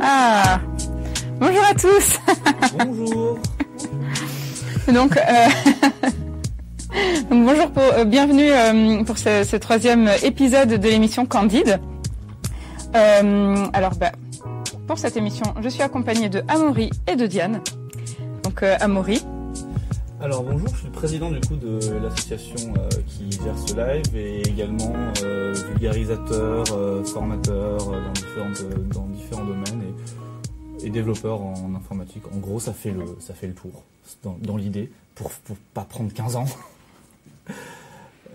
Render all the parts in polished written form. Ah, bonjour à tous. Bonjour. Donc bonjour, bienvenue pour ce troisième épisode de l'émission Candide. Pour cette émission, je suis accompagnée de Amaury et de Diane. Donc Amaury. Alors bonjour, je suis président du coup de l'association qui gère ce live et également vulgarisateur, formateur dans différents domaines et développeur en informatique. En gros, ça fait le tour dans l'idée pour pas prendre 15 ans.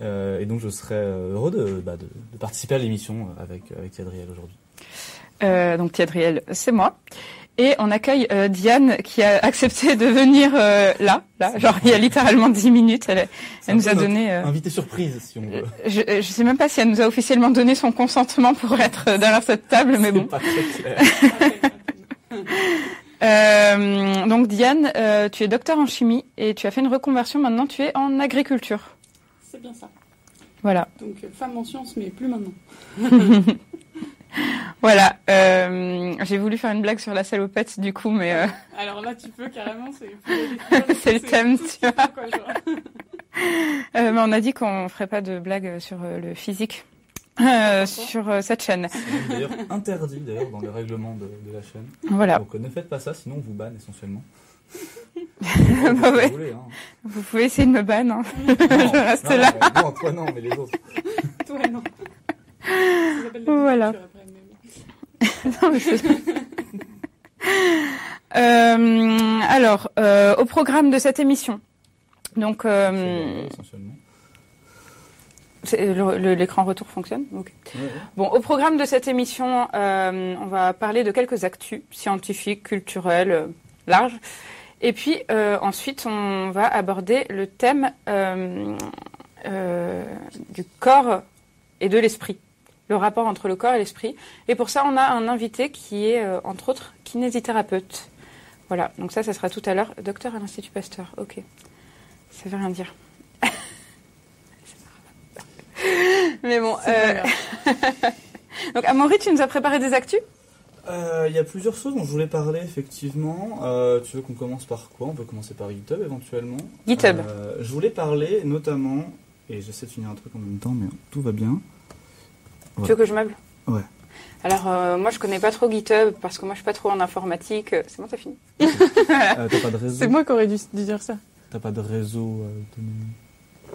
Et donc je serais heureux de participer à l'émission avec Thiadriel aujourd'hui. Donc Thiadriel, c'est moi. Et on accueille Diane qui a accepté de venir là. Genre il y a littéralement 10 minutes, elle nous a donné... Invité surprise, si on veut. Je sais même pas si elle nous a officiellement donné son consentement pour être derrière cette table, mais bon. C'est pas très clair. Donc Diane, tu es docteur en chimie et tu as fait une reconversion, maintenant tu es en agriculture. C'est bien ça. Voilà. Donc femme en sciences, mais plus maintenant. Voilà, j'ai voulu faire une blague sur la salopette du coup, mais... Alors là, tu peux carrément, c'est le thème, tu vois. Quoi, mais on a dit qu'on ne ferait pas de blague sur le physique sur cette chaîne. C'est d'ailleurs interdit dans le règlement de la chaîne. Voilà. Donc ne faites pas ça, sinon on vous banne essentiellement. Bah ouais. Vous voulez, hein. Vous pouvez essayer de me ban, hein. Je reste là. Non, toi non, mais les autres. Toi non. Voilà. Non, mais au programme de cette émission. Donc, l'écran retour fonctionne. Okay. Ouais. Bon, au programme de cette émission, on va parler de quelques actus scientifiques, culturelles, larges. Et puis ensuite, on va aborder le thème du corps et de l'esprit. Le rapport entre le corps et l'esprit. Et pour ça, on a un invité qui est, entre autres, kinésithérapeute. Voilà, donc ça sera tout à l'heure. Docteur à l'Institut Pasteur, ok. Ça veut rien dire. Mais bon. Donc, Amaury, tu nous as préparé des actus ? Il y a plusieurs choses dont je voulais parler, effectivement. Tu veux qu'on commence par quoi ? On peut commencer par GitHub, éventuellement. GitHub. Je voulais parler, notamment... Et j'essaie de finir un truc en même temps, mais tout va bien. Ouais. Tu veux que je meuble ? Ouais. Alors, moi, je connais pas trop GitHub, parce que moi, je suis pas trop en informatique. C'est bon, t'as fini. T'as pas de réseau ? C'est moi qui aurais dû dire ça. T'as pas de réseau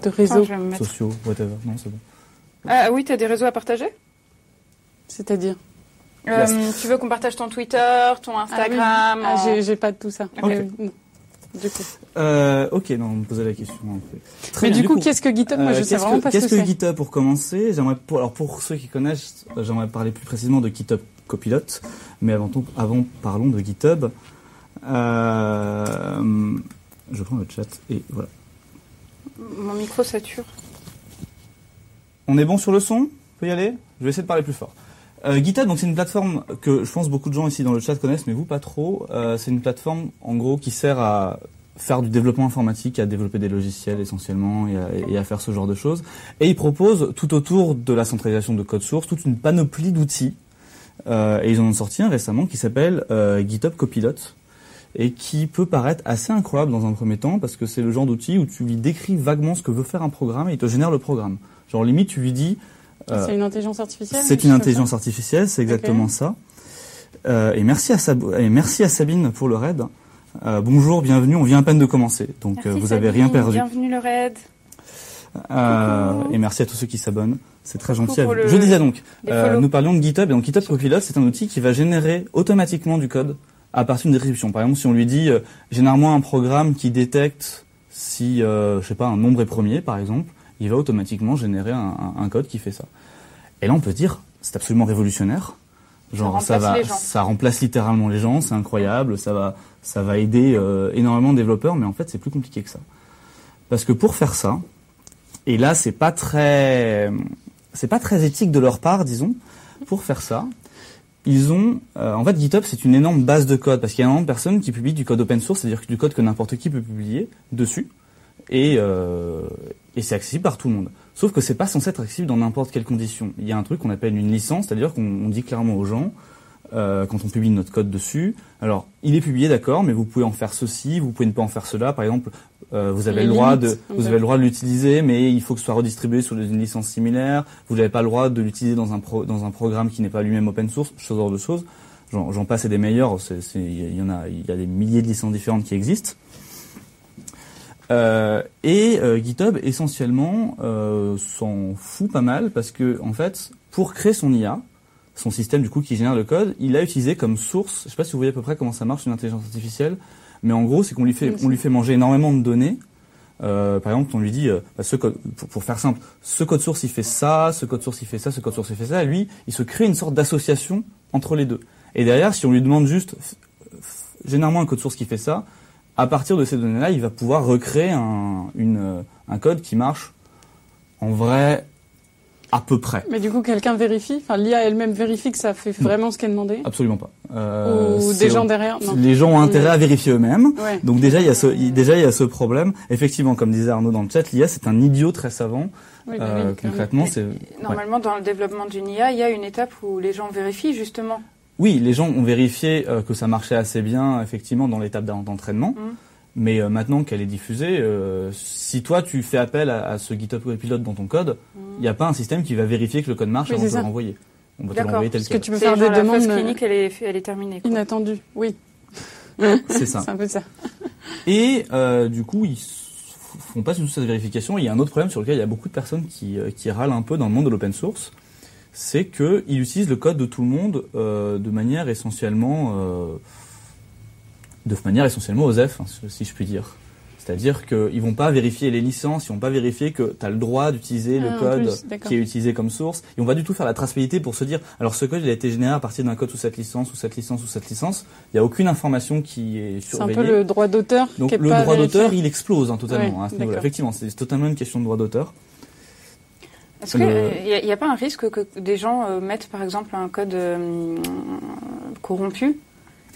de réseaux sociaux, whatever. Non, c'est bon. Ah oui, t'as des réseaux à partager ? C'est-à-dire ? Tu veux qu'on partage ton Twitter, ton Instagram ? Ah, oui. J'ai pas de tout ça. Okay. Non. Du coup. Ok, non, on me posait la question. En fait. Très mais bien, du coup, qu'est-ce que GitHub ? Moi, je sais vraiment pas ce que c'est. Qu'est-ce que GitHub pour commencer ? Pour ceux qui connaissent, j'aimerais parler plus précisément de GitHub Copilot, mais avant parlons de GitHub. Je prends le chat et voilà. Mon micro sature. On est bon sur le son ? On peut y aller ? Je vais essayer de parler plus fort. GitHub, donc c'est une plateforme que je pense beaucoup de gens ici dans le chat connaissent, mais vous pas trop. C'est une plateforme en gros qui sert à faire du développement informatique, à développer des logiciels essentiellement et à faire ce genre de choses. Et ils proposent tout autour de la centralisation de code source toute une panoplie d'outils. Et ils en ont sorti un récemment qui s'appelle GitHub Copilot et qui peut paraître assez incroyable dans un premier temps parce que c'est le genre d'outil où tu lui décris vaguement ce que veut faire un programme et il te génère le programme. Genre limite tu lui dis c'est une intelligence artificielle. C'est une intelligence artificielle, c'est exactement ça. Et merci à Sabine pour le raid. Bonjour, bienvenue. On vient à peine de commencer, donc merci, vous Sabine, avez rien perdu. Bienvenue le raid. Et merci à tous ceux qui s'abonnent. C'est très gentil. Je disais donc, nous parlions de GitHub et donc GitHub Copilot, c'est un outil qui va générer automatiquement du code à partir d'une description. Par exemple, si on lui dit généralement un programme qui détecte si je sais pas un nombre est premier, par exemple. Il va automatiquement générer un code qui fait ça. Et là, on peut dire, c'est absolument révolutionnaire. Genre, ça remplace littéralement les gens, c'est incroyable, ça va aider énormément de développeurs, mais en fait, c'est plus compliqué que ça. Parce que pour faire ça, et là, c'est pas très éthique de leur part, disons, pour faire ça, ils ont, en fait, GitHub, c'est une énorme base de code, parce qu'il y a énormément de personnes qui publient du code open source, c'est-à-dire du code que n'importe qui peut publier dessus. Et c'est accessible par tout le monde. Sauf que c'est pas censé être accessible dans n'importe quelle condition. Il y a un truc qu'on appelle une licence, c'est-à-dire qu'on dit clairement aux gens quand on publie notre code dessus. Alors, il est publié, d'accord, mais vous pouvez en faire ceci, vous pouvez ne pas en faire cela. Par exemple, vous avez le droit de l'utiliser, mais il faut que ce soit redistribué sur une licence similaire. Vous n'avez pas le droit de l'utiliser dans un programme qui n'est pas lui-même open source, ce genre de choses. J'en passe et des meilleurs. Il y a des milliers de licences différentes qui existent. GitHub, essentiellement, s'en fout pas mal parce que, en fait, pour créer son IA, son système du coup qui génère le code, il a utilisé comme source, je sais pas si vous voyez à peu près comment ça marche une intelligence artificielle, mais en gros c'est qu'on lui fait manger énormément de données. Par exemple, on lui dit, ce code, pour faire simple, ce code source il fait ça, ce code source il fait ça, ce code source il fait ça. Lui, il se crée une sorte d'association entre les deux. Et derrière, si on lui demande juste généralement un code source qui fait ça, à partir de ces données-là, il va pouvoir recréer un code qui marche en vrai. À peu près. Mais du coup, quelqu'un vérifie, enfin l'IA elle-même vérifie que ça fait vraiment ce qu'elle demandait? Absolument pas. Ou des gens derrière? Non. Les gens ont intérêt à vérifier eux-mêmes. Ouais. Donc déjà, il y a ce problème. Effectivement, comme disait Arnaud dans le chat, l'IA c'est un idiot très savant. Oui, concrètement, c'est... Normalement, dans le développement d'une IA, il y a une étape où les gens vérifient justement. Oui, les gens ont vérifié que ça marchait assez bien, effectivement, dans l'étape d'entraînement. Mais maintenant qu'elle est diffusée, si toi tu fais appel à ce GitHub Copilot dans ton code, il n'y a pas un système qui va vérifier que le code marche avant de le renvoyer. On va te l'envoyer tel quel. Parce que tu peux faire des demandes. La phase clinique, elle est terminée. Quoi. Inattendue, oui. C'est ça. C'est un peu ça. Et du coup, ils font pas du tout cette vérification. Il y a un autre problème sur lequel il y a beaucoup de personnes qui râlent un peu dans le monde de l'open source, c'est qu'ils utilisent le code de tout le monde de manière essentiellement OSEF, si je puis dire. C'est-à-dire qu'ils vont pas vérifier les licences, ils vont pas vérifier que tu as le droit d'utiliser le code qui est utilisé comme source. Ils vont pas du tout faire la traçabilité pour se dire alors ce code il a été généré à partir d'un code sous cette licence, sous cette licence, sous cette licence. Il n'y a aucune information qui est surveillée. C'est un peu le droit d'auteur. Donc le droit d'auteur il explose totalement. À ce niveau-là. Effectivement, c'est totalement une question de droit d'auteur. Est-ce qu'il n'y a pas un risque que des gens mettent par exemple un code corrompu?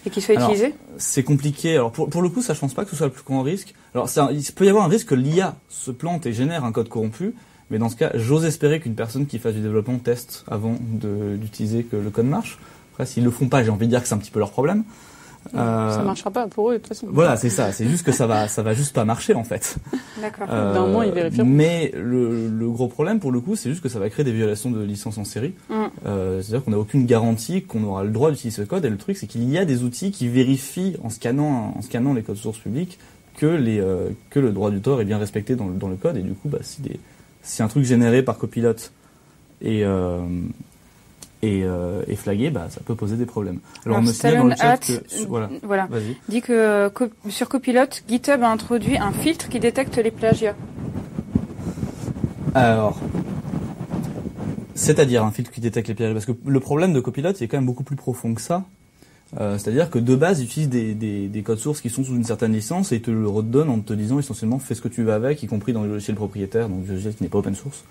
Et qu'il soit utilisé? C'est compliqué. Alors pour le coup, ça je pense pas que ce soit le plus grand risque. Alors il peut y avoir un risque que l'IA se plante et génère un code corrompu, mais dans ce cas, j'ose espérer qu'une personne qui fasse du développement teste avant d'utiliser que le code marche. Après, s'ils le font pas, j'ai envie de dire que c'est un petit peu leur problème. Ça marchera pas pour eux de toute façon. Voilà, c'est ça. C'est juste que ça va juste pas marcher en fait. D'accord. D'un moment, ils vérifieront. Mais le gros problème pour le coup, c'est juste que ça va créer des violations de licences en série. C'est-à-dire qu'on n'a aucune garantie qu'on aura le droit d'utiliser ce code. Et le truc, c'est qu'il y a des outils qui vérifient en scannant les codes sources publics que le droit d'auteur est bien respecté dans le code. Et du coup, si un truc généré par Copilot est flagué, ça peut poser des problèmes. Alors on me signale dans le chat dit que sur Copilot, GitHub a introduit un filtre qui détecte les plagiats. Alors, c'est-à-dire un filtre qui détecte les plagiats, parce que le problème de Copilot il est quand même beaucoup plus profond que ça. C'est-à-dire que de base, ils utilisent des codes sources qui sont sous une certaine licence et ils te le redonnent en te disant essentiellement fais ce que tu veux avec, y compris dans le logiciel propriétaire, donc le logiciel qui n'est pas open source.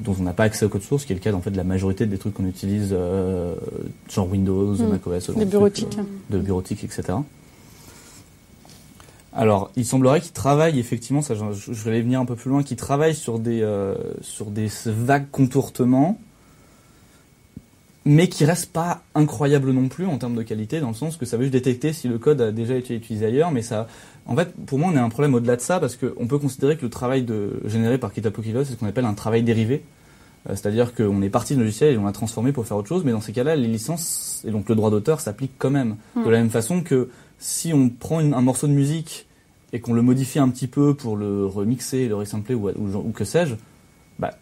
Dont on n'a pas accès au code source, qui est le cas de la majorité des trucs qu'on utilise, genre Windows, macOS, des bureautiques, etc. Alors, il semblerait qu'ils travaillent effectivement, ça, je vais venir un peu plus loin, qu'ils travaillent sur des vagues contournements, mais qui restent pas incroyables non plus en termes de qualité, dans le sens que ça veut juste détecter si le code a déjà été utilisé ailleurs, mais ça. En fait, pour moi, on a un problème au-delà de ça, parce qu'on peut considérer que le travail généré par GitHub Copilot, c'est ce qu'on appelle un travail dérivé. C'est-à-dire qu'on est parti de logiciel et on l'a transformé pour faire autre chose, mais dans ces cas-là, les licences et donc le droit d'auteur s'appliquent quand même. De la même façon que si on prend un morceau de musique et qu'on le modifie un petit peu pour le remixer, le resampler ou que sais-je,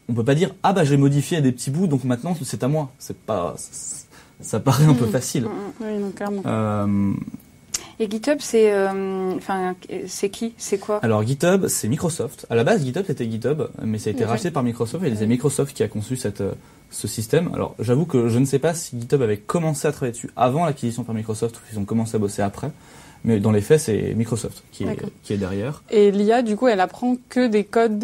on peut pas dire « Ah bah j'ai modifié des petits bouts, donc maintenant c'est à moi ». C'est pas... Ça paraît un peu facile. Oui, donc clairement. Et GitHub, c'est qui? C'est quoi? Alors GitHub, c'est Microsoft. À la base, GitHub, c'était GitHub, mais ça a été racheté par Microsoft et c'est Microsoft qui a conçu ce système. Alors j'avoue que je ne sais pas si GitHub avait commencé à travailler dessus avant l'acquisition par Microsoft ou s'ils ont commencé à bosser après, mais dans les faits, c'est Microsoft qui est derrière. Et l'IA, du coup, elle apprend que des codes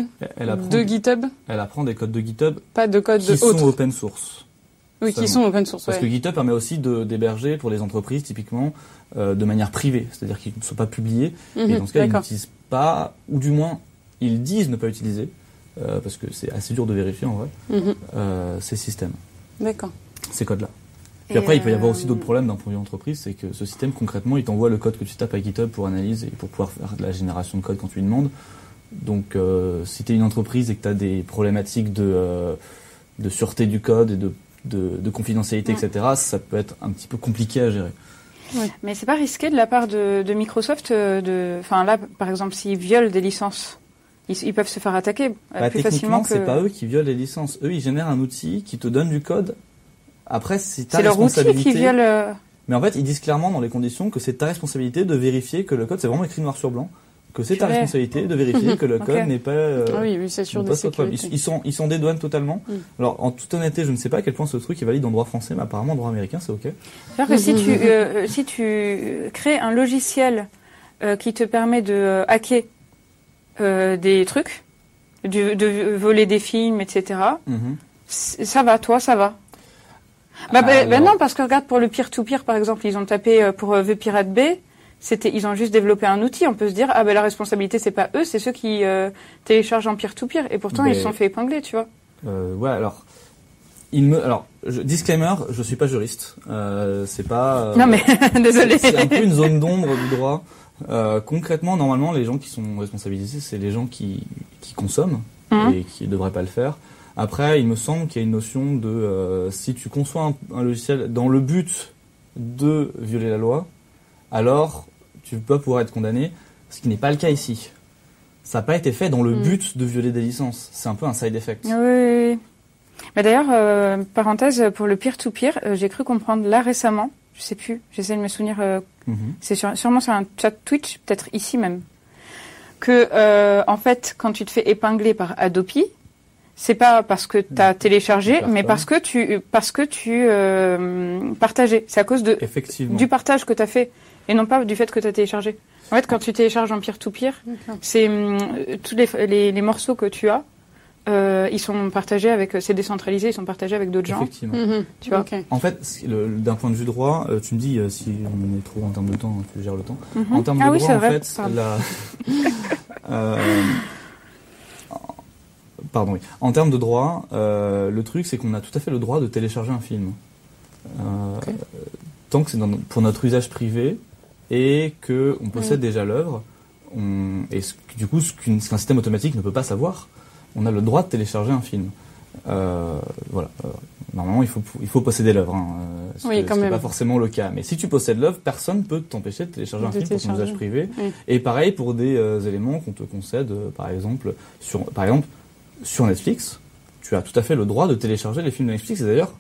de GitHub? Elle apprend des codes de GitHub, pas de codes qui sont open source. Oui, qui sont open source. Parce que GitHub permet aussi d'héberger pour les entreprises, typiquement, de manière privée. C'est-à-dire qu'ils ne sont pas publiés. Et dans ce cas, ils n'utilisent pas, ou du moins, ils disent ne pas utiliser, parce que c'est assez dur de vérifier, en vrai, ces systèmes. D'accord. Ces codes-là. Et après, il peut y avoir aussi d'autres problèmes d'un point de vue entreprise, c'est que ce système, concrètement, il t'envoie le code que tu tapes à GitHub pour analyse et pour pouvoir faire de la génération de code quand tu lui demandes. Donc, si tu es une entreprise et que tu as des problématiques de sûreté du code et de confidentialité, etc., ça peut être un petit peu compliqué à gérer. Oui. Mais c'est pas risqué de la part de Microsoft enfin là, par exemple, s'ils violent des licences, ils peuvent se faire attaquer plus facilement que... c'est pas eux qui violent les licences. Eux, ils génèrent un outil qui te donne du code. Après, c'est ta responsabilité. C'est leur outil qui viole... Mais en fait, ils disent clairement dans les conditions que c'est ta responsabilité de vérifier que le code, c'est vraiment écrit noir sur blanc, que c'est ta responsabilité de vérifier que le code n'est pas... oui, c'est sûr, des sécurités. Ils s'en dédouanent totalement. Alors, en toute honnêteté, je ne sais pas à quel point ce truc est valide en droit français, mais apparemment, en droit américain, c'est OK. C'est-à-dire que si tu crées un logiciel qui te permet de hacker des trucs, de voler des films, etc., ça va, toi, ça va. Non, parce que regarde, pour le peer-to-peer, par exemple, ils ont tapé pour The Pirate Bay, ils ont juste développé un outil. On peut se dire, la responsabilité, c'est pas eux, c'est ceux qui téléchargent en peer-to-peer. Et pourtant, ils se sont fait épingler, tu vois. Disclaimer, je suis pas juriste. C'est pas... non, mais désolé. C'est un peu une zone d'ombre du droit. Concrètement, normalement, les gens qui sont responsabilisés, c'est les gens qui consomment et qui devraient pas le faire. Après, il me semble qu'il y a une notion de si tu conçois un logiciel dans le but de violer la loi, alors tu peux pouvoir être condamné, ce qui n'est pas le cas ici. Ça n'a pas été fait dans le but de violer des licences. C'est un peu un side effect. Oui. Mais d'ailleurs, parenthèse, pour le peer-to-peer, j'ai cru comprendre là récemment, je sais plus, j'essaie de me souvenir, c'est sûrement sur un chat Twitch, peut-être ici même, que en fait, quand tu te fais épingler par Adopi, c'est pas parce que tu as téléchargé, mais parce que tu partageais. C'est à cause du partage que tu as fait, et non pas du fait que tu as téléchargé. En fait, quand tu télécharges en peer-to-peer, c'est tous les morceaux que tu as, ils sont partagés avec... C'est décentralisé, ils sont partagés avec d'autres gens. Effectivement. Tu vois. En fait, d'un point de vue droit, tu me dis, si on est trop en termes de temps, tu gères le temps. En termes de droit, en fait... En termes de droit, le truc, c'est qu'on a tout à fait le droit de télécharger un film. Tant que c'est pour notre usage privé et qu'on possède déjà l'œuvre, du coup, ce qu'un système automatique ne peut pas savoir, on a le droit de télécharger un film. Voilà. Normalement, il faut posséder l'œuvre. Ce n'est pas forcément le cas. Mais si tu possèdes l'œuvre, personne ne peut t'empêcher de télécharger un film pour ton usage privé. Et pareil pour des éléments qu'on te concède, par exemple, sur Netflix, tu as tout à fait le droit de télécharger les films de Netflix. Et d'ailleurs,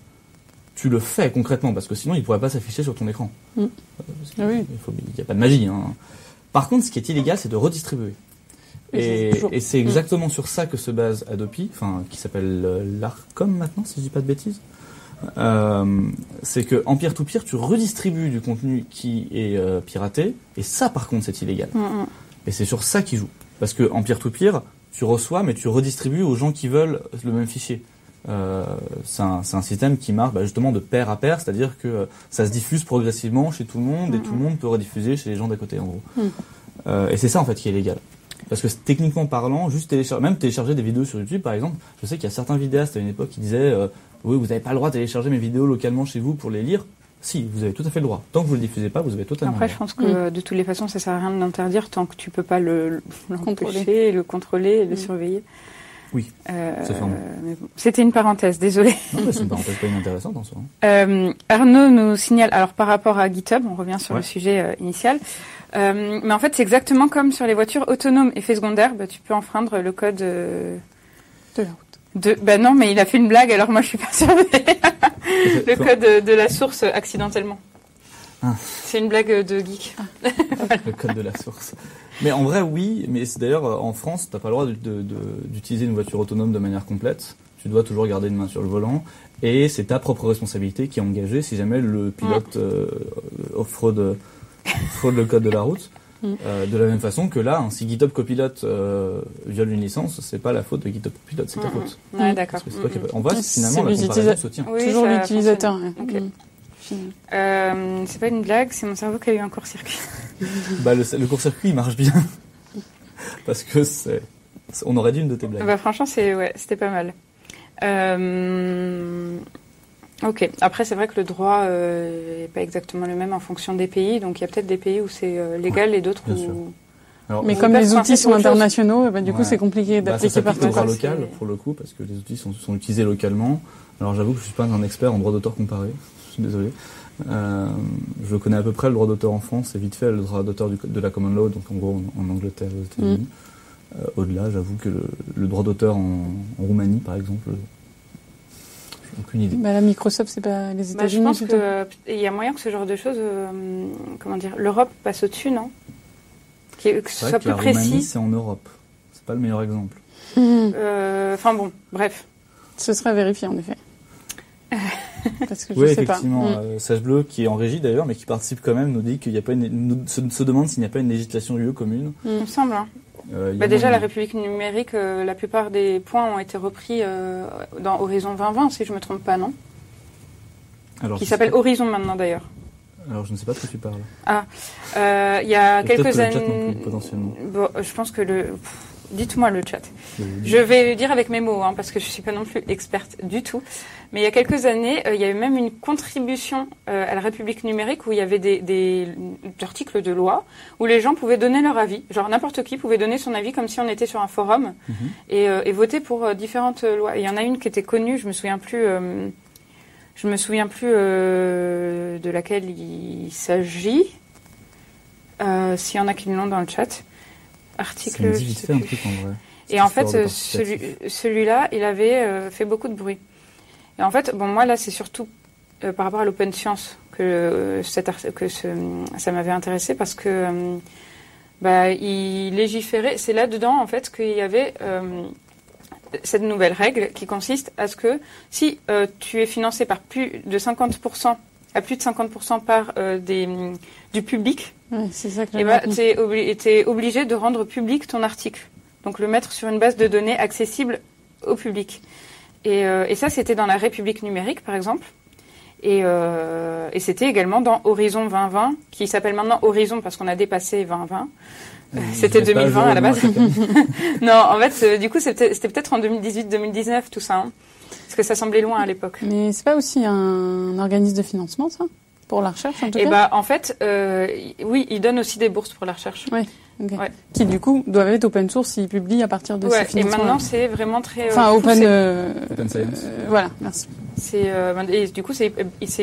tu le fais concrètement, parce que sinon, ils ne pourraient pas s'afficher sur ton écran. Il n'y a pas de magie. Par contre, ce qui est illégal, c'est de redistribuer. Et c'est exactement sur ça que se base Adopi, qui s'appelle l'ARCOM maintenant, si je ne dis pas de bêtises. C'est qu'en peer-to-peer, tu redistribues du contenu qui est piraté. Et ça, par contre, c'est illégal. Et c'est sur ça qu'ils jouent. Parce qu'en peer-to-peer... tu reçois, mais tu redistribues aux gens qui veulent le même fichier. C'est un système qui marche justement de pair à pair, c'est-à-dire que ça se diffuse progressivement chez tout le monde et tout le monde peut rediffuser chez les gens d'à côté, en gros. Et c'est ça, en fait, qui est légal. Parce que techniquement parlant, juste télécharger des vidéos sur YouTube, par exemple, je sais qu'il y a certains vidéastes à une époque qui disaient « Oui, vous n'avez pas le droit de télécharger mes vidéos localement chez vous pour les lire ». Si, vous avez tout à fait le droit. Tant que vous ne le diffusez pas, vous avez totalement le droit. Après, je pense que de toutes les façons, ça ne sert à rien de l'interdire tant que tu ne peux pas l'empêcher, le contrôler et le surveiller. Oui, c'est fermé. C'était une parenthèse, désolée. Non, mais c'est une parenthèse pas inintéressante en soi. Arnaud nous signale, alors par rapport à GitHub, on revient sur le sujet initial, mais en fait, c'est exactement comme sur les voitures autonomes et faits secondaires, tu peux enfreindre le code de la route. Non, mais il a fait une blague, alors moi je suis pas surveillée. Le code de la source accidentellement. C'est une blague de geek. Le code de la source. Mais en vrai, oui. Mais d'ailleurs, en France, t'as pas le droit d'utiliser une voiture autonome de manière complète. Tu dois toujours garder une main sur le volant. Et c'est ta propre responsabilité qui est engagée si jamais le pilote fraude le code de la route. De la même façon que là, si GitHub Copilot viole une licence, c'est pas la faute de GitHub Copilot, c'est ta faute. D'accord. On voit finalement la comparaison se tient. Oui, toujours l'utilisateur. Okay. C'est pas une blague, c'est mon cerveau qui a eu un court-circuit. Le court-circuit, il marche bien. Parce que on aurait dû une de tes blagues. Franchement, c'était pas mal. Ok. Après, c'est vrai que le droit n'est pas exactement le même en fonction des pays. Donc, il y a peut-être des pays où c'est légal et d'autres où... Alors, mais comme les outils sont internationaux, bah, du coup, c'est compliqué d'appliquer partout. C'est local, pour le coup, parce que les outils sont utilisés localement. Alors, j'avoue que je ne suis pas un expert en droit d'auteur comparé. Je suis désolé. Je connais à peu près le droit d'auteur en France et vite fait le droit d'auteur de la common law, donc en gros en Angleterre, aux États-Unis. Au-delà, j'avoue que le droit d'auteur en Roumanie, par exemple... Aucune idée. Bah, la Microsoft, c'est pas les États-Unis. Bah, je pense qu'il y a moyen que ce genre de choses, comment dire, l'Europe passe au-dessus, non? Que ce soit plus précis. Roumanie, c'est en Europe. C'est pas le meilleur exemple. Enfin bon, bref. Ce serait vérifié en effet. Parce que je sais pas. Oui, effectivement. Sage Bleu, qui est en régie d'ailleurs, mais qui participe quand même, nous dit qu'il n'y a pas se demande s'il n'y a pas une législation UE commune. Il me semble. Hein. Bah déjà, la République numérique, la plupart des points ont été repris dans Horizon 2020, si je ne me trompe pas, non? Alors, qui s'appelle Horizon maintenant, d'ailleurs. Alors, je ne sais pas de quoi tu parles. Ah, il y a quelques années... potentiellement. Bon, je pense que dites-moi le chat. Je vais le dire avec mes mots, hein, parce que je ne suis pas non plus experte du tout. Mais il y a quelques années, il y avait même une contribution à la République numérique où il y avait des articles de loi où les gens pouvaient donner leur avis. Genre n'importe qui pouvait donner son avis comme si on était sur un forum et voter pour différentes lois. Et il y en a une qui était connue, je me souviens plus de laquelle il s'agit. S'il y en a qui l'ont dans le chat. Article. Ça me dit vite fait un truc en vrai. Et en fait, celui-là, il avait fait beaucoup de bruit. Et en fait, bon, moi là, c'est surtout par rapport à l'open science que ça m'avait intéressé parce que il légiférait. C'est là-dedans en fait qu'il y avait cette nouvelle règle qui consiste à ce que si tu es financé par plus de 50% par du public, oui, c'est ça que t'es obligé de rendre public ton article, donc le mettre sur une base de données accessible au public. Et ça, c'était dans la République numérique, par exemple. Et c'était également dans Horizon 2020, qui s'appelle maintenant Horizon parce qu'on a dépassé 2020. C'était 2020 à la base. Non, en fait, du coup, c'était peut-être en 2018-2019, tout ça. Hein, parce que ça semblait loin à l'époque. Mais c'est pas aussi un organisme de financement, ça? Pour la recherche, en tout cas? En fait, oui, ils donnent aussi des bourses pour la recherche. Oui. Okay. Ouais. Qui du coup doivent être open source s'ils publient à partir de ces financements. Et maintenant c'est vraiment très open science. Voilà, merci. C'est et du coup c'est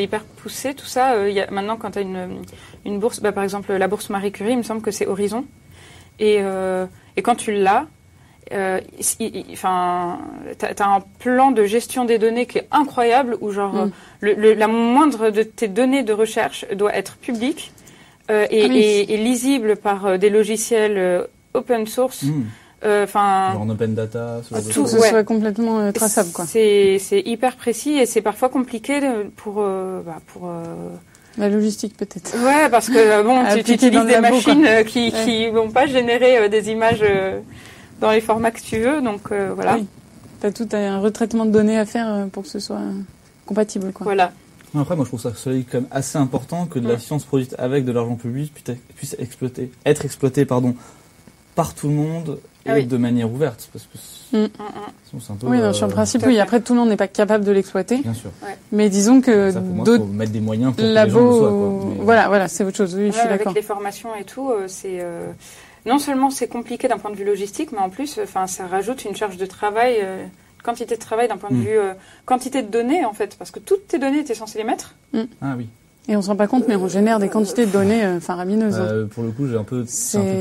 hyper poussé tout ça. Maintenant quand tu as une bourse, par exemple la bourse Marie Curie, il me semble que c'est Horizon. Et quand tu l'as, t'as un plan de gestion des données qui est incroyable où genre la moindre de tes données de recherche doit être publique. Et lisible par des logiciels open source, en open data, ce soit complètement traçable, quoi. C'est hyper précis et c'est parfois compliqué pour la logistique peut-être. Ouais, parce que tu utilises des machines qui vont pas générer des images dans les formats que tu veux, donc voilà. Oui. T'as tout un retraitement de données à faire pour que ce soit compatible, quoi. Voilà. Après, moi, je trouve ça quand même assez important que de la science produite avec de l'argent public puisse être exploitée par tout le monde et de manière ouverte. Parce que c'est un peu... Oui, sur le principe, oui. Après, tout le monde n'est pas capable de l'exploiter. Bien sûr. Ouais. Mais disons que d'autres... faut mettre des moyens pour que les gens le soient, quoi. Mais... Voilà, c'est autre chose. Oui, je suis d'accord. Avec les formations et tout, c'est... Non seulement c'est compliqué d'un point de vue logistique, mais en plus, ça rajoute une charge de travail... quantité de travail d'un point de vue... quantité de données, en fait. Parce que toutes tes données, tu es censé les mettre. Ah oui. Et on ne se rend pas compte, mais on génère des quantités de données faramineuses. Pour le coup, j'ai un peu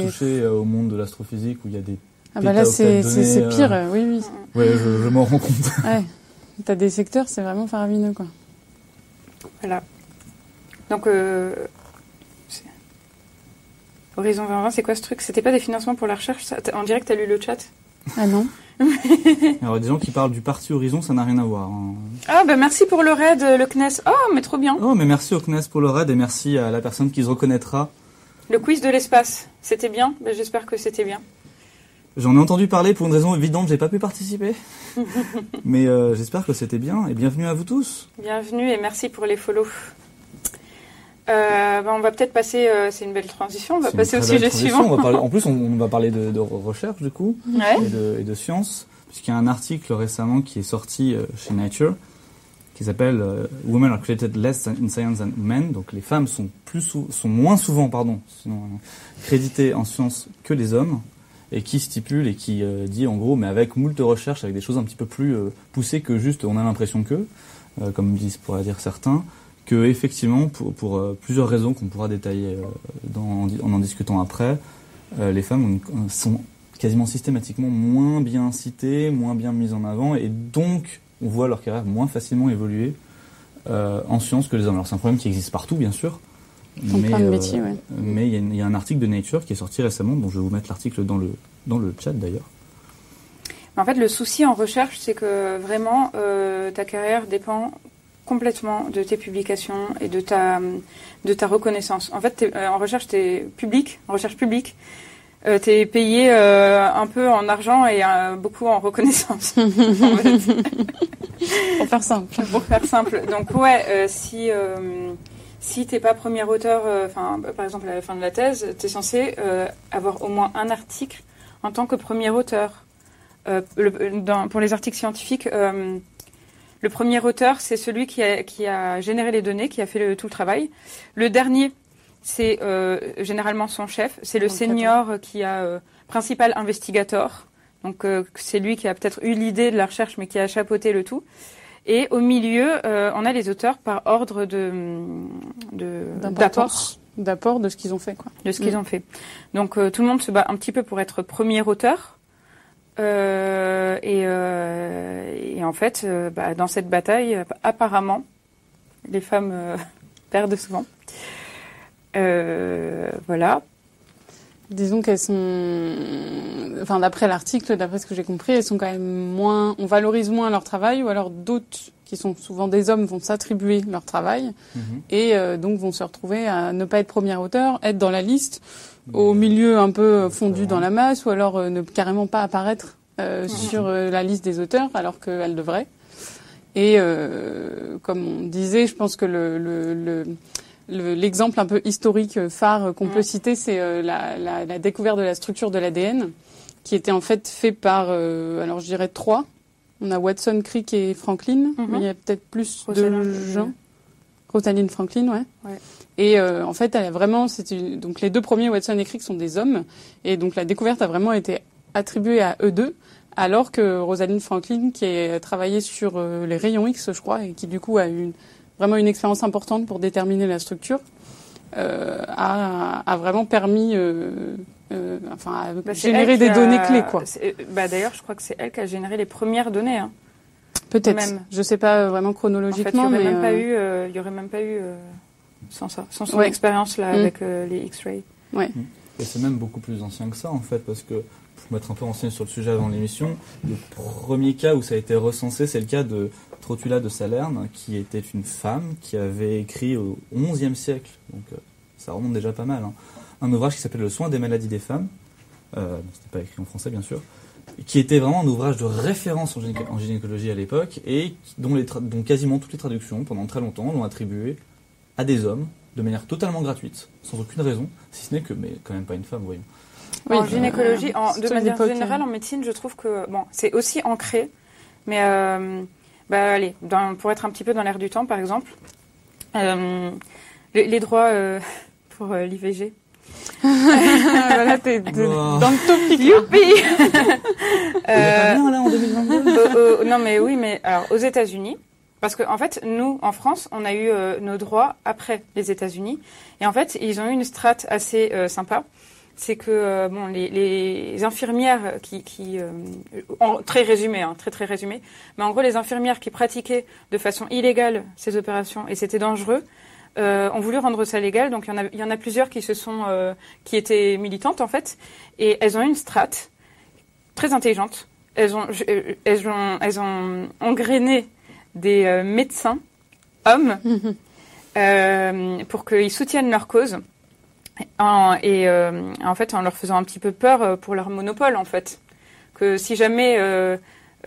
touché au monde de l'astrophysique, où il y a des... Ah bah là, c'est pire, oui. Oui, je m'en rends compte. Ouais. Tu as des secteurs, c'est vraiment faramineux, quoi. Voilà. Donc, Horizon 2020, c'est quoi ce truc? C'était pas des financements pour la recherche, ça? En direct, tu as lu le chat? Ah non. Alors, des gens qui parlent du parti Horizon, ça n'a rien à voir. Hein. Ah, merci pour le raid, le CNES. Oh, mais trop bien. Oh, mais merci au CNES pour le raid et merci à la personne qui se reconnaîtra. Le quiz de l'espace, c'était bien. J'espère que c'était bien. J'en ai entendu parler pour une raison évidente, j'ai pas pu participer. Mais j'espère que c'était bien et bienvenue à vous tous. Bienvenue et merci pour les follow. On va peut-être passer, c'est une belle transition, on va passer au sujet suivant. En plus, on va parler de recherche, du coup, et de science, puisqu'il y a un article récemment qui est sorti chez Nature, qui s'appelle Women are created less in science than men. Donc les femmes sont moins souvent créditées en sciences que les hommes, et qui stipule et qui dit en gros, mais avec moult recherches, avec des choses un petit peu plus poussées que juste on a l'impression que, comme disent pourraient dire certains, que effectivement pour plusieurs raisons qu'on pourra détailler en discutant après, les femmes sont quasiment systématiquement moins bien citées, moins bien mises en avant, et donc on voit leur carrière moins facilement évoluer en sciences que les hommes. Alors c'est un problème qui existe partout, bien sûr, mais il y a un article de Nature qui est sorti récemment, dont je vais vous mettre l'article dans le chat d'ailleurs. En fait, le souci en recherche, c'est que vraiment, ta carrière dépend complètement de tes publications et de ta reconnaissance. En fait, en recherche, t'es public, en recherche publique. T'es payé un peu en argent et beaucoup en reconnaissance. En fait. Pour faire simple. Pour faire simple. Donc ouais, si t'es pas premier auteur, par exemple à la fin de la thèse, t'es censé avoir au moins un article en tant que premier auteur. Pour les articles scientifiques, le premier auteur, c'est celui qui a généré les données, qui a fait tout le travail. Le dernier, c'est généralement son chef. C'est le senior qui a principal investigator. Donc c'est lui qui a peut-être eu l'idée de la recherche, mais qui a chapeauté le tout. Et au milieu, on a les auteurs par ordre d'apport de ce qu'ils ont fait, quoi. De ce qu'ils ont fait. Donc tout le monde se bat un petit peu pour être premier auteur. Et en fait, dans cette bataille, apparemment, les femmes perdent souvent. Voilà. Disons qu'elles sont, d'après l'article, d'après ce que j'ai compris, elles sont quand même moins, on valorise moins leur travail, ou alors d'autres qui sont souvent des hommes vont s'attribuer leur travail, et donc vont se retrouver à ne pas être premier auteur, être dans la liste, au milieu un peu fondu dans la masse, ou alors ne carrément pas apparaître sur la liste des auteurs, alors qu'elles devraient. Et comme on disait, je pense que l'exemple un peu historique phare qu'on peut citer, c'est la découverte de la structure de l'ADN, qui était en fait fait par, alors je dirais 3. On a Watson, Crick et Franklin, mais il y a peut-être plus de gens. Rosaline Franklin, ouais. Et en fait, elle a vraiment, donc les deux premiers, Watson et Crick, sont des hommes, et donc la découverte a vraiment été attribuée à eux deux. Alors que Rosaline Franklin, qui a travaillé sur les rayons X, je crois, et qui du coup a eu vraiment une expérience importante pour déterminer la structure, a vraiment permis, générer des données clés, quoi. D'ailleurs, je crois que c'est elle qui a généré les premières données. Hein. Peut-être. Même. Je sais pas vraiment chronologiquement, en fait, il y aurait même pas eu sans ça, sans son expérience là avec les X-rays. Ouais. Et c'est même beaucoup plus ancien que ça, en fait, parce que pour m'être un peu renseigné sur le sujet avant l'émission, le premier cas où ça a été recensé, c'est le cas de Trotula de Salernes, qui était une femme qui avait écrit au XIe siècle, donc ça remonte déjà pas mal, hein, un ouvrage qui s'appelle « Le soin des maladies des femmes », c'était pas écrit en français bien sûr, qui était vraiment un ouvrage de référence en gynécologie à l'époque, et dont quasiment toutes les traductions, pendant très longtemps, l'ont attribué à des hommes, de manière totalement gratuite, sans aucune raison, si ce n'est que, mais quand même pas une femme, voyons. Oui, en gynécologie, de manière générale, en médecine, je trouve que c'est aussi ancré, mais... allez, pour être un petit peu dans l'air du temps, par exemple, les droits pour l'IVG. Voilà, t'es dans le topic. Youpi. Pas bien, là, en 2022. Non, mais oui, alors, aux États-Unis, parce qu'en fait, nous, en France, on a eu nos droits après les États-Unis. Et en fait, ils ont eu une strate assez sympa. C'est que les infirmières très résumé, mais en gros les infirmières qui pratiquaient de façon illégale ces opérations et c'était dangereux, ont voulu rendre ça légal. Donc il y en a plusieurs qui se sont qui étaient militantes en fait, et elles ont eu une strate très intelligente. Elles ont engrainé des médecins hommes pour qu'ils soutiennent leur cause. En fait, en leur faisant un petit peu peur pour leur monopole, en fait. Que si jamais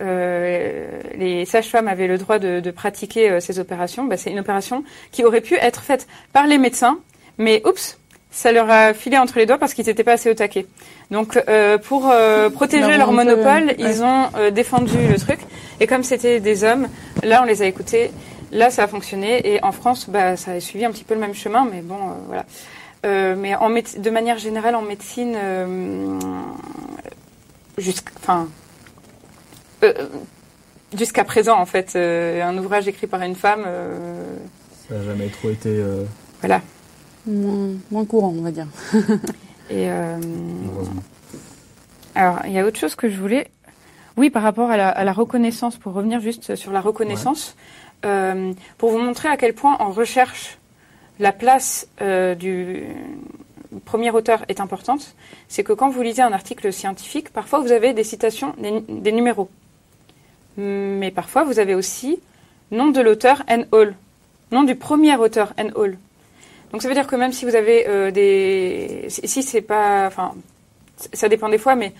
les sages-femmes avaient le droit de pratiquer ces opérations, c'est une opération qui aurait pu être faite par les médecins, mais oups, ça leur a filé entre les doigts parce qu'ils n'étaient pas assez au taquet. Donc, pour protéger leur monopole, ils ont défendu le truc. Et comme c'était des hommes, là, on les a écoutés. Là, ça a fonctionné. Et en France, bah, ça a suivi un petit peu le même chemin, mais bon, voilà. Mais de manière générale, en médecine, jusqu'à présent, en fait, un ouvrage écrit par une femme... ça n'a jamais trop été... Voilà. Moins courant, on va dire. Et, heureusement. Alors, il y a autre chose que je voulais... Oui, par rapport à la reconnaissance, pour revenir juste sur la reconnaissance, ouais. Pour vous montrer à quel point en recherche, la place du premier auteur est importante, c'est que quand vous lisez un article scientifique, parfois vous avez des citations, des numéros. Mais parfois vous avez aussi nom de l'auteur and all, nom du premier auteur and all. Donc ça veut dire que même si vous avez si c'est pas... Enfin, ça dépend des fois, mais...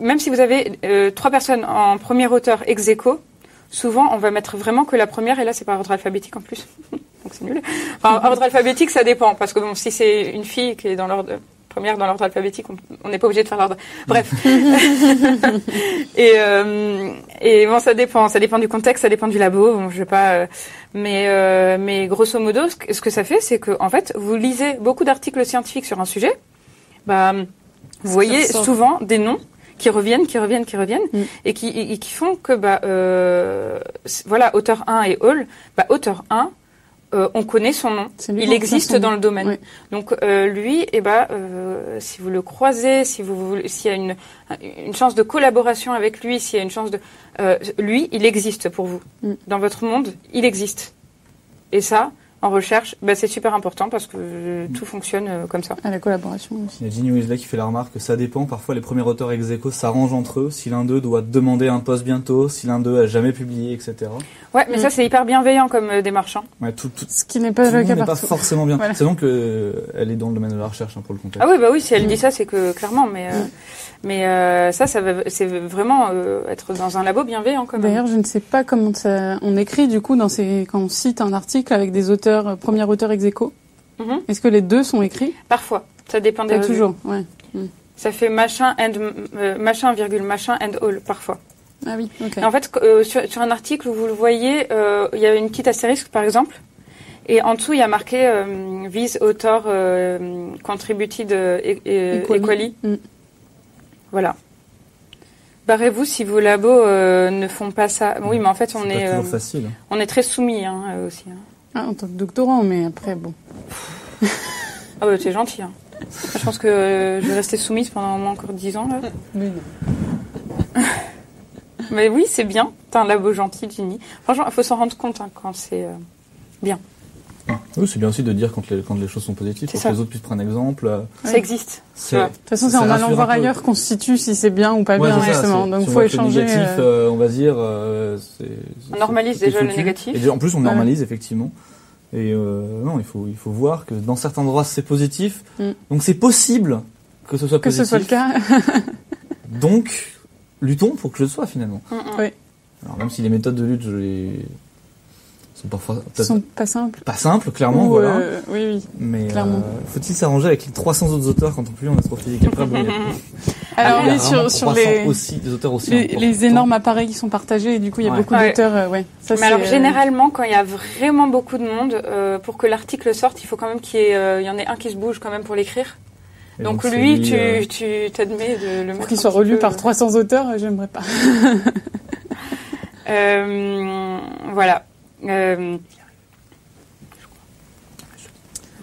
Même si vous avez trois personnes en premier auteur ex aequo, souvent on va mettre vraiment que la première, et là c'est par ordre alphabétique en plus, donc c'est nul. Enfin, ordre alphabétique, ça dépend, parce que bon, si c'est une fille qui est dans l'ordre première dans l'ordre alphabétique, on n'est pas obligé de faire l'ordre. Bref. Et bon, ça dépend du contexte, ça dépend du labo. Bon, je vais pas. Mais grosso modo, ce que ça fait, c'est que en fait, vous lisez beaucoup d'articles scientifiques sur un sujet, bah vous voyez souvent des noms qui reviennent, mm. Et qui font que, voilà, auteur 1 et all, bah, auteur 1, on connaît son nom. Il existe dans le domaine. Oui. Donc, lui, si vous le croisez, s'il y a une chance de collaboration avec lui, s'il y a une chance de... lui, il existe pour vous. Mm. Dans votre monde, il existe. Et ça... En recherche, bah c'est super important parce que tout fonctionne comme ça. À la collaboration aussi. Il y a Ginny Weasley qui fait la remarque que ça dépend. Parfois, les premiers auteurs ex aequo s'arrangent entre eux. Si l'un d'eux doit demander un poste bientôt, si l'un d'eux a jamais publié, etc. Ouais, mais ça, c'est hyper bienveillant comme démarche. Hein. Ouais, tout, ce qui n'est pas le cas partout. Pas forcément bien. Voilà. C'est donc elle est dans le domaine de la recherche, hein, pour le contexte. Ah oui, bah oui, si elle dit ça, c'est que clairement, mais c'est vraiment être dans un labo bienveillant quand même. D'ailleurs, je ne sais pas comment on écrit du coup quand on cite un article avec des auteurs. Premier auteur ex aequo. Mm-hmm. Est-ce que les deux sont écrits? Parfois, ça dépend des revues. Toujours, ouais. Mm. Ça fait machin virgule machin and all parfois. Ah oui, ok. Et en fait, sur un article où vous le voyez, il y a une petite astérisque par exemple, et en dessous il y a marqué vise author contributed equally. Mm. Voilà. Barrez-vous si vos labos ne font pas ça. Oui, mais en fait on est très soumis aussi. Hein. Ah, en tant que doctorant, mais après, bon. Ah bah, t'es gentil, hein. Je pense que je vais rester soumise pendant au moins encore 10 ans, là. Mais non. Mais oui, c'est bien. T'as un labo gentil, Ginny. Franchement, il faut s'en rendre compte, hein, quand c'est bien. Ah, oui, c'est bien aussi de dire quand les choses sont positives, pour que les autres puissent prendre un exemple. Ça existe. De toute façon, c'est en allant voir ailleurs qu'on se situe si c'est bien ou pas bien, justement. Donc, il faut échanger. Négatif, on va dire. On normalise déjà le négatif. Et en plus, on normalise, effectivement. Et non, il faut voir que dans certains endroits, c'est positif. Mm. Donc, c'est possible que ce soit positif. Que ce soit le cas. Donc, luttons pour que je le sois, finalement. Mm-mm. Oui. Alors, même si les méthodes de lutte, sont pas simples. Pas simples, clairement, voilà. Oui. Mais faut-il s'arranger avec les 300 autres auteurs quand on publie en astrophysique? Après, bon, alors oui, sur les aussi, des auteurs aussi les énormes appareils qui sont partagés, et du coup il y a beaucoup d'auteurs. Ouais. Ça, mais alors généralement, quand il y a vraiment beaucoup de monde, pour que l'article sorte, il faut quand même qu'il y en ait un qui se bouge quand même pour l'écrire. Donc lui, tu t'admets de le mettre. Pour qu'il soit relu par 300 auteurs, j'aimerais pas. Voilà.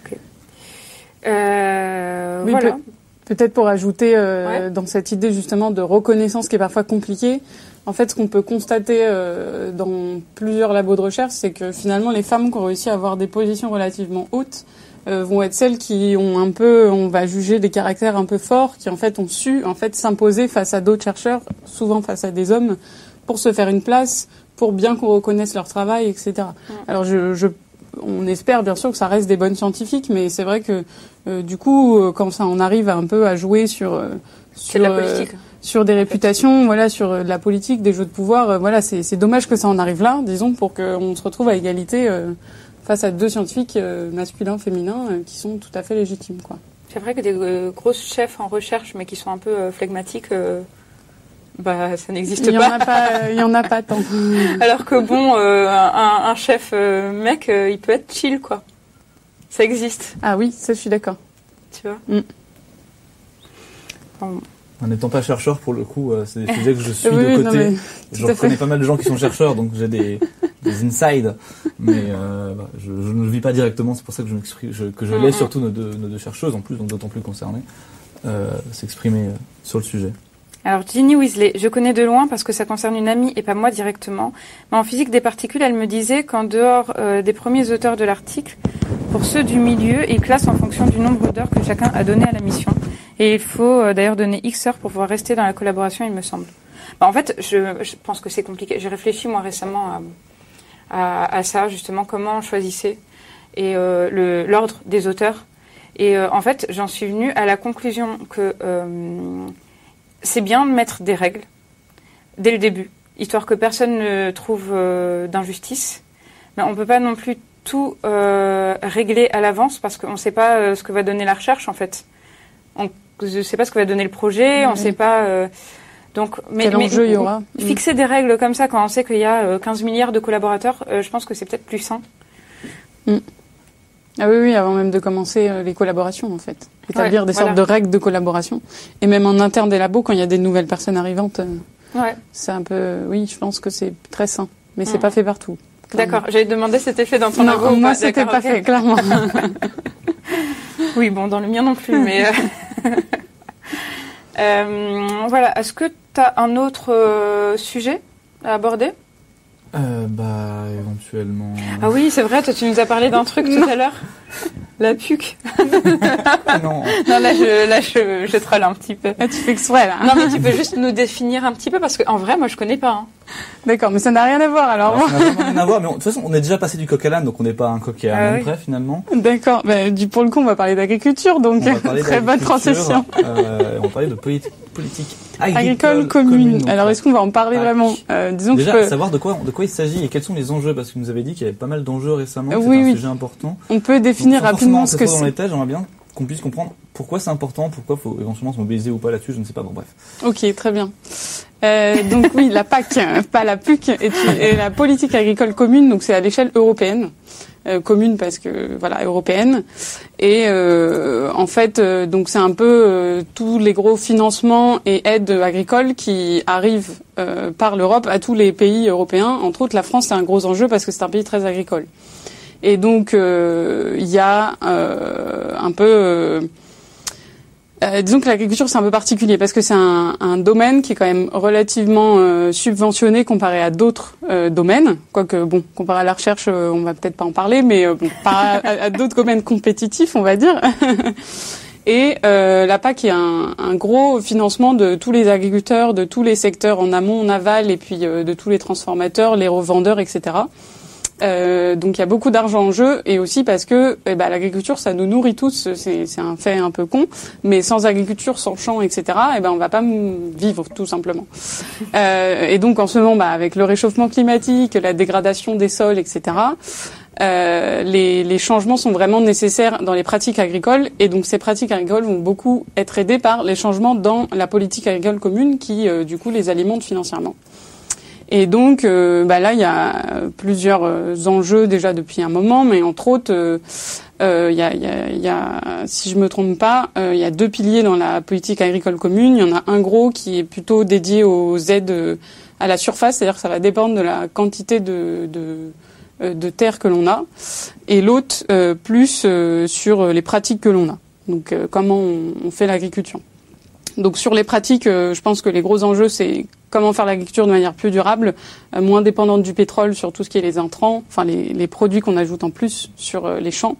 Okay. Oui, voilà. Peut-être pour ajouter dans cette idée justement de reconnaissance qui est parfois compliquée, en fait, ce qu'on peut constater dans plusieurs labos de recherche, c'est que finalement les femmes qui ont réussi à avoir des positions relativement hautes vont être celles qui ont un peu, on va juger des caractères un peu forts, qui en fait ont su en fait s'imposer face à d'autres chercheurs, souvent face à des hommes, pour se faire une place, pour bien qu'on reconnaisse leur travail, etc. Alors, on espère bien sûr que ça reste des bonnes scientifiques, mais c'est vrai que du coup, quand ça en arrive un peu à jouer sur des réputations, voilà, sur de la politique, des jeux de pouvoir, voilà, c'est dommage que ça en arrive là, disons, pour qu'on se retrouve à égalité face à deux scientifiques masculins, féminins, qui sont tout à fait légitimes, quoi. C'est vrai que des grosses chefs en recherche, mais qui sont un peu flegmatiques. Bah, ça n'existe pas. Il n'y en a pas tant. Alors que bon, un chef mec, il peut être chill, quoi. Ça existe. Ah oui, ça je suis d'accord. Tu vois En n'étant pas chercheur, pour le coup, c'est des sujets que je suis de côté. Non, je reconnais pas mal de gens qui sont chercheurs, donc j'ai des insides. Mais je ne le vis pas directement, c'est pour ça que je m'exprime, que je laisse surtout nos deux chercheuses, en plus, donc d'autant plus concernées, s'exprimer sur le sujet. Alors, Ginny Weasley, je connais de loin parce que ça concerne une amie et pas moi directement. Mais en physique des particules, elle me disait qu'en dehors des premiers auteurs de l'article, pour ceux du milieu, ils classent en fonction du nombre d'heures que chacun a donné à la mission. Et il faut d'ailleurs donner X heures pour pouvoir rester dans la collaboration, il me semble. Bah, en fait, je pense que c'est compliqué. J'ai réfléchi, moi, récemment à ça, justement, comment on choisissait et l'ordre des auteurs. Et en fait, j'en suis venue à la conclusion que... c'est bien de mettre des règles dès le début, histoire que personne ne trouve d'injustice. Mais on ne peut pas non plus tout régler à l'avance parce qu'on ne sait pas ce que va donner la recherche, en fait. On ne sait pas ce que va donner le projet, on ne sait pas... donc, quel enjeu il y aura. Fixer des règles comme ça, quand on sait qu'il y a 15 milliards de collaborateurs, je pense que c'est peut-être plus sain. Mm. Ah oui, avant même de commencer les collaborations, en fait. Établir des sortes de règles de collaboration. Et même en interne des labos, quand il y a des nouvelles personnes arrivantes, c'est un peu... Oui, je pense que c'est très sain. Mais c'est pas fait partout. D'accord. J'avais demandé si c'était fait dans ton labo. Non, moi, c'était pas fait, clairement. Oui, bon, dans le mien non plus, mais... voilà. Est-ce que tu as un autre sujet à aborder ? Bah, éventuellement... Ah oui, c'est vrai, toi, tu nous as parlé d'un truc tout à l'heure. La puque. Non. Non, là, je troll un petit peu. Ah, tu fais exprès, là. Non, mais tu peux juste nous définir un petit peu, parce qu'en vrai, moi, je connais pas. Hein. D'accord, mais ça n'a rien à voir, alors. Ça n'a rien à voir, mais de toute façon, on est déjà passé du coq à l'âne, donc on n'est pas un coq à l'âne près, finalement. D'accord, mais pour le coup, on va parler d'agriculture, donc très bonne transition. On va parler de politique agricole commune. Alors, est-ce qu'on va en parler vraiment disons déjà, savoir de quoi il s'agit et quels sont les enjeux, parce que vous nous avez dit qu'il y avait pas mal d'enjeux récemment, c'est un sujet important. On peut définir rapidement ce que c'est. Dans les tâches, j'aimerais bien qu'on puisse comprendre pourquoi c'est important, pourquoi il faut éventuellement se mobiliser ou pas là-dessus, je ne sais pas, bon bref. Ok, très bien. Donc oui, la PAC, pas la PUC, et la politique agricole commune, donc c'est à l'échelle européenne. Commune parce que voilà européenne et en fait donc c'est un peu tous les gros financements et aides agricoles qui arrivent par l'Europe à tous les pays européens, entre autres la France c'est un gros enjeu parce que c'est un pays très agricole et donc il y a un peu disons que l'agriculture, c'est un peu particulier parce que c'est un domaine qui est quand même relativement subventionné comparé à d'autres domaines. Quoique, bon, comparé à la recherche, on va peut-être pas en parler, mais bon, comparé à d'autres domaines compétitifs, on va dire. Et la PAC est un gros financement de tous les agriculteurs, de tous les secteurs en amont, en aval, et puis de tous les transformateurs, les revendeurs, etc. Donc il y a beaucoup d'argent en jeu et aussi parce que l'agriculture ça nous nourrit tous, c'est un fait un peu con, mais sans agriculture, sans champ, etc. On va pas vivre tout simplement. Et donc en ce moment avec le réchauffement climatique, la dégradation des sols, etc. Les changements sont vraiment nécessaires dans les pratiques agricoles et donc ces pratiques agricoles vont beaucoup être aidées par les changements dans la politique agricole commune qui du coup les alimente financièrement. Et donc, là, il y a plusieurs enjeux déjà depuis un moment, mais entre autres, il y a, si je me trompe pas, il y a deux piliers dans la politique agricole commune. Il y en a un gros qui est plutôt dédié aux aides à la surface, c'est-à-dire que ça va dépendre de la quantité de terre que l'on a, et l'autre plus sur les pratiques que l'on a. Donc, comment on fait l'agriculture. Donc sur les pratiques, je pense que les gros enjeux, c'est comment faire l'agriculture de manière plus durable, moins dépendante du pétrole sur tout ce qui est les intrants, enfin les produits qu'on ajoute en plus sur les champs.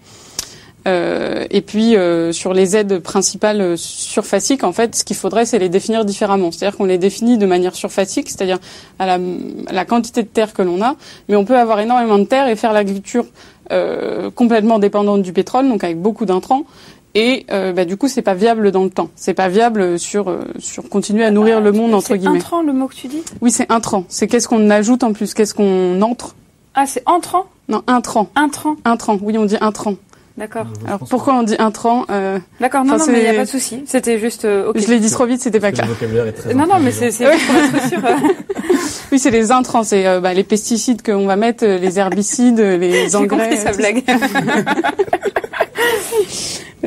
Et puis sur les aides principales surfaciques, en fait, ce qu'il faudrait, c'est les définir différemment. C'est-à-dire qu'on les définit de manière surfacique, c'est-à-dire à la quantité de terre que l'on a, mais on peut avoir énormément de terre et faire l'agriculture complètement dépendante du pétrole, donc avec beaucoup d'intrants. Et du coup, c'est pas viable dans le temps. C'est pas viable sur continuer à nourrir le monde entre guillemets. C'est intrant le mot que tu dis ? Oui, c'est intrant. C'est qu'est-ce qu'on ajoute en plus, qu'est-ce qu'on entre ? Ah, c'est entrant ? Non, intrant. Intrant. Oui, on dit intrant. D'accord. Alors pourquoi on dit intrant D'accord, non, non, mais il n'y a pas de souci. C'était juste. Okay. Je l'ai dit trop vite, c'était pas clair. Le vocabulaire est très non, mais c'est sûr. Oui, c'est les intrants, c'est les pesticides qu'on va mettre, les herbicides, les engrais. J'ai compris sa blague.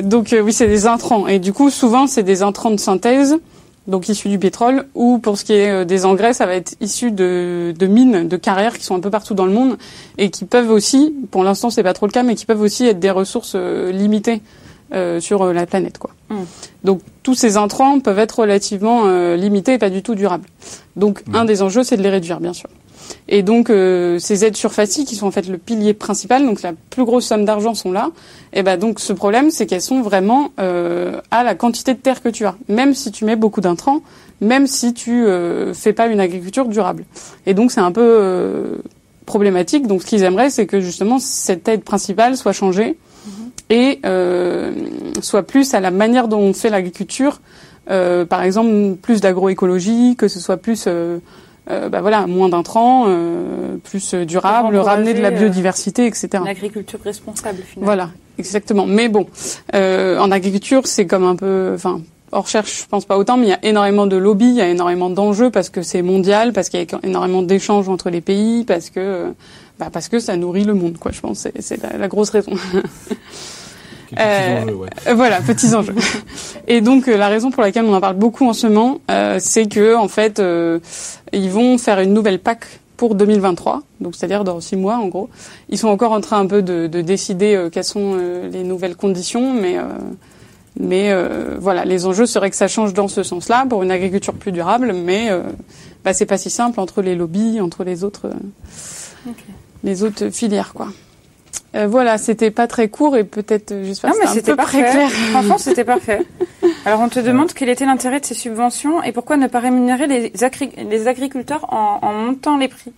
Donc oui, c'est des intrants. Et du coup, souvent, c'est des intrants de synthèse, donc issus du pétrole, ou pour ce qui est des engrais, ça va être issu de mines, de carrières qui sont un peu partout dans le monde et qui peuvent aussi, pour l'instant c'est pas trop le cas, mais qui peuvent aussi être des ressources limitées sur la planète, quoi. Mmh. Donc tous ces intrants peuvent être relativement limités et pas du tout durables. Donc un des enjeux, c'est de les réduire, bien sûr. Et donc ces aides surfaciques qui sont en fait le pilier principal, donc la plus grosse somme d'argent sont là. Et ben donc ce problème, c'est qu'elles sont vraiment à la quantité de terre que tu as, même si tu mets beaucoup d'intrants, même si tu fais pas une agriculture durable. Et donc c'est un peu problématique. Donc ce qu'ils aimeraient, c'est que justement cette aide principale soit changée et soit plus à la manière dont on fait l'agriculture. Par exemple, plus d'agroécologie, que ce soit plus moins d'intrants, plus durable, ramener de la biodiversité, etc. L'agriculture responsable, finalement. Voilà, exactement. Mais bon, en agriculture, c'est comme un peu... Enfin, en recherche, je pense pas autant, mais il y a énormément de lobbies, il y a énormément d'enjeux, parce que c'est mondial, parce qu'il y a énormément d'échanges entre les pays, parce que ça nourrit le monde, quoi, je pense. C'est la grosse raison. Petits enjeux, ouais. Voilà, petits enjeux. Et donc la raison pour laquelle on en parle beaucoup en ce moment, c'est que en fait ils vont faire une nouvelle PAC pour 2023, donc c'est-à-dire dans 6 mois en gros. Ils sont encore en train un peu de décider quelles sont les nouvelles conditions, mais voilà, les enjeux seraient que ça change dans ce sens-là pour une agriculture plus durable, mais c'est pas si simple entre les lobbies, entre les autres les autres filières, quoi. Voilà, c'était pas très court et peut-être j'espère que c'était un peu très clair. Franchement, c'était parfait. Alors, on te demande quel était l'intérêt de ces subventions et pourquoi ne pas rémunérer les agriculteurs en montant les prix.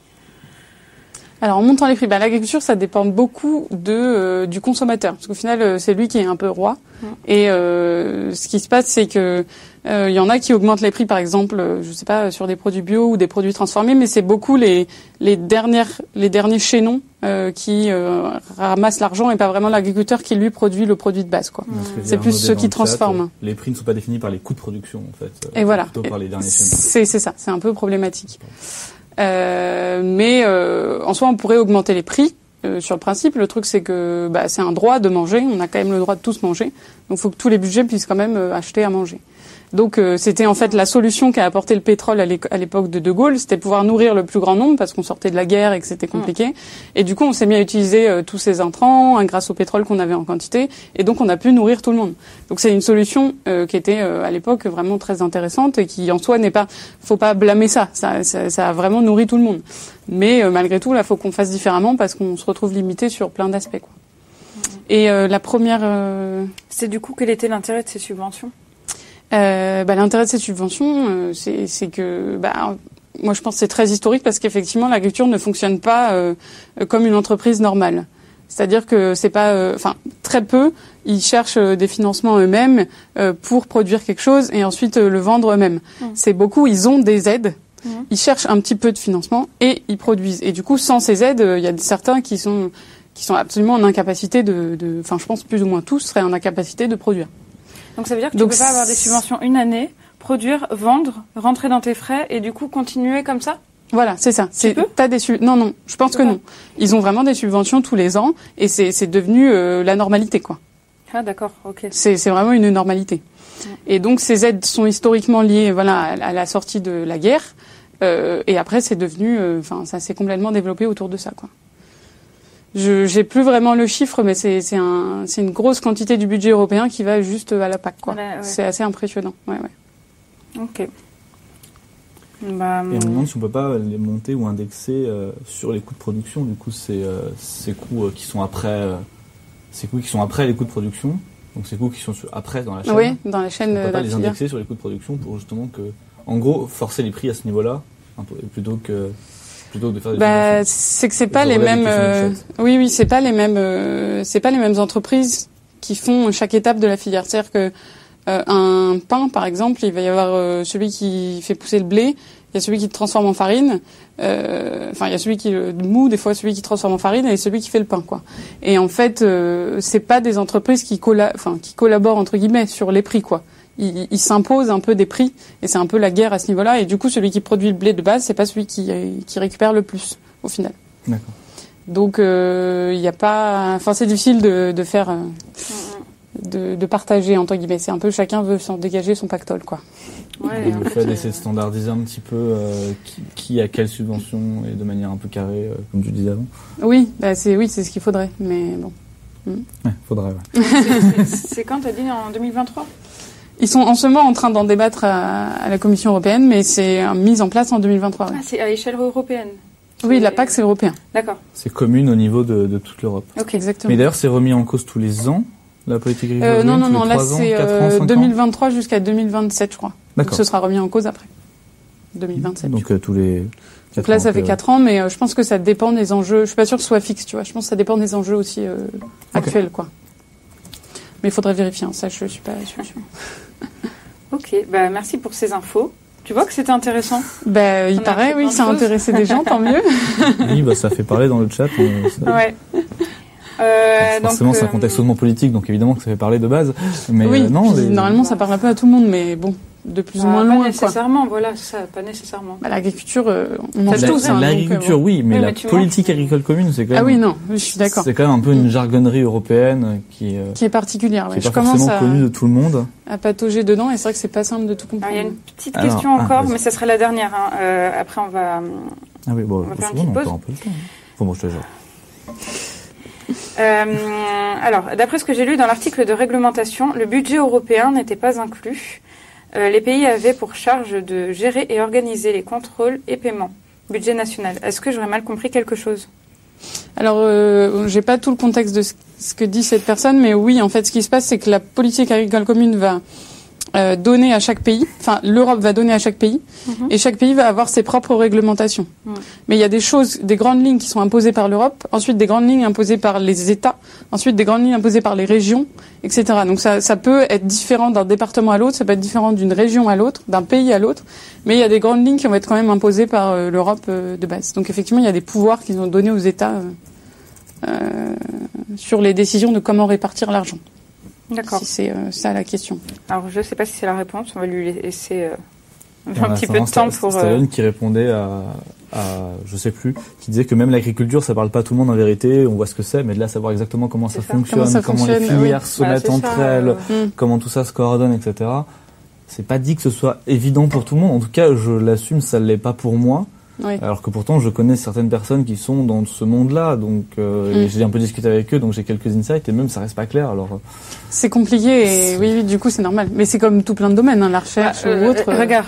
Alors, en montant les prix, l'agriculture, ça dépend beaucoup du consommateur. Parce qu'au final, c'est lui qui est un peu roi. Et ce qui se passe, c'est que y en a qui augmentent les prix, par exemple, je sais pas, sur des produits bio ou des produits transformés, mais c'est beaucoup les derniers chaînons qui ramassent l'argent et pas vraiment l'agriculteur qui lui produit le produit de base, quoi. C'est plus ceux qui transforment. Les prix ne sont pas définis par les coûts de production, en fait. Et voilà. Plutôt par les derniers chaînons. C'est ça. C'est un peu problématique. Mais en soi, on pourrait augmenter les prix sur le principe. Le truc, c'est que c'est un droit de manger. On a quand même le droit de tous manger. Donc, il faut que tous les budgets puissent quand même acheter à manger. Donc, c'était en fait la solution qu'a apporté le pétrole à l'époque de Gaulle. C'était pouvoir nourrir le plus grand nombre parce qu'on sortait de la guerre et que c'était compliqué. Et du coup, on s'est mis à utiliser tous ces intrants grâce au pétrole qu'on avait en quantité. Et donc, on a pu nourrir tout le monde. Donc, c'est une solution qui était à l'époque vraiment très intéressante et qui en soi n'est pas... Faut pas blâmer ça. Ça a vraiment nourri tout le monde. Mais malgré tout, là, faut qu'on fasse différemment parce qu'on se retrouve limité sur plein d'aspects, quoi. Et la première... C'est du coup, quel était l'intérêt de ces subventions ? L'intérêt de cette subvention, c'est que... moi, je pense que c'est très historique parce qu'effectivement, l'agriculture ne fonctionne pas comme une entreprise normale. C'est-à-dire que c'est pas... très peu, ils cherchent des financements eux-mêmes pour produire quelque chose et ensuite le vendre eux-mêmes. C'est beaucoup, ils ont des aides, ils cherchent un petit peu de financement et ils produisent. Et du coup, sans ces aides, il y a certains qui sont absolument en incapacité de... Enfin, je pense plus ou moins tous seraient en incapacité de produire. Donc ça veut dire que tu peux pas avoir des subventions une année, produire, vendre, rentrer dans tes frais et du coup continuer comme ça ? Voilà, c'est ça. Non, je pense que non. Ils ont vraiment des subventions tous les ans et c'est devenu la normalité, quoi. Ah d'accord, ok. C'est vraiment une normalité. Et donc ces aides sont historiquement liées, voilà, à la sortie de la guerre et après c'est devenu, ça s'est complètement développé autour de ça, quoi. J'ai plus vraiment le chiffre, mais c'est une grosse quantité du budget européen qui va juste à la PAC, quoi. Voilà, ouais. C'est assez impressionnant. Ouais. Ok. Et on demande si on peut pas les monter ou indexer sur les coûts de production. Du coup, c'est ces coûts qui sont après les coûts de production. Donc ces coûts qui sont après dans la chaîne. Oui, dans la chaîne. On peut pas les indexer sur les coûts de production pour justement que, en gros, forcer les prix à ce niveau-là, plutôt que. C'est que c'est pas les mêmes. Oui, c'est pas les mêmes. C'est pas les mêmes entreprises qui font chaque étape de la filière. C'est-à-dire que un pain, par exemple, il va y avoir celui qui fait pousser le blé Il y a celui qui le transforme en farine. Enfin, il y a celui qui le moud, des fois celui qui transforme en farine et celui qui fait le pain, quoi. Et en fait, c'est pas des entreprises qui collaborent entre guillemets sur les prix, quoi. Ils s'imposent un peu des prix et c'est un peu la guerre à ce niveau-là. Et du coup, celui qui produit le blé de base, c'est pas celui qui récupère le plus au final. D'accord. Donc, il n'y a pas. Enfin, c'est difficile de faire. De partager, entre guillemets. C'est un peu chacun veut s'en dégager son pactole, quoi. Ouais, et le fait d'essayer de standardiser un petit peu qui a quelle subvention et de manière un peu carrée, comme tu disais avant. Oui, bah c'est ce qu'il faudrait, mais bon. Ouais, faudrait, ouais. C'est quand, t'as dit, en 2023 ? Ils sont en ce moment en train d'en débattre à la Commission européenne, mais c'est mis en place en 2023. Ah, ouais. C'est à l'échelle européenne. Oui, la PAC, c'est européen. D'accord. C'est commune au niveau de toute l'Europe. Ok, exactement. Mais d'ailleurs, c'est remis en cause tous les ans. La politique agricole commune, non, là c'est 2023 jusqu'à 2027, je crois. D'accord. Donc ce sera remis en cause après. 2027. Donc tous les 4 donc là, ans, ça fait 4 ans, mais je pense que ça dépend des enjeux. Je suis pas sûre que ce soit fixe, tu vois. Je pense que ça dépend des enjeux aussi actuels, quoi. Mais il faudrait vérifier, hein. Ça, je suis pas sûre. Ok, bah, merci pour ces infos. Tu vois que c'était intéressant. Bah, il paraît, oui, ça a intéressé des gens, tant mieux. Oui, bah, ça fait parler dans le chat. Ouais. Forcément, donc, c'est un contexte hautement politique, donc évidemment que ça fait parler de base. Mais oui, non, normalement, ça parle un peu à tout le monde, mais bon, de plus ou moins loin. Pas nécessairement, quoi. Voilà, ça, pas nécessairement. Bah, l'agriculture, on mange tous. L'agriculture, oui, mais la politique agricole commune, c'est quand même. Ah oui, non, je suis d'accord. C'est quand même un peu une jargonnerie européenne qui est particulière. Qui n'est pas forcément connue de tout le monde. À patauger dedans, et c'est vrai que c'est pas simple de tout comprendre. Il y a une petite question encore, mais ça serait la dernière. Après, on va. Ah oui, bon, on va faire une petite pause. Bon, je te jure. Alors, d'après ce que j'ai lu dans l'article de réglementation, le budget européen n'était pas inclus. Les pays avaient pour charge de gérer et organiser les contrôles et paiements. Budget national. Est-ce que j'aurais mal compris quelque chose ? Alors, j'ai pas tout le contexte de ce que dit cette personne, mais oui, en fait, ce qui se passe, c'est que la politique agricole commune va donner à chaque pays, enfin l'Europe va donner à chaque pays, et chaque pays va avoir ses propres réglementations. Mais il y a des choses, des grandes lignes qui sont imposées par l'Europe, ensuite des grandes lignes imposées par les États, ensuite des grandes lignes imposées par les régions, etc. Donc ça peut être différent d'un département à l'autre, ça peut être différent d'une région à l'autre, d'un pays à l'autre, mais il y a des grandes lignes qui vont être quand même imposées par l'Europe de base. Donc effectivement, il y a des pouvoirs qu'ils ont donnés aux États sur les décisions de comment répartir l'argent. D'accord. Si c'est ça la question. Alors je ne sais pas si c'est la réponse, on va lui laisser un petit peu de temps pour. Stallone qui répondait à je sais plus, qui disait que même l'agriculture, ça parle pas à tout le monde en vérité. On voit ce que c'est, mais de là savoir exactement comment ça fonctionne, comment les filières se mettent entre elles, comment tout ça se coordonne, etc. C'est pas dit que ce soit évident pour tout le monde. En tout cas, je l'assume, ça l'est pas pour moi. Oui. Alors que pourtant, je connais certaines personnes qui sont dans ce monde-là, donc j'ai un peu discuté avec eux, donc j'ai quelques insights, et même ça reste pas clair. Alors c'est compliqué, et oui, du coup, c'est normal. Mais c'est comme tout plein de domaines, hein, la recherche ou autre. Regarde,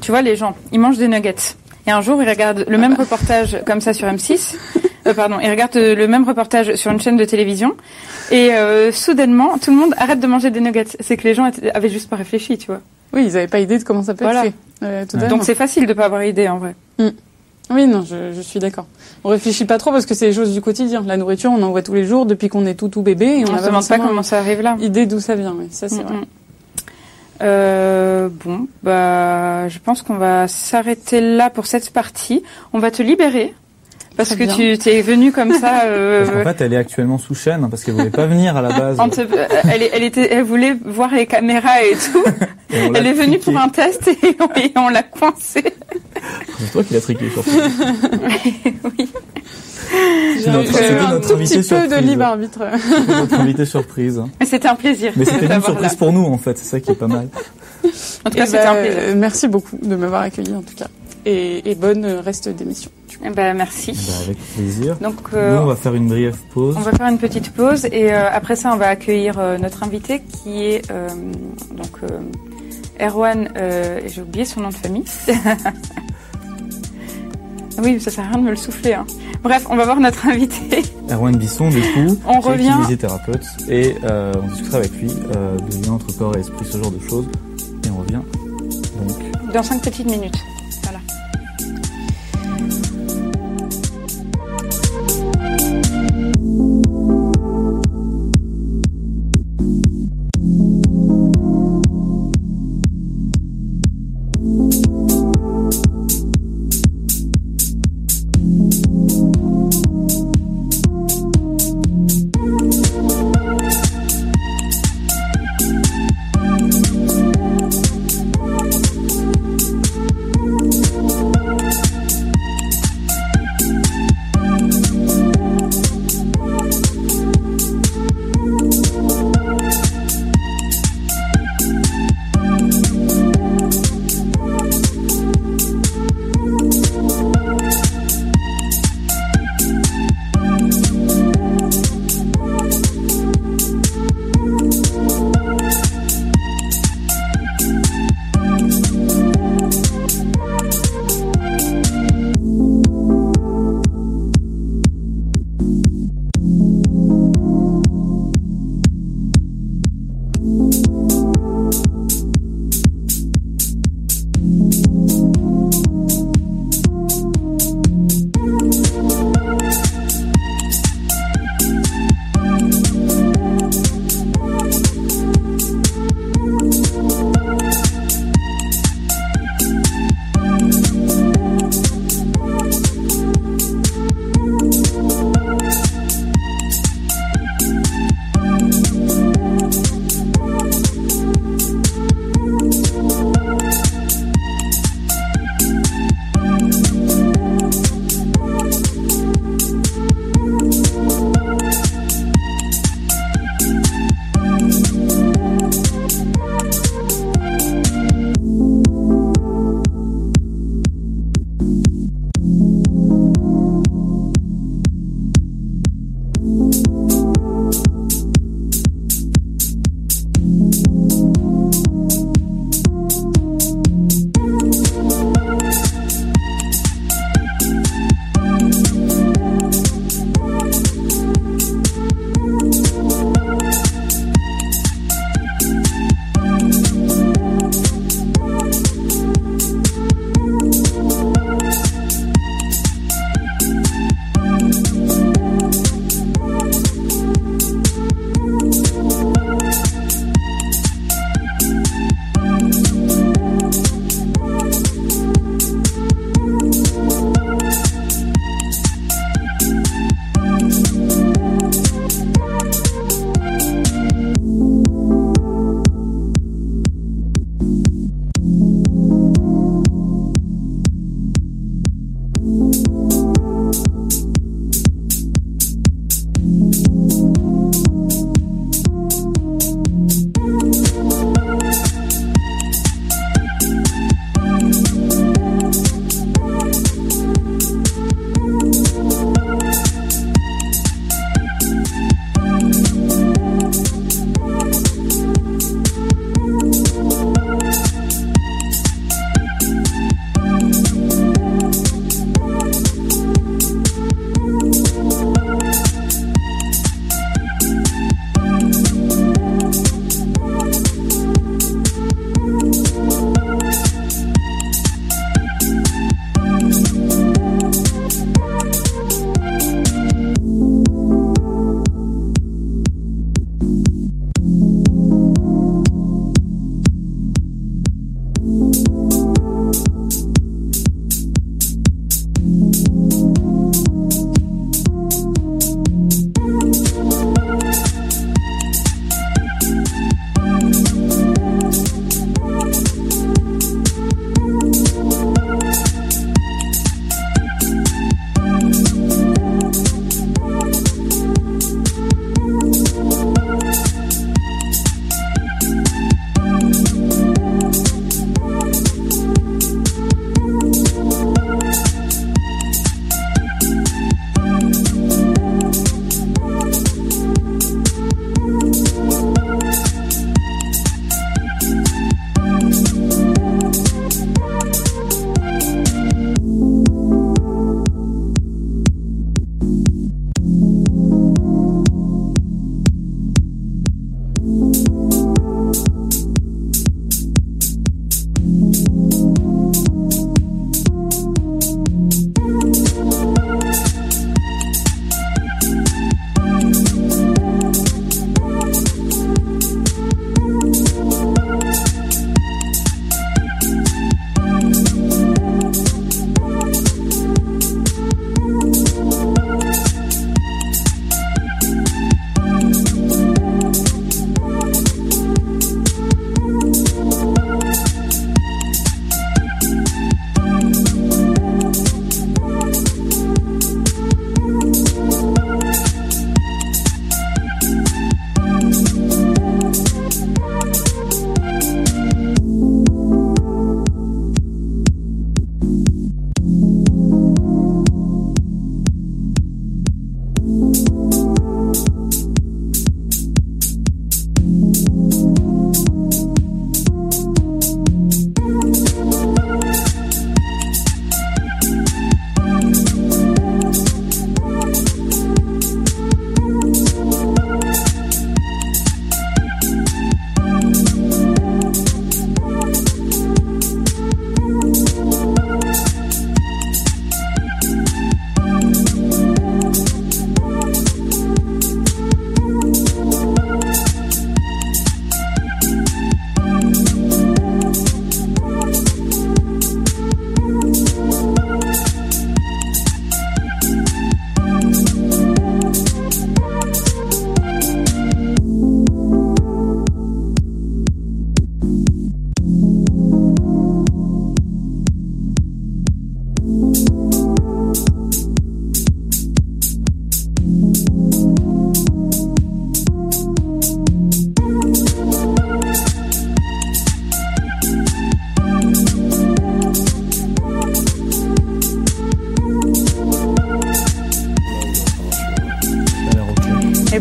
tu vois, les gens, ils mangent des nuggets, et un jour, ils regardent le même reportage comme ça sur M6. Ils regardent le même reportage sur une chaîne de télévision, et soudainement, tout le monde arrête de manger des nuggets. C'est que les gens avaient juste pas réfléchi, tu vois. Oui, ils n'avaient pas idée de comment ça peut être fait. Donc c'est facile de pas avoir idée, en vrai. Oui, non, je suis d'accord. On réfléchit pas trop parce que c'est les choses du quotidien. La nourriture, on en voit tous les jours depuis qu'on est tout bébé. Et on ne se demande pas comment ça arrive là. Idée d'où ça vient, oui. Ça, c'est vrai. Bon, bah, je pense qu'on va s'arrêter là pour cette partie. On va te libérer. Parce que tu es venue comme ça. En fait, elle est actuellement sous chaîne hein, parce qu'elle voulait pas venir à la base. Elle voulait voir les caméras et tout. Et elle est venue pour un test et on l'a coincée. C'est toi qui l'as triqué, surtout. Oui. J'ai eu un tout petit peu de libre arbitre. Notre invité surprise. C'était un plaisir. Mais c'était une surprise pour nous, en fait. C'est ça qui est pas mal. En tout cas, c'était un plaisir. Merci beaucoup de m'avoir accueilli, en tout cas. Et bonne reste d'émission. Merci. Avec plaisir. Donc, nous, on va faire une brève pause. On va faire une petite pause et après ça, on va accueillir notre invité qui est Erwann, j'ai oublié son nom de famille. Oui, ça sert à rien de me le souffler. Hein. Bref, on va voir notre invité. Erwann Bisson, du coup, qui est kinésithérapeute et on discutera avec lui du lien entre corps et esprit, ce genre de choses. Et on revient donc dans 5 petites minutes.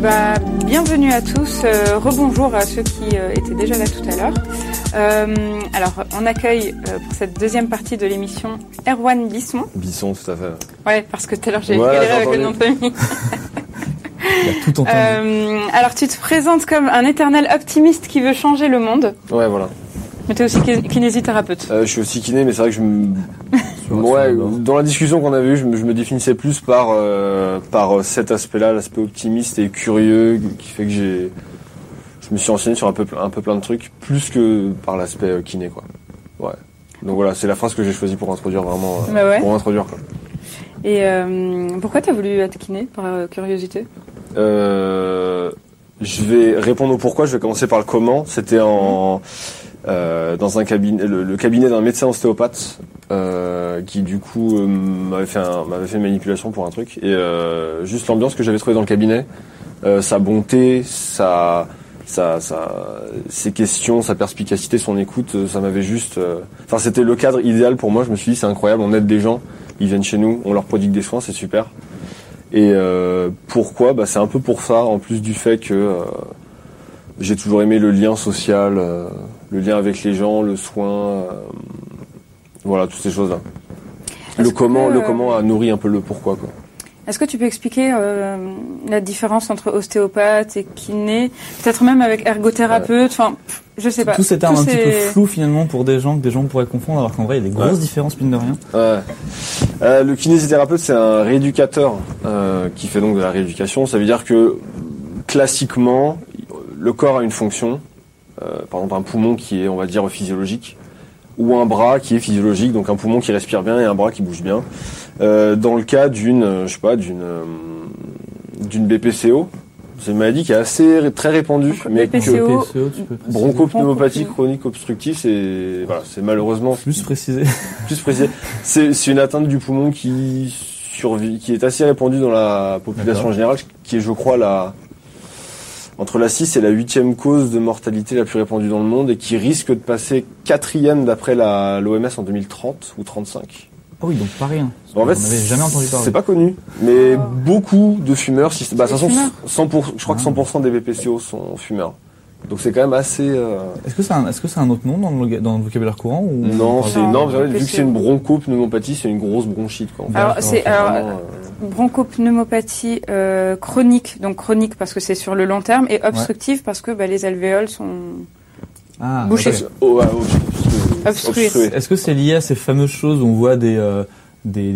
Bah, bienvenue à tous, rebonjour à ceux qui étaient déjà là tout à l'heure. Alors, on accueille pour cette deuxième partie de l'émission Erwann Bisson. Bisson, tout à fait. Ouais, parce que tout à l'heure j'ai galéré avec le nom de famille. Il a tout entendu. Alors, tu te présentes comme un éternel optimiste qui veut changer le monde. Ouais, voilà. Mais tu es aussi kinésithérapeute. Je suis aussi kiné, mais c'est vrai que je me... Ouais, dans la discussion qu'on a eue, je me définissais plus par cet aspect-là, l'aspect optimiste et curieux, qui fait que je me suis renseigné sur un peu plein de trucs, plus que par l'aspect kiné, quoi. Ouais. Donc voilà, c'est la phrase que j'ai choisie pour introduire vraiment, pour introduire, quoi. Et pourquoi t'as voulu être kiné, par curiosité? Je vais répondre au pourquoi. Je vais commencer par le comment. C'était dans un cabinet, le cabinet d'un médecin ostéopathe. Qui du coup m'avait fait une manipulation pour un truc, et juste l'ambiance que j'avais trouvée dans le cabinet, sa bonté, ses questions, sa perspicacité, son écoute, ça m'avait juste... Enfin, c'était le cadre idéal pour moi. Je me suis dit, c'est incroyable, on aide des gens, ils viennent chez nous, on leur prodigue des soins, c'est super. Et pourquoi? Bah, c'est un peu pour ça, en plus du fait que j'ai toujours aimé le lien social, le lien avec les gens, le soin... Voilà, toutes ces choses-là. Le comment a nourri un peu le pourquoi, quoi. Est-ce que tu peux expliquer la différence entre ostéopathe et kiné, peut-être même avec ergothérapeute, enfin, je sais pas. Tous ces termes un petit peu flous, finalement, pour des gens pourraient confondre, alors qu'en vrai, il y a des grosses différences, mine de rien. Ouais. Le kinésithérapeute, c'est un rééducateur qui fait donc de la rééducation. Ça veut dire que, classiquement, le corps a une fonction, par exemple un poumon qui est, on va dire, physiologique, ou un bras qui est physiologique, donc un poumon qui respire bien et un bras qui bouge bien. Dans le cas d'une BPCO, c'est une maladie qui est très répandue, mais que bronchopneumopathie chronique obstructive, c'est malheureusement plus précisé. C'est une atteinte du poumon qui est assez répandue dans la population générale, qui est, je crois, entre la 6 et la 8e cause de mortalité la plus répandue dans le monde, et qui risque de passer 4e d'après l'OMS en 2030 ou 35. Ah oui, donc pas rien. En fait, jamais entendu parler. C'est pas connu, mais beaucoup de fumeurs... je crois que 100% des BPCO sont fumeurs. Donc c'est quand même assez... Est-ce que c'est un autre nom dans le vocabulaire courant ou... Non, vu que c'est une bronchopneumopathie, c'est une grosse bronchite, quoi. Alors bronchopneumopathie chronique, donc chronique parce que c'est sur le long terme, et obstructive parce que les alvéoles sont bouchées. Obstruées. Est-ce que c'est lié à ces fameuses choses où on voit des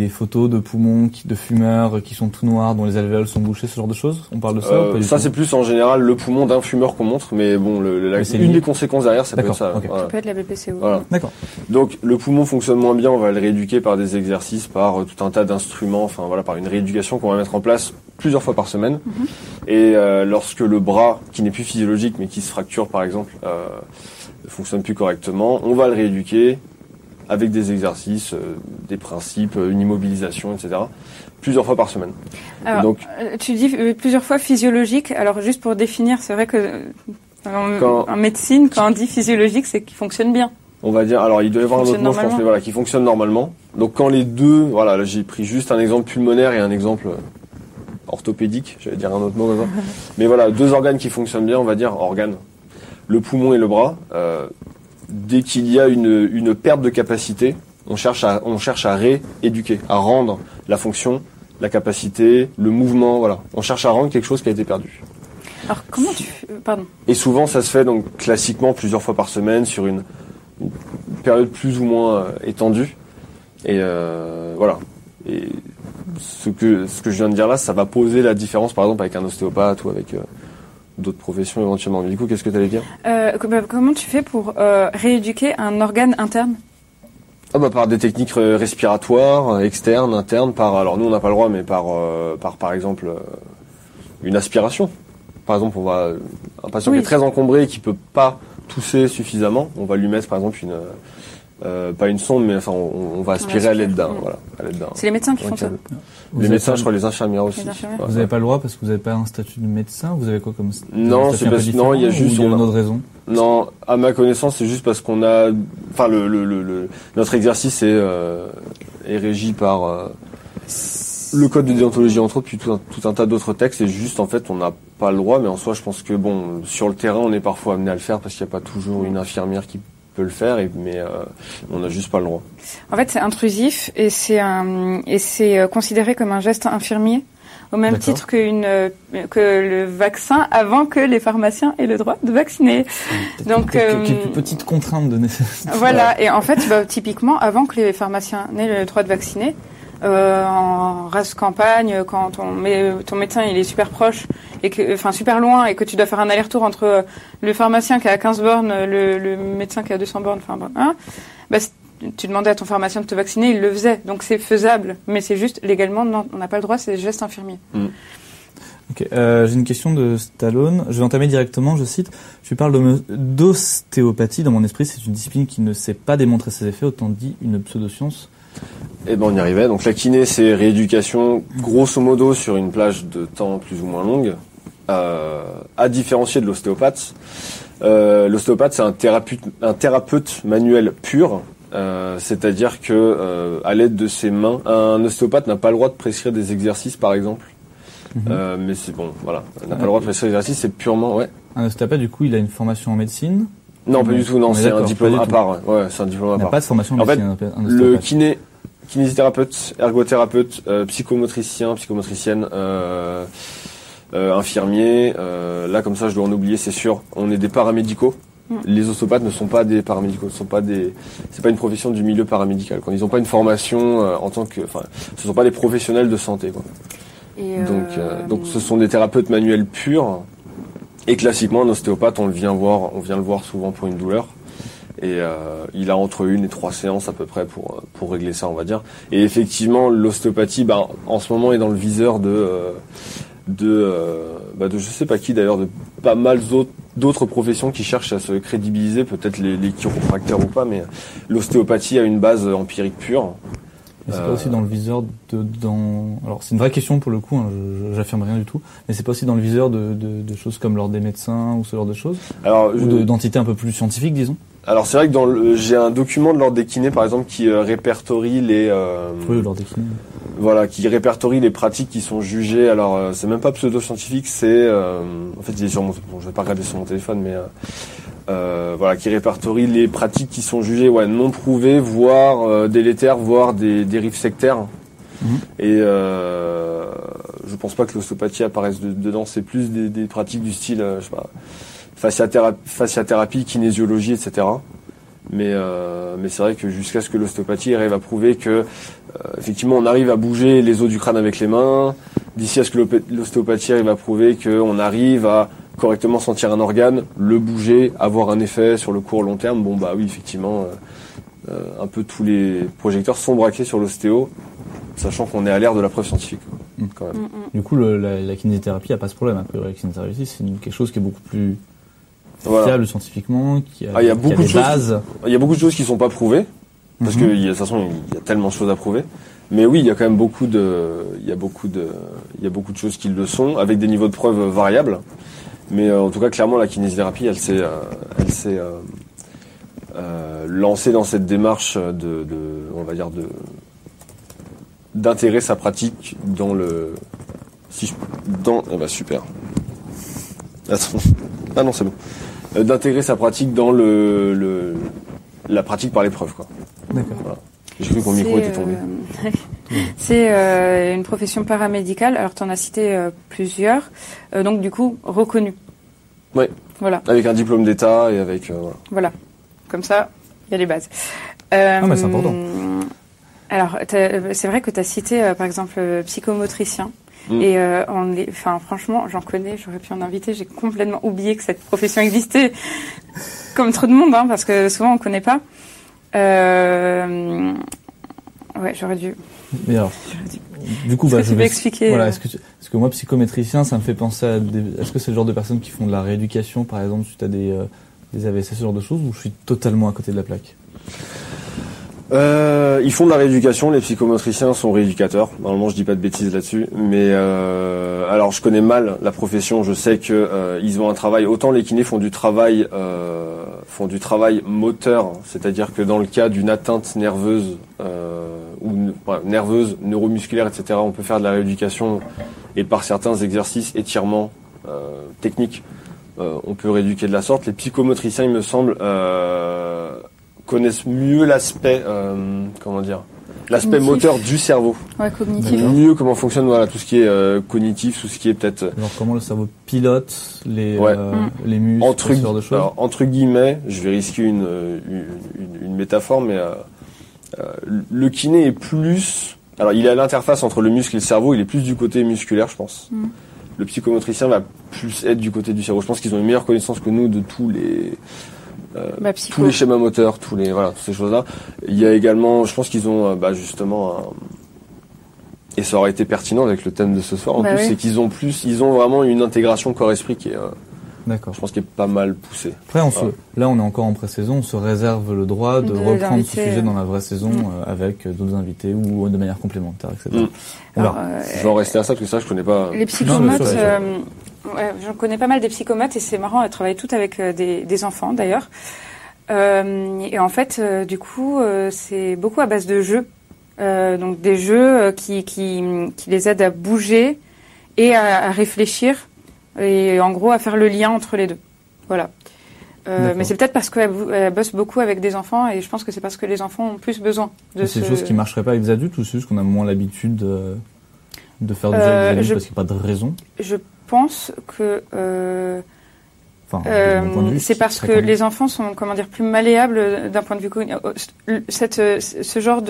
photos de poumons de fumeurs qui sont tout noirs, dont les alvéoles sont bouchées, ce genre de choses? On parle de ça ou pas du tout? Ça, c'est plus en général le poumon d'un fumeur qu'on montre, mais bon, une des conséquences derrière, ça peut être ça. Okay. Voilà. Ça peut être la BPCO. Voilà. D'accord. Donc, le poumon fonctionne moins bien, on va le rééduquer par des exercices, par tout un tas d'instruments, enfin voilà, par une rééducation qu'on va mettre en place plusieurs fois par semaine. Mm-hmm. Et lorsque le bras, qui n'est plus physiologique, mais qui se fracture par exemple, ne fonctionne plus correctement, on va le rééduquer avec des exercices, des principes, une immobilisation, etc. Plusieurs fois par semaine. Alors, donc, tu dis plusieurs fois physiologique. Alors, juste pour définir, c'est vrai que en médecine, quand on dit physiologique, c'est qu'il fonctionne bien. On va dire, alors il doit y avoir un autre mot, je pense, mais voilà, qui fonctionne normalement. Donc, quand les deux, voilà, là, j'ai pris juste un exemple pulmonaire et un exemple orthopédique, j'allais dire un autre mot, mais voilà, deux organes qui fonctionnent bien, on va dire organes. Le poumon et le bras. Dès qu'il y a une perte de capacité, on cherche à rééduquer, à rendre la fonction, la capacité, le mouvement, voilà. On cherche à rendre quelque chose qui a été perdu. Alors comment pardon. Et souvent ça se fait donc classiquement plusieurs fois par semaine sur une période plus ou moins étendue. Et voilà. Et ce que je viens de dire là, ça va poser la différence par exemple avec un ostéopathe ou avec d'autres professions éventuellement. Mais du coup, qu'est-ce que tu allais dire? Comment tu fais pour rééduquer un organe interne? Par des techniques respiratoires, externes, internes, alors nous on n'a pas le droit, mais par exemple une aspiration. Par exemple, un patient qui est très encombré et qui peut pas tousser suffisamment, on va lui mettre par exemple pas une sonde, mais enfin on va aspirer à l'aide d'un. Voilà, c'est les médecins qui font ça. Les médecins, je crois, les infirmières aussi. Vous n'avez pas le droit parce que vous n'avez pas un statut de médecin. Vous avez quoi comme statut? Non, c'est parce que il y a juste une autre raison. Non, à ma connaissance, c'est juste parce qu'on a, enfin notre exercice est régi par Le code de déontologie, entre autres, puis tout un tas d'autres textes, et juste, en fait, on n'a pas le droit, mais en soi, je pense que, bon, sur le terrain, on est parfois amené à le faire, parce qu'il n'y a pas toujours une infirmière qui peut le faire, mais on n'a juste pas le droit. En fait, c'est intrusif, et c'est considéré comme un geste infirmier, au même titre que le vaccin, avant que les pharmaciens aient le droit de vacciner. Donc quelques petites contraintes de nécessité. Voilà, et en fait, bah, typiquement, avant que les pharmaciens n'aient le droit de vacciner, en race campagne, quand ton médecin il est super proche et que, enfin super loin, et que tu dois faire un aller-retour entre le pharmacien qui est à 15 bornes, le médecin qui est à 200 bornes, enfin bon, hein, bah, tu demandais à ton pharmacien de te vacciner, il le faisait, donc c'est faisable, mais c'est juste légalement non, on n'a pas le droit, c'est des gestes infirmiers. Mmh. Ok, j'ai une question de Stallone. Je vais entamer directement, je cite, « Tu parles d'ostéopathie. Dans mon esprit, c'est une discipline qui ne sait pas démontrer ses effets, autant dit une pseudo-science. » Eh ben, on y arrivait. Donc la kiné, c'est rééducation, grosso modo, sur une plage de temps plus ou moins longue, à différencier de l'ostéopathe. L'ostéopathe, c'est un thérapeute manuel pur. C'est-à-dire que à l'aide de ses mains, un ostéopathe n'a pas le droit de prescrire des exercices, par exemple. Mais c'est bon, voilà. Il n'a pas le droit de prescrire des exercices, c'est purement, ouais. Un ostéopathe, du coup, il a une formation en médecine? Non, pas du tout, non, c'est un diplôme à part. Ouais, c'est un diplôme à part. Il n'a pas de formation en médecine, un ostéopathe. Le kinésithérapeute, ergothérapeute, psychomotricien, psychomotricienne, infirmier, là, comme ça, je dois en oublier, c'est sûr. On est des paramédicaux. Les ostéopathes ne sont pas des paramédicaux, ne sont pas des, c'est pas une profession du milieu paramédical. Quand ils n'ont pas une formation en tant que, enfin, ce sont pas des professionnels de santé, quoi. Et donc ce sont des thérapeutes manuels purs. Et classiquement, un ostéopathe, on vient le voir souvent pour une douleur. Et il a entre 1 et 3 séances à peu près pour régler ça, on va dire. Et effectivement, l'ostéopathie, bah, en ce moment, est dans le viseur de je sais pas qui d'ailleurs, de pas mal d'autres professions qui cherchent à se crédibiliser, peut-être les chiropracteurs ou pas, mais l'ostéopathie a une base empirique pure. Mais c'est pas aussi dans le viseur alors c'est une vraie question pour le coup, hein, j'affirme rien du tout, mais c'est pas aussi dans le viseur de choses comme l'ordre des médecins ou ce genre de choses, alors, d'entités un peu plus scientifiques, disons. Alors c'est vrai que j'ai un document de l'ordre des kinés, par exemple, qui répertorie les l'ordre des kinés. Voilà, qui répertorie les pratiques qui sont jugées. Alors c'est même pas pseudo-scientifique, c'est en fait il est sur mon je vais pas regarder sur mon téléphone, mais voilà, qui répertorie les pratiques qui sont jugées non prouvées, voire délétères, voire des dérives sectaires. Et je pense pas que l'ostéopathie apparaisse dedans, c'est plus des pratiques du style je sais pas, fasciathérapie, kinésiologie, etc. Mais c'est vrai que jusqu'à ce que l'ostéopathie arrive à prouver que effectivement on arrive à bouger les os du crâne avec les mains, d'ici à ce que l'ostéopathie arrive à prouver que on arrive à correctement sentir un organe, le bouger, avoir un effet sur le court long terme, bon bah oui, effectivement un peu tous les projecteurs sont braqués sur l'ostéo, sachant qu'on est à l'ère de la preuve scientifique. Quand même. Du coup la kinésithérapie n'a pas ce problème, a priori. La kinésithérapie, c'est quelque chose qui est beaucoup plus fiable, voilà, scientifiquement, qui a beaucoup de bases. Il y a beaucoup de choses qui sont pas prouvées, parce que de toute façon il y a tellement de choses à prouver. Mais oui, il y a quand même beaucoup de choses qui le sont, avec des niveaux de preuves variables. Mais en tout cas, clairement, la kinésithérapie, elle s'est lancée dans cette démarche de d'intégrer sa pratique dans le d'intégrer sa pratique dans la pratique par l'épreuve, quoi. D'accord. Voilà. J'ai cru que mon micro était tombé. C'est une profession paramédicale. Alors, tu en as cité plusieurs. Donc, du coup, reconnue. Oui. Voilà. Avec un diplôme d'État et avec... Voilà. Comme ça, il y a les bases. Ah, mais c'est important. Alors, c'est vrai que tu as cité, par exemple, psychomotricien. Et franchement, j'en connais, j'aurais pu en inviter. J'ai complètement oublié que cette profession existait. Comme trop de monde, hein, parce que souvent, on ne connaît pas. Ouais, j'aurais dû. Mais alors, du coup, je vais expliquer. Voilà, est-ce que moi, psychométricien, ça me fait penser à est-ce que c'est le genre de personnes qui font de la rééducation, par exemple, suite à des AVC, ce genre de choses, ou je suis totalement à côté de la plaque? Ils font de la rééducation. Les psychomotriciens sont rééducateurs. Normalement, je dis pas de bêtises là-dessus. Mais alors, je connais mal la profession. Je sais que ils ont un travail. Autant les kinés font du travail moteur, c'est-à-dire que dans le cas d'une atteinte nerveuse ou nerveuses, neuromusculaires, etc. On peut faire de la rééducation et par certains exercices, étirements, techniques, on peut rééduquer de la sorte. Les psychomotriciens, il me semble, connaissent mieux l'aspect, l'aspect moteur du cerveau. Ouais, cognitif. Mieux comment fonctionne, voilà, tout ce qui est cognitif, tout ce qui est peut-être... Alors comment le cerveau pilote les muscles, ce genre de choses. Alors, entre guillemets, je vais risquer une métaphore, mais le kiné est plus... Alors, il est à l'interface entre le muscle et le cerveau, il est plus du côté musculaire, je pense. Mm. Le psychomotricien va plus être du côté du cerveau. Je pense qu'ils ont une meilleure connaissance que nous de tous les... tous les schémas moteurs, toutes ces choses-là. Il y a également, je pense qu'ils ont justement, et ça aurait été pertinent avec le thème de ce soir en plus, c'est qu'ils ont ils ont vraiment une intégration corps-esprit qui est, je pense, qui est pas mal poussée. Après, là, on est encore en pré-saison, on se réserve le droit de reprendre ce sujet dans la vraie saison avec d'autres invités ou de manière complémentaire, etc. Alors, je vais en rester à ça parce que ça, je connais pas. Les psychomotes. Ouais, j'en connais pas mal des psychomotes et c'est marrant, elles travaillent toutes avec des enfants d'ailleurs. Et en fait, du coup, c'est beaucoup à base de jeux. Donc des jeux qui les aident à bouger et à réfléchir et en gros à faire le lien entre les deux. Voilà. Mais c'est peut-être parce qu'elle bosse beaucoup avec des enfants et je pense que c'est parce que les enfants ont plus besoin de C'est des choses qui ne marcheraient pas avec des adultes ou c'est juste qu'on a moins l'habitude de faire des adultes parce qu'il n'y a pas de raison. Je pense que c'est parce que les enfants sont, comment dire, plus malléables d'un point de vue cognitif. Ce genre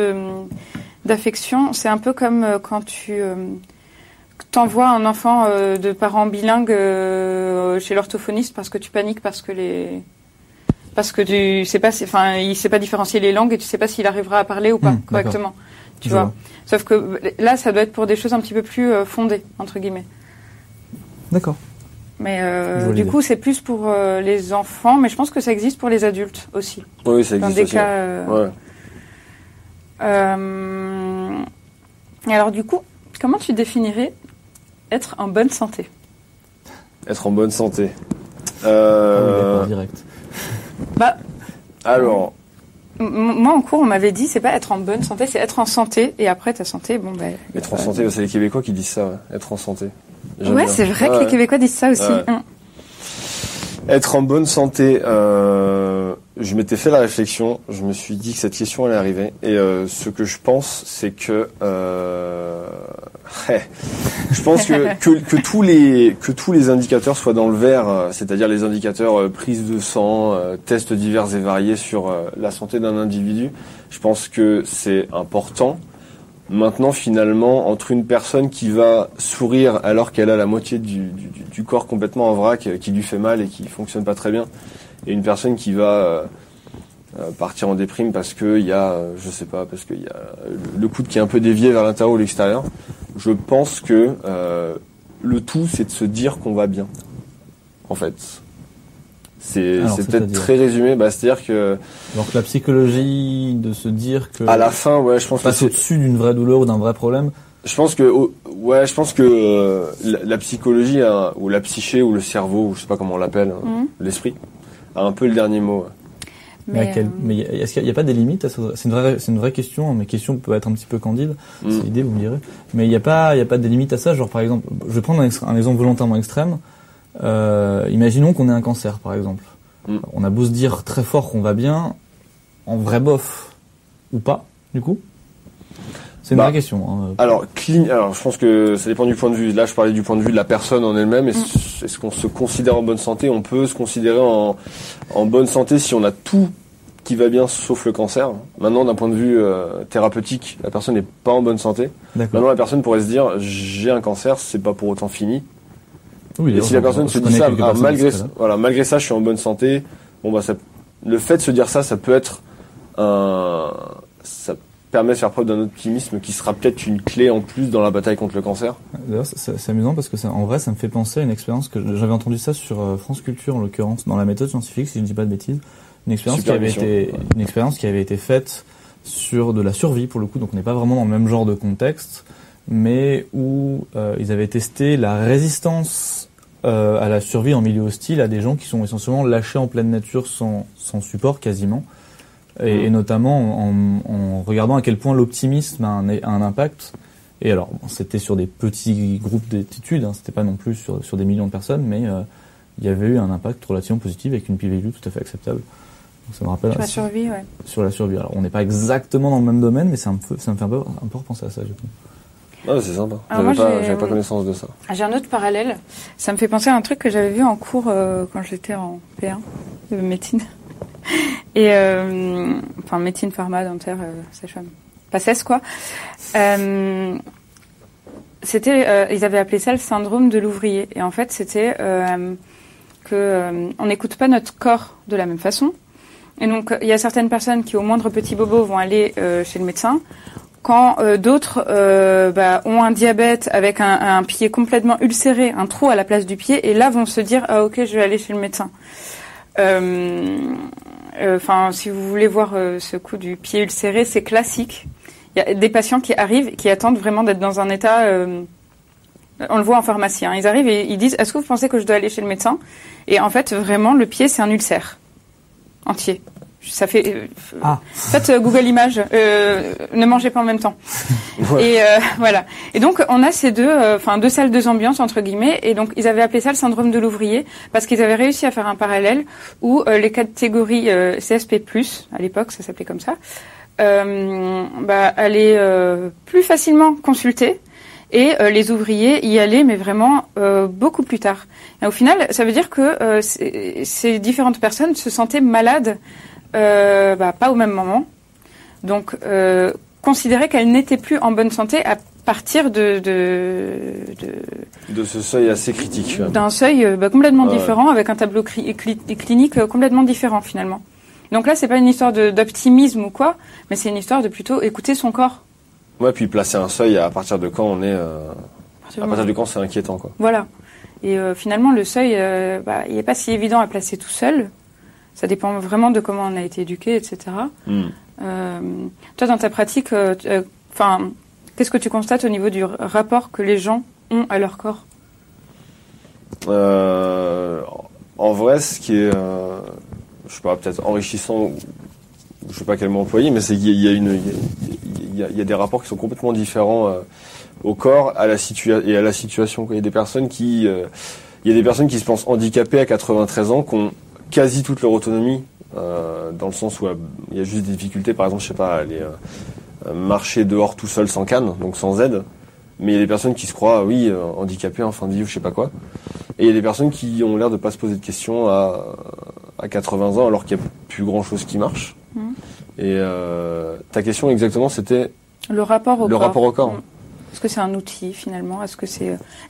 d'affection, c'est un peu comme quand tu t'envoies un enfant de parents bilingues chez l'orthophoniste parce que tu paniques parce que tu sais pas, il sait pas différencier les langues et tu sais pas s'il arrivera à parler ou pas correctement. Tu vois. Sauf que là, ça doit être pour des choses un petit peu plus fondées entre guillemets. D'accord. Mais du coup, c'est plus pour les enfants, mais je pense que ça existe pour les adultes aussi. Oui, ça existe dans des aussi. Cas. Ouais. Alors du coup, comment tu définirais être en bonne santé ? Être en bonne santé. On est direct. Alors. Moi, en cours, on m'avait dit, c'est pas être en bonne santé, c'est être en santé, et après ta santé, Être en santé, c'est les Québécois qui disent ça. Ouais. Être en santé. Ouais, c'est vrai que les Québécois disent ça aussi. Ouais. Être en bonne santé, je m'étais fait la réflexion, je me suis dit que cette question allait arriver, et ce que je pense, c'est que je pense que tous les indicateurs soient dans le vert, c'est-à-dire les indicateurs prise de sang, tests divers et variés sur la santé d'un individu. Je pense que c'est important. Maintenant, finalement, entre une personne qui va sourire alors qu'elle a la moitié du corps complètement en vrac, qui lui fait mal et qui fonctionne pas très bien, et une personne qui va partir en déprime parce que il y a, je sais pas, parce qu'il y a le coude qui est un peu dévié vers l'intérieur ou l'extérieur, je pense que le tout, c'est de se dire qu'on va bien. En fait. C'est peut-être très résumé, c'est-à-dire que... Donc la psychologie de se dire que... À la fin, ouais, je pense que c'est... au-dessus d'une vraie douleur ou d'un vrai problème. Je pense que, la psychologie, ou la psyché, ou le cerveau, ou je sais pas comment on l'appelle, l'esprit, a un peu le dernier mot. Mais est-ce qu'il n'y a pas des limites à ça ? C'est une vraie question, mais question peut être un petit peu candide, c'est l'idée, vous me direz. Mais il n'y a pas des limites à ça, genre par exemple, je vais prendre un exemple volontairement extrême. Imaginons qu'on ait un cancer, par exemple. On a beau se dire très fort qu'on va bien, en vrai bof, ou pas, du coup. C'est une vraie question. Hein. Alors, je pense que ça dépend du point de vue. Là, je parlais du point de vue de la personne en elle-même. Est-ce qu'on se considère en bonne santé ? On peut se considérer en bonne santé si on a tout qui va bien, sauf le cancer. Maintenant, d'un point de vue thérapeutique, la personne n'est pas en bonne santé. D'accord. Maintenant, la personne pourrait se dire, j'ai un cancer, c'est pas pour autant fini. Oui, et si la personne se dit ça, malgré ça, je suis en bonne santé. Le fait de se dire ça peut être ça permet de faire preuve d'un optimisme qui sera peut-être une clé en plus dans la bataille contre le cancer. D'ailleurs, c'est amusant parce que en vrai, ça me fait penser à une expérience que j'avais entendu ça sur France Culture en l'occurrence, dans la méthode scientifique, si je ne dis pas de bêtises, une expérience qui avait été faite sur de la survie pour le coup. Donc, on n'est pas vraiment dans le même genre de contexte, mais où ils avaient testé la résistance à la survie en milieu hostile à des gens qui sont essentiellement lâchés en pleine nature sans support quasiment et notamment en regardant à quel point l'optimisme a un impact. Et alors, c'était sur des petits groupes d'études, c'était pas non plus sur des millions de personnes, mais il y avait eu un impact relativement positif avec une p-value tout à fait acceptable. Donc, ça me rappelle sur la survie, ouais. Sur la survie. Alors, on n'est pas exactement dans le même domaine, mais ça me fait un peu repenser à ça, du coup. Ah, c'est sympa. J'avais pas connaissance de ça. J'ai un autre parallèle. Ça me fait penser à un truc que j'avais vu en cours quand j'étais en P1 de médecine. Et enfin médecine, pharma, dentaire, sage-femme. Passesse, quoi. Ils avaient appelé ça le syndrome de l'ouvrier. Et en fait, c'était on n'écoute pas notre corps de la même façon. Et donc, il y a certaines personnes qui, au moindre petit bobo, vont aller chez le médecin, quand d'autres ont un diabète avec un pied complètement ulcéré, un trou à la place du pied, et là, vont se dire « Ah, ok, je vais aller chez le médecin. » Enfin, si vous voulez voir ce coup du pied ulcéré, c'est classique. Il y a des patients qui arrivent, qui attendent vraiment d'être dans un état... on le voit en pharmacie. Ils arrivent et ils disent « Est-ce que vous pensez que je dois aller chez le médecin ?» Et en fait, vraiment, le pied, c'est un ulcère entier. Ça fait... Faites Google Images. Ne mangez pas en même temps. Ouais. Et voilà. Et donc, on a ces deux salles, deux ambiances, entre guillemets. Et donc, ils avaient appelé ça le syndrome de l'ouvrier parce qu'ils avaient réussi à faire un parallèle où les catégories CSP+, à l'époque, ça s'appelait comme ça, allaient plus facilement consulter. Et les ouvriers y allaient, mais vraiment beaucoup plus tard. Et au final, ça veut dire que ces différentes personnes se sentaient malades pas au même moment. Donc, considérer qu'elles n'étaient plus en bonne santé à partir de ce seuil assez critique. D'un seuil complètement différent, avec un tableau clinique complètement différent, finalement. Donc là, c'est pas une histoire d'optimisme ou quoi, mais c'est une histoire de plutôt écouter son corps. Ouais, puis placer un seuil à partir de quand on est... à partir de quand c'est inquiétant, quoi. Voilà. Et finalement, le seuil, il n'est pas si évident à placer tout seul. Ça dépend vraiment de comment on a été éduqué, etc. Mm. Toi, dans ta pratique, qu'est-ce que tu constates au niveau du rapport que les gens ont à leur corps ? En vrai, ce qui est, je sais pas, peut-être enrichissant... Je ne sais pas quel mot employer, mais c'est qu'il y a il y a des rapports qui sont complètement différents au corps, à la situation. Il y a des personnes qui se pensent handicapées à 93 ans, qui ont quasi toute leur autonomie, dans le sens où il y a juste des difficultés. Par exemple, je sais pas, aller marcher dehors tout seul sans canne, donc sans aide. Mais il y a des personnes qui se croient, handicapées en fin de vie ou je sais pas quoi. Et il y a des personnes qui ont l'air de pas se poser de questions à 80 ans, alors qu'il n'y a plus grand chose qui marche. Et ta question exactement, c'était le rapport au corps. Est-ce que c'est un outil finalement ? Est-ce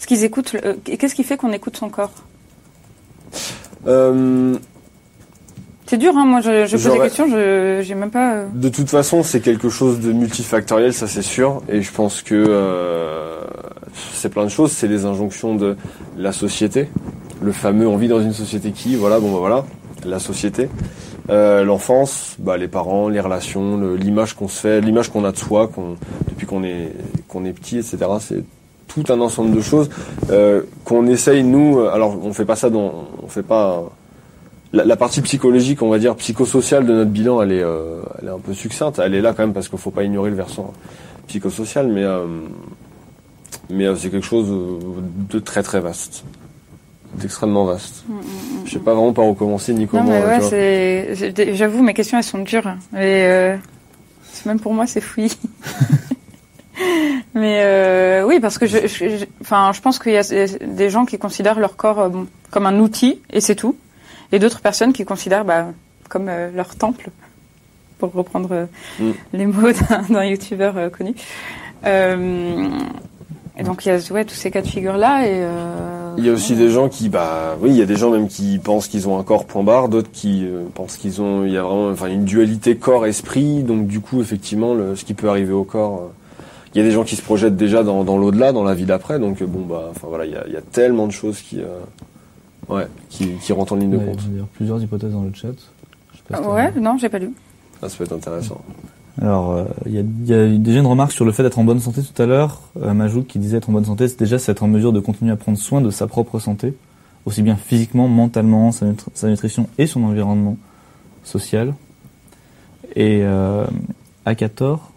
qu'ils écoutent Qu'est-ce qui fait qu'on écoute son corps ? C'est dur, hein. Moi, je pose des questions, j'ai même pas. De toute façon, c'est quelque chose de multifactoriel, ça c'est sûr. Et je pense que c'est plein de choses. C'est les injonctions de la société, le fameux on vit dans une société qui, la société. L'enfance, les parents, les relations, l'image qu'on se fait, l'image qu'on a de soi, depuis qu'on est petit, etc. C'est tout un ensemble de choses qu'on essaye nous. Alors on fait pas ça, on fait pas la partie psychologique, on va dire psychosociale de notre bilan, elle est un peu succincte. Elle est là quand même parce qu'il faut pas ignorer le versant psychosocial, mais c'est quelque chose de très très vaste. C'est extrêmement vaste. Je sais pas vraiment par où commencer ni comment. Non, mais j'avoue, mes questions elles sont dures. Et même pour moi c'est fouillis. Mais oui, parce que je pense qu'il y a des gens qui considèrent leur corps comme un outil et c'est tout, et d'autres personnes qui considèrent comme leur temple, pour reprendre les mots d'un youtubeur connu. Et donc il y a tous ces cas de figure là et il y a aussi des gens qui il y a des gens même qui pensent qu'ils ont un corps point barre, d'autres qui pensent qu'ils ont il y a vraiment une dualité corps esprit, donc du coup effectivement ce qui peut arriver au corps, il y a des gens qui se projettent déjà dans l'au-delà, dans la vie d'après, donc il y a tellement de choses qui rentrent en ligne de compte. Il y a plusieurs hypothèses dans le chat. Non, j'ai pas lu. Ça peut être intéressant. Alors, il y a déjà une remarque sur le fait d'être en bonne santé tout à l'heure. Majouk qui disait être en bonne santé, c'est déjà être en mesure de continuer à prendre soin de sa propre santé, aussi bien physiquement, mentalement, sa nutrition et son environnement social. et Arcator,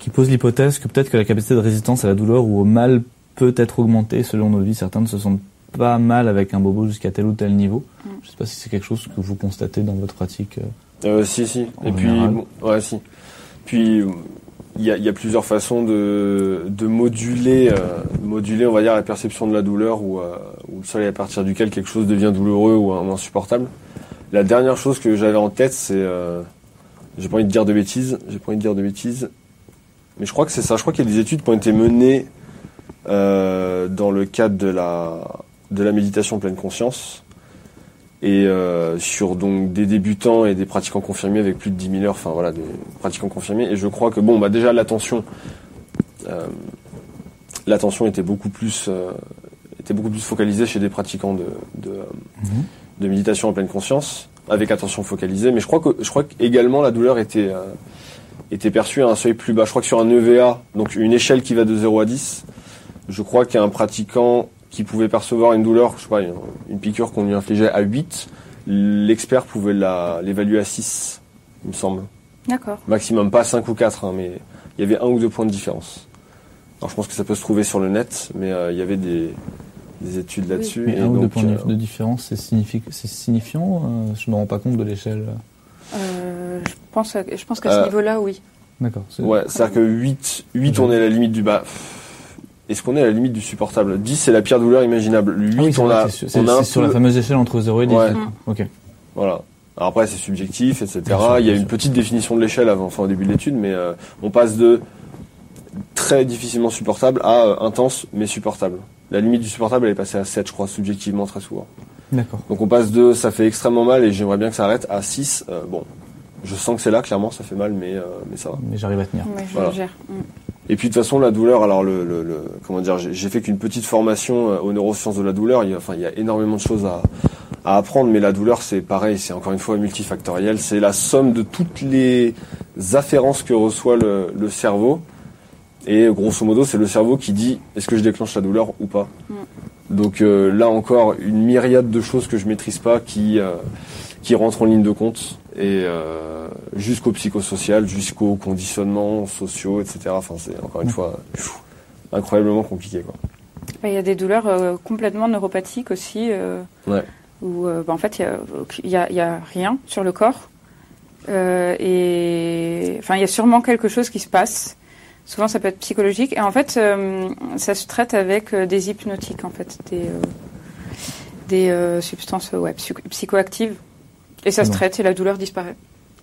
qui pose l'hypothèse que peut-être que la capacité de résistance à la douleur ou au mal peut être augmentée selon nos vies. Certains ne se sentent pas mal avec un bobo jusqu'à tel ou tel niveau. Je ne sais pas si c'est quelque chose que vous constatez dans votre pratique. Si. Et puis, bon, ouais, si. Puis, il y a plusieurs façons de moduler, on va dire, la perception de la douleur ou le seuil à partir duquel quelque chose devient douloureux ou insupportable. La dernière chose que j'avais en tête, c'est... J'ai pas envie de dire de bêtises. Mais je crois que c'est ça. Je crois qu'il y a des études qui ont été menées dans le cadre de la méditation pleine conscience et sur donc des débutants et des pratiquants confirmés avec plus de 10 000 heures. Enfin voilà, des pratiquants confirmés. Et je crois que bon, bah déjà l'attention était beaucoup plus focalisée chez des pratiquants de méditation en pleine conscience, avec attention focalisée, mais je crois que également la douleur était perçue à un seuil plus bas. Je crois que sur un EVA, donc une échelle qui va de 0 à 10, je crois qu'un pratiquant qui pouvait percevoir une douleur, je sais pas, une piqûre qu'on lui infligeait à 8, l'expert pouvait l'évaluer à 6, il me semble. D'accord. Maximum, pas 5 ou 4, hein, mais il y avait 1 ou 2 points de différence. Alors je pense que ça peut se trouver sur le net, mais il y avait des études là-dessus. Oui. Et donc, 2 points de différence, c'est signifiant. Je me rends pas compte de l'échelle. Je pense qu'à ce niveau-là, oui. D'accord. Ouais, c'est-à-dire que 8 on est à la limite du bas. Est-ce qu'on est à la limite du supportable? 10, c'est la pire douleur imaginable. 8, ah oui, c'est sur la fameuse échelle entre 0 et 10. Ouais. Ok. Voilà. Alors après, c'est subjectif, etc. Il y a une petite définition de l'échelle au début de l'étude, mais on passe de très difficilement supportable à intense, mais supportable. La limite du supportable, elle est passée à 7, je crois, subjectivement, très souvent. D'accord. Donc on passe de « ça fait extrêmement mal et j'aimerais bien que ça arrête » à 6. Bon, je sens que c'est là, clairement, ça fait mal, mais ça va. Mais j'arrive à tenir. Ouais, voilà. Je gère. Et puis, de toute façon, la douleur, alors comment dire, j'ai fait qu'une petite formation aux neurosciences de la douleur. Il y a énormément de choses à apprendre, mais la douleur, c'est pareil, c'est encore une fois multifactoriel. C'est la somme de toutes les afférences que reçoit le cerveau. Et grosso modo, c'est le cerveau qui dit « est-ce que je déclenche la douleur ou pas ?» Donc là encore, une myriade de choses que je maîtrise pas qui rentrent en ligne de compte, et jusqu'au psychosocial, jusqu'au conditionnement sociaux, etc. Enfin, c'est encore une fois incroyablement compliqué, quoi. Il y a des douleurs complètement neuropathiques aussi, où en fait, il y a rien sur le corps. Il y a sûrement quelque chose qui se passe. Souvent, ça peut être psychologique. Et en fait, ça se traite avec des hypnotiques, en fait, des substances psychoactives. Et ça se traite et la douleur disparaît.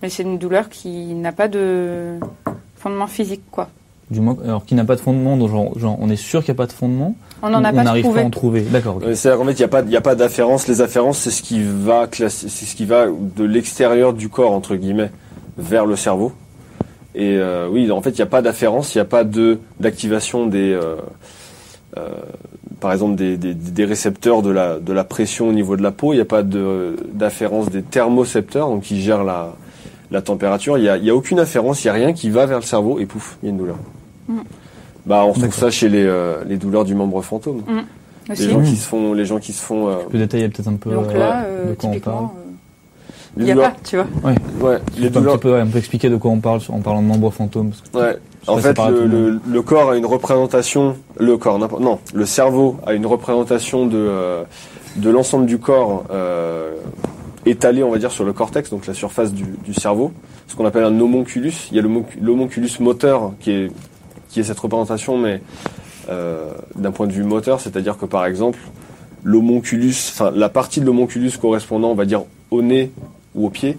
Mais c'est une douleur qui n'a pas de fondement physique, quoi. Du moins, alors qui n'a pas de fondement, donc genre on est sûr qu'il n'y a pas de fondement. On n'en a pas trouvé. On n'arrive pas à en trouver. D'accord. Okay. C'est-à-dire qu'en fait, il n'y a pas d'afférence. Les afférences, c'est ce qui va de l'extérieur du corps, entre guillemets, vers le cerveau. Et oui, en fait, il n'y a pas d'afférence, il n'y a pas d'activation par exemple, des récepteurs de la pression au niveau de la peau. Il n'y a pas d'afférence des thermocepteurs, donc qui gèrent la température. Il n'y a aucune afférence, il n'y a rien qui va vers le cerveau et pouf, il y a une douleur. Mmh. Bah, on retrouve ça chez les douleurs du membre fantôme. Mmh. Les gens qui se font. Tu peux détailler peut-être un peu donc là, de quoi on parle. Il n'y a pas, tu vois. Ouais. Ouais. Les douleurs... on peut expliquer de quoi on parle en parlant de membre fantôme. Ouais. En fait, le corps a une représentation. Le cerveau a une représentation de l'ensemble du corps étalé, on va dire, sur le cortex, donc la surface du cerveau, ce qu'on appelle un homonculus. Il y a l'homonculus moteur qui est cette représentation, mais d'un point de vue moteur, c'est-à-dire que par exemple, la partie de l'homonculus correspondant, on va dire, au nez ou au pied,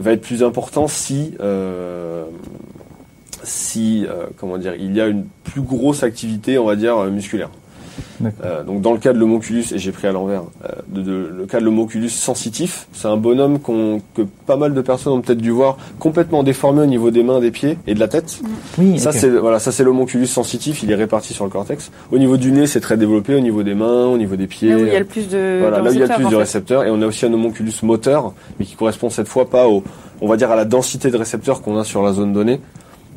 va être plus important si comment dire, il y a une plus grosse activité, on va dire, musculaire. Donc dans le cas de l'homonculus, et j'ai pris à l'envers, le cas de l'homonculus sensitif, c'est un bonhomme que pas mal de personnes ont peut-être dû voir complètement déformé au niveau des mains, des pieds et de la tête. Oui, ça, c'est l'homonculus sensitif, il est réparti sur le cortex. Au niveau du nez, c'est très développé, au niveau des mains, au niveau des pieds. Là où il y a le plus de récepteurs. Et on a aussi un homonculus moteur, mais qui correspond cette fois pas on va dire, à la densité de récepteurs qu'on a sur la zone donnée,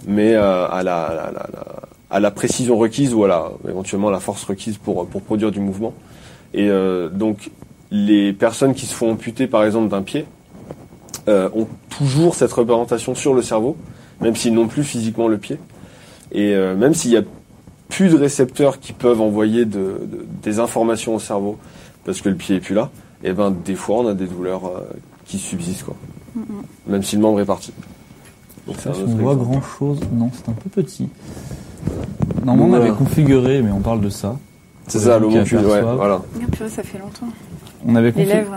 mais à la précision requise ou éventuellement la force requise pour produire du mouvement. Et donc les personnes qui se font amputer par exemple d'un pied ont toujours cette représentation sur le cerveau, même s'ils n'ont plus physiquement le pied. Et même s'il y a plus de récepteurs qui peuvent envoyer des informations au cerveau parce que le pied est plus là, et ben des fois on a des douleurs qui subsistent quoi. Mm-hmm. Même si le membre est parti. Donc, je sais pas si on voit grand chose. Non, c'est un peu petit. Normalement on avait configuré, mais on parle de ça. C'est ça, l'homoncule, ouais, voilà. Ça fait longtemps. On avait les lèvres.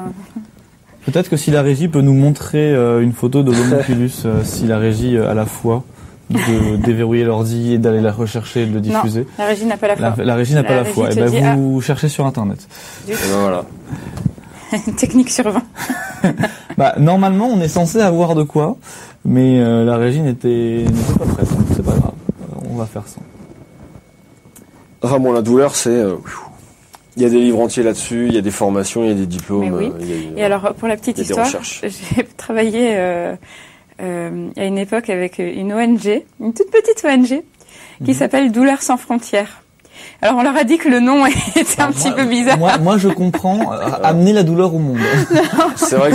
Peut-être que si la régie peut nous montrer une photo de l'homonculus, si la régie à la fois de déverrouiller l'ordi et d'aller la rechercher et de le diffuser. Non, la régie n'a pas la foi. La régie n'a pas la foi. Et ben vous cherchez sur Internet. Et ben voilà. Technique sur 20. Bah, normalement, on est censé avoir de quoi, mais la régie n'était pas prête. Donc c'est pas grave. On va faire ça. Ah bon, la douleur, c'est... Il y a des livres entiers là-dessus, il y a des formations, il y a des diplômes. Mais oui. Et alors, pour la petite histoire, j'ai travaillé à une époque avec une ONG, une toute petite ONG, qui s'appelle Douleurs sans frontières. Alors, on leur a dit que le nom était un petit peu bizarre. Moi, je comprends. Amener la douleur au monde. C'est vrai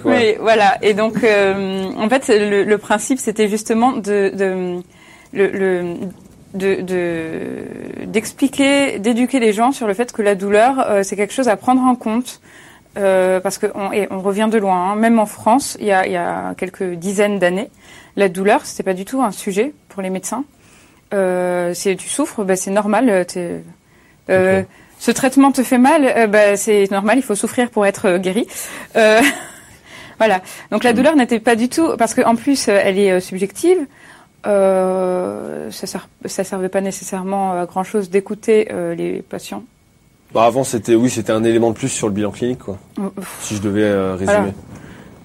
quoi. Oui, voilà. Et donc, en fait, le principe, c'était justement d'expliquer, d'éduquer les gens sur le fait que la douleur, c'est quelque chose à prendre en compte, parce que on revient de loin. Hein. Même en France, il y a quelques dizaines d'années, la douleur, c'était pas du tout un sujet pour les médecins. Si tu souffres, bah, c'est normal. Okay. Ce traitement te fait mal, bah, c'est normal. Il faut souffrir pour être guéri. Voilà. Donc la douleur n'était pas du tout, parce que en plus, elle est subjective. Ça servait pas nécessairement à grand chose d'écouter les patients. Bah avant c'était un élément de plus sur le bilan clinique quoi. Si je devais résumer.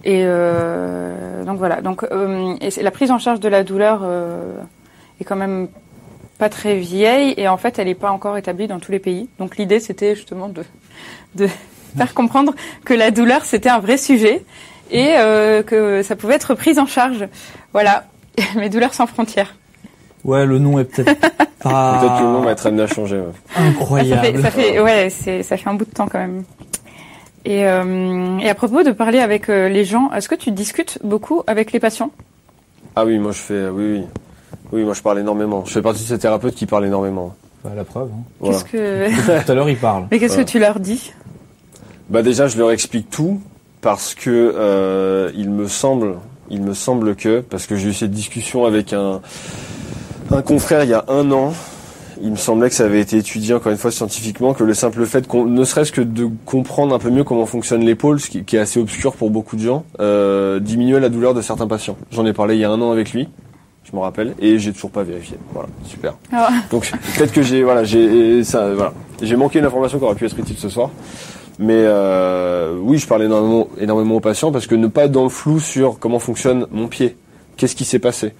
Voilà. Et donc voilà, et la prise en charge de la douleur est quand même pas très vieille et en fait elle est pas encore établie dans tous les pays. Donc l'idée c'était justement de faire comprendre que la douleur c'était un vrai sujet et que ça pouvait être prise en charge. Voilà. Mes douleurs sans frontières. Ouais, le nom est peut-être pas... Peut-être que le nom va être amené à changer. Ouais. Incroyable. Ça fait un bout de temps quand même. Et à propos de parler avec les gens, est-ce que tu discutes beaucoup avec les patients ? Ah oui, moi je fais... Oui, moi je parle énormément. Je fais partie de ces thérapeutes qui parlent énormément. Bah, la preuve. Hein. Voilà. Tout à l'heure, ils parlent. Mais qu'est-ce que tu leur dis ? Bah déjà, je leur explique tout parce que il me semble que, parce que j'ai eu cette discussion avec un confrère il y a un an, il me semblait que ça avait été étudié encore une fois scientifiquement, que le simple fait, ne serait-ce que de comprendre un peu mieux comment fonctionne l'épaule, ce qui est assez obscur pour beaucoup de gens, diminuait la douleur de certains patients. J'en ai parlé il y a un an avec lui, je m'en rappelle, et j'ai toujours pas vérifié. Voilà, super. Donc peut-être que j'ai manqué une information qui aurait pu être utile ce soir. Mais oui, je parle énormément aux patients parce que ne pas être dans le flou sur comment fonctionne mon pied, qu'est-ce qui s'est passé,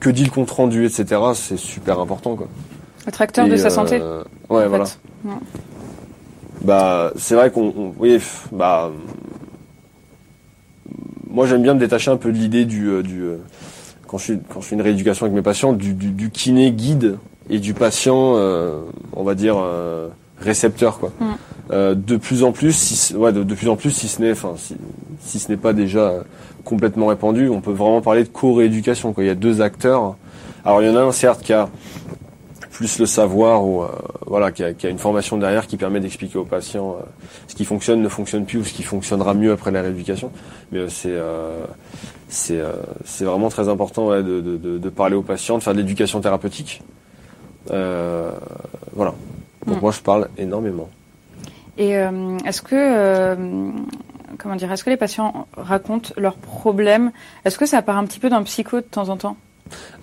que dit le compte rendu, etc. C'est super important quoi. Être acteur de sa santé. Ouais, voilà. Ouais. Bah, c'est vrai moi j'aime bien me détacher un peu de l'idée du quand je fais une rééducation avec mes patients du kiné guide et du patient, on va dire. Récepteur quoi. De plus en plus, si ce n'est pas déjà complètement répandu, on peut vraiment parler de co-rééducation quoi. Il y a deux acteurs. Alors il y en a un certes qui a plus le savoir ou qui a une formation derrière qui permet d'expliquer aux patients ce qui fonctionne, ne fonctionne plus ou ce qui fonctionnera mieux après la rééducation. Mais c'est vraiment très important de parler aux patients, de faire de l'éducation thérapeutique. Voilà. Donc moi je parle énormément. Et est-ce que les patients racontent leurs problèmes ? Est-ce que ça part un petit peu d'un psycho de temps en temps ?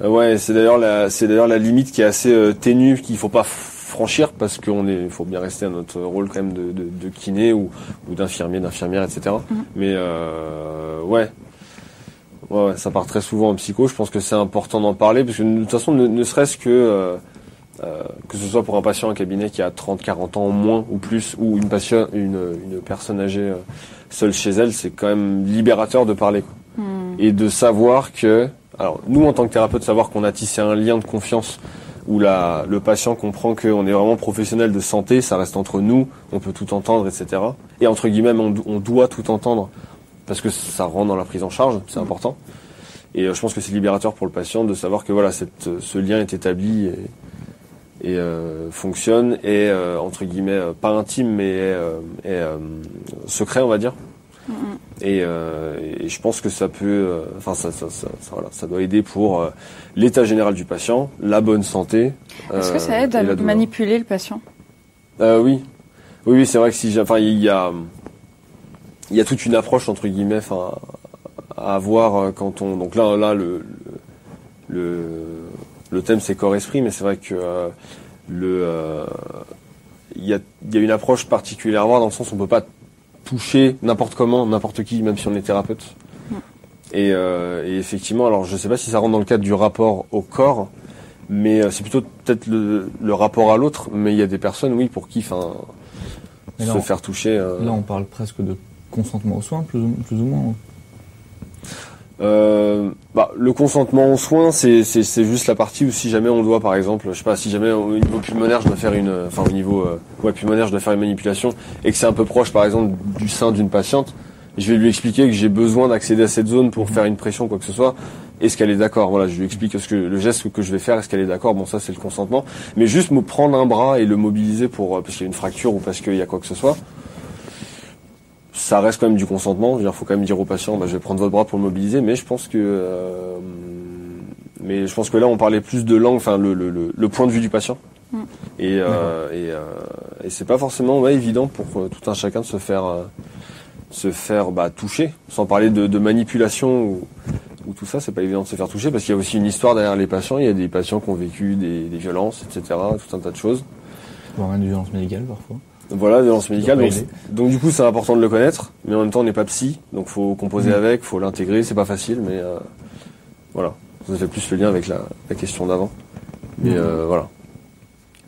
Ouais, c'est d'ailleurs la limite qui est assez ténue, qu'il faut pas franchir parce faut bien rester à notre rôle quand même de kiné ou d'infirmière, etc. Mais ouais, ça part très souvent en psycho. Je pense que c'est important d'en parler parce que de toute façon ne serait-ce que ce soit pour un patient en cabinet qui a 30, 40 ans au moins ou plus, ou une personne âgée seule chez elle, c'est quand même libérateur de parler quoi. Et de savoir que, alors nous en tant que thérapeute, savoir qu'on a tissé un lien de confiance où le patient comprend qu'on est vraiment professionnel de santé, ça reste entre nous, on peut tout entendre, etc. Et entre guillemets, on doit tout entendre. parce que ça rentre dans la prise en charge, c'est important. Et je pense que c'est libérateur pour le patient de savoir que voilà, ce lien est établi et fonctionne et entre guillemets pas intime mais secret, on va dire. Mmh. Et je pense que ça peut, enfin voilà, ça doit aider pour l'état général du patient, la bonne santé. Est-ce que ça aide à manipuler le patient ? Oui, c'est vrai que si, enfin il y a toute une approche entre guillemets, enfin à avoir quand on, donc là le thème c'est corps-esprit, mais c'est vrai que il y a une approche particulière à avoir dans le sens où on peut pas toucher n'importe comment, n'importe qui, même si on est thérapeute. Et effectivement, alors je sais pas si ça rentre dans le cadre du rapport au corps, mais c'est plutôt peut-être le rapport à l'autre, mais il y a des personnes, oui, pour qui, enfin, se faire toucher... Là, on parle presque de consentement aux soins, plus ou moins. Le consentement aux soins, c'est juste la partie où si jamais on doit, par exemple, je sais pas, si jamais au niveau pulmonaire, je dois faire une manipulation et que c'est un peu proche, par exemple, du sein d'une patiente, je vais lui expliquer que j'ai besoin d'accéder à cette zone pour faire une pression, quoi que ce soit. Est-ce qu'elle est d'accord? Voilà, je lui explique le geste que je vais faire, est-ce qu'elle est d'accord? Bon, ça, c'est le consentement. Mais juste me prendre un bras et le mobiliser parce qu'il y a une fracture ou parce qu'il y a quoi que ce soit. Ça reste quand même du consentement. Il faut quand même dire au patient, je vais prendre votre bras pour le mobiliser, mais je pense que là on parlait plus de langue, enfin le point de vue du patient. Et c'est pas forcément évident pour tout un chacun de se faire toucher, sans parler de manipulation ou tout ça. C'est pas évident de se faire toucher parce qu'il y a aussi une histoire derrière les patients. Il y a des patients qui ont vécu des violences, etc., tout un tas de choses. Voire une violence médicale parfois. Voilà, violence médicale. Donc du coup, c'est important de le connaître, mais en même temps, on n'est pas psy, donc faut composer avec, faut l'intégrer. C'est pas facile, mais voilà. Ça fait plus le lien avec la question d'avant. Mais voilà.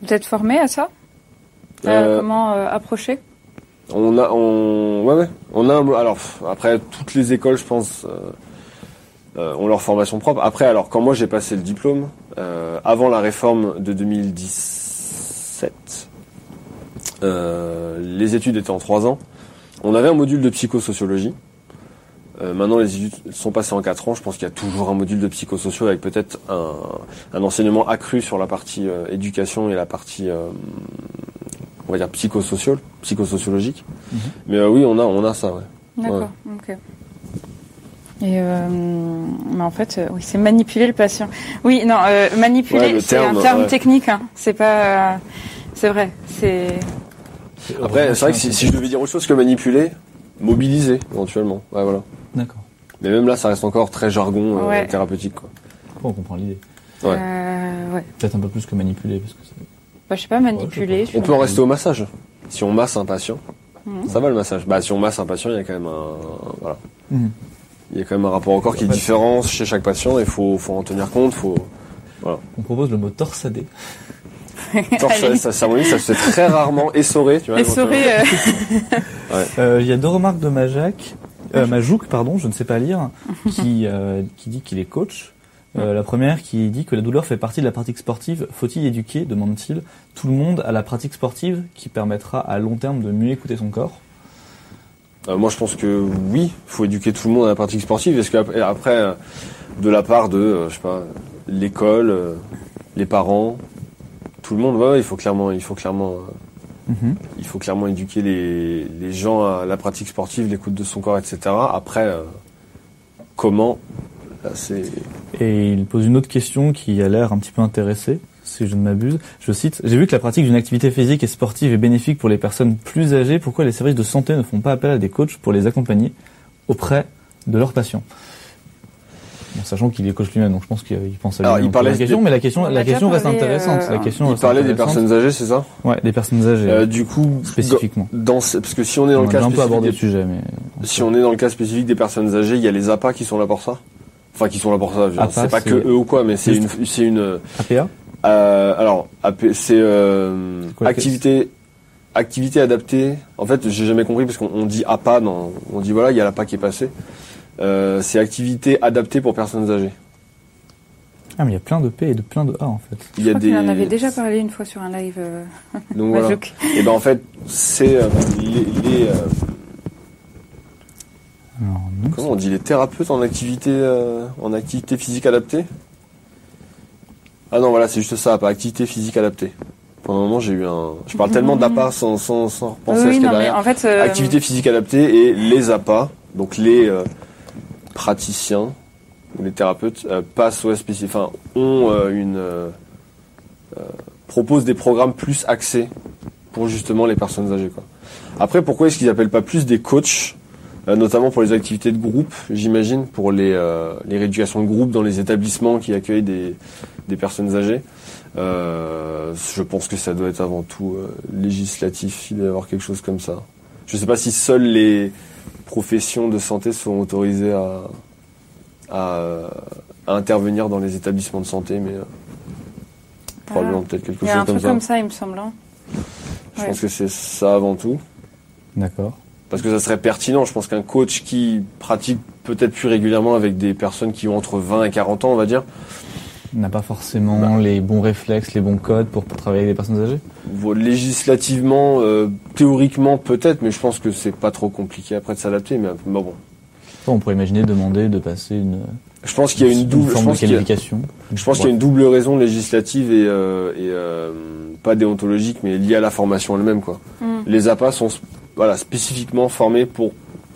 Vous êtes formé à ça ? Comment approcher ? Après toutes les écoles, je pense, ont leur formation propre. Après, alors quand moi j'ai passé le diplôme, avant la réforme de 2017. Les études étaient en 3 ans. On avait un module de psychosociologie. Maintenant, les études sont passées en 4 ans. Je pense qu'il y a toujours un module de psychosocial avec peut-être un enseignement accru sur la partie éducation et la partie, on va dire, psychosociologique. Mm-hmm. Mais oui, on a ça. Ouais. D'accord, ouais. Ok. Et mais en fait, oui, c'est manipuler le patient. Oui, non, manipuler, c'est un terme technique. Hein. C'est pas... C'est vrai. Après, c'est vrai que si je devais dire autre chose que manipuler, mobiliser éventuellement. Ouais, voilà. D'accord. Mais même là, ça reste encore très jargon thérapeutique, quoi. Après, on comprend l'idée. Ouais. Peut-être un peu plus que manipuler, parce que. Je sais pas, manipuler. Ouais, on peut en rester au massage. Si on masse un patient, ça va le massage. Si on masse un patient, il y a quand même un voilà. Mmh. Il y a quand même un rapport au corps qui est différent chez chaque patient. Il faut en tenir compte. Voilà. On propose le mot torsadé. Ça se fait très rarement essoré. Essoré. Il y a 2 remarques de Majouk, pardon, je ne sais pas lire, qui dit qu'il est coach. La première qui dit que la douleur fait partie de la pratique sportive. Faut-il éduquer, demande-t-il, tout le monde à la pratique sportive qui permettra à long terme de mieux écouter son corps? Moi, je pense que oui, faut éduquer tout le monde à la pratique sportive. Est-ce qu'après, de la part de, je sais pas, l'école, les parents. Tout le monde, il faut clairement éduquer les gens à la pratique sportive, l'écoute de son corps, etc. Après, comment là, c'est... Et il pose une autre question qui a l'air un petit peu intéressée, si je ne m'abuse. Je cite, j'ai vu que la pratique d'une activité physique et sportive est bénéfique pour les personnes plus âgées. Pourquoi les services de santé ne font pas appel à des coachs pour les accompagner auprès de leurs patients ? Sachant qu'il est coach lui-même, donc je pense qu'il pense à lui-même. Mais la question reste intéressante. Il parlait des personnes âgées, c'est ça ? Ouais, des personnes âgées. Du coup, spécifiquement. Parce que si on est dans le cas spécifique des sujets, mais si on est dans le cas spécifique des personnes âgées, il y a les APA qui sont là pour ça. Enfin, qui sont là pour ça. APA, c'est pas que eux ou quoi, mais c'est une. APA. Alors, c'est activité adaptée. En fait, j'ai jamais compris parce qu'on dit APA, on dit voilà, il y a l'APA qui est passé. C'est activité adaptée pour personnes âgées. Ah mais il y a plein de P et de plein de A en fait. Je crois qu'il en avait déjà parlé une fois sur un live. Donc voilà. Et en fait c'est Alors, non, comment on dit les thérapeutes en activité physique adaptée? Ah non, voilà, c'est juste ça, pas activité physique adaptée. Pendant un moment, j'ai eu un. Je parle tellement d'appât sans penser à ce qu'il y a derrière. En fait, activité physique adaptée et les appâts, donc les praticiens ou les thérapeutes passent au SPC, enfin ont proposent des programmes plus axés pour justement les personnes âgées, quoi. Après, pourquoi est-ce qu'ils appellent pas plus des coachs, notamment pour les activités de groupe, j'imagine, pour les rééducations de groupe dans les établissements qui accueillent des personnes âgées. Je pense que ça doit être avant tout législatif, il doit y avoir quelque chose comme ça. Je ne sais pas si seules les professions de santé sont autorisées à intervenir dans les établissements de santé, mais probablement peut-être quelque chose comme ça. Il y a un truc comme ça, il me semble. Hein. Je pense que c'est ça avant tout. D'accord. Parce que ça serait pertinent. Je pense qu'un coach qui pratique peut-être plus régulièrement avec des personnes qui ont entre 20 et 40 ans, on va dire, n'a pas forcément les bons réflexes, les bons codes pour travailler avec des personnes âgées. Législativement, théoriquement peut-être, mais je pense que c'est pas trop compliqué après de s'adapter. Mais bon. On pourrait imaginer demander de passer une. Je pense qu'il y a une double forme de qualification. Je pense qu'il y a une double raison législative et pas déontologique, mais liée à la formation elle-même, quoi. Les APA sont spécifiquement formés pour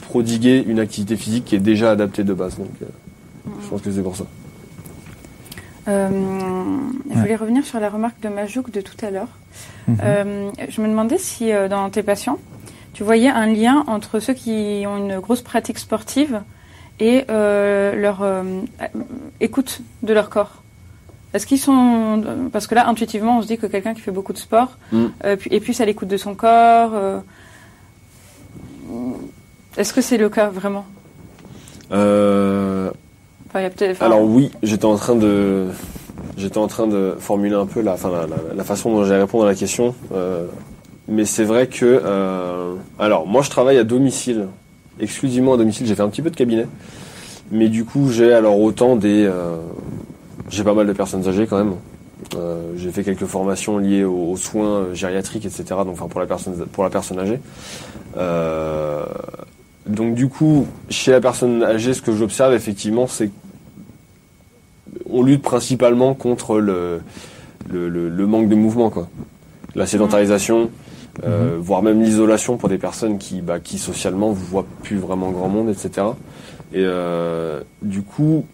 prodiguer une activité physique qui est déjà adaptée de base. Donc, je pense que c'est pour ça. Je voulais revenir sur la remarque de Majouk de tout à l'heure. Je me demandais si dans tes patients, tu voyais un lien entre ceux qui ont une grosse pratique sportive et leur écoute de leur corps. Est-ce qu'ils sont... Parce que là, intuitivement, on se dit que quelqu'un qui fait beaucoup de sport est plus à l'écoute de son corps. Est-ce que c'est le cas, vraiment? Alors oui, j'étais en train de formuler un peu la façon dont j'allais répondre à la question. Mais c'est vrai que... Alors, moi, je travaille à domicile. Exclusivement à domicile. J'ai fait un petit peu de cabinet. Mais du coup, j'ai autant des... J'ai pas mal de personnes âgées quand même. J'ai fait quelques formations liées aux soins gériatriques, etc. Donc, enfin, pour la personne âgée. Donc, du coup, chez la personne âgée, ce que j'observe effectivement, c'est qu'on lutte principalement contre le manque de mouvement, quoi. La sédentarisation, voire même l'isolation pour des personnes qui socialement vous voient plus vraiment grand monde, etc. Et du coup.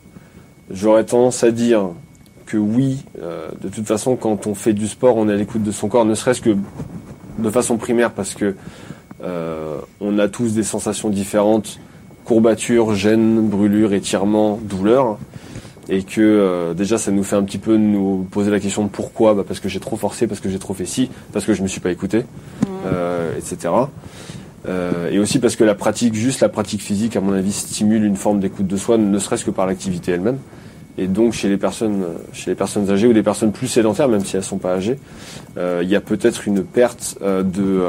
J'aurais tendance à dire que oui, de toute façon, quand on fait du sport, on est à l'écoute de son corps, ne serait-ce que de façon primaire, parce que on a tous des sensations différentes, courbatures, gênes, brûlures, étirements, douleurs, et que déjà ça nous fait un petit peu nous poser la question de pourquoi, parce que j'ai trop forcé, parce que j'ai trop fait ci, parce que je me suis pas écouté, etc. Et aussi parce que la pratique physique, à mon avis, stimule une forme d'écoute de soi, ne serait-ce que par l'activité elle-même. Et donc, chez les personnes âgées ou des personnes plus sédentaires, même si elles sont pas âgées, il y a peut-être une perte de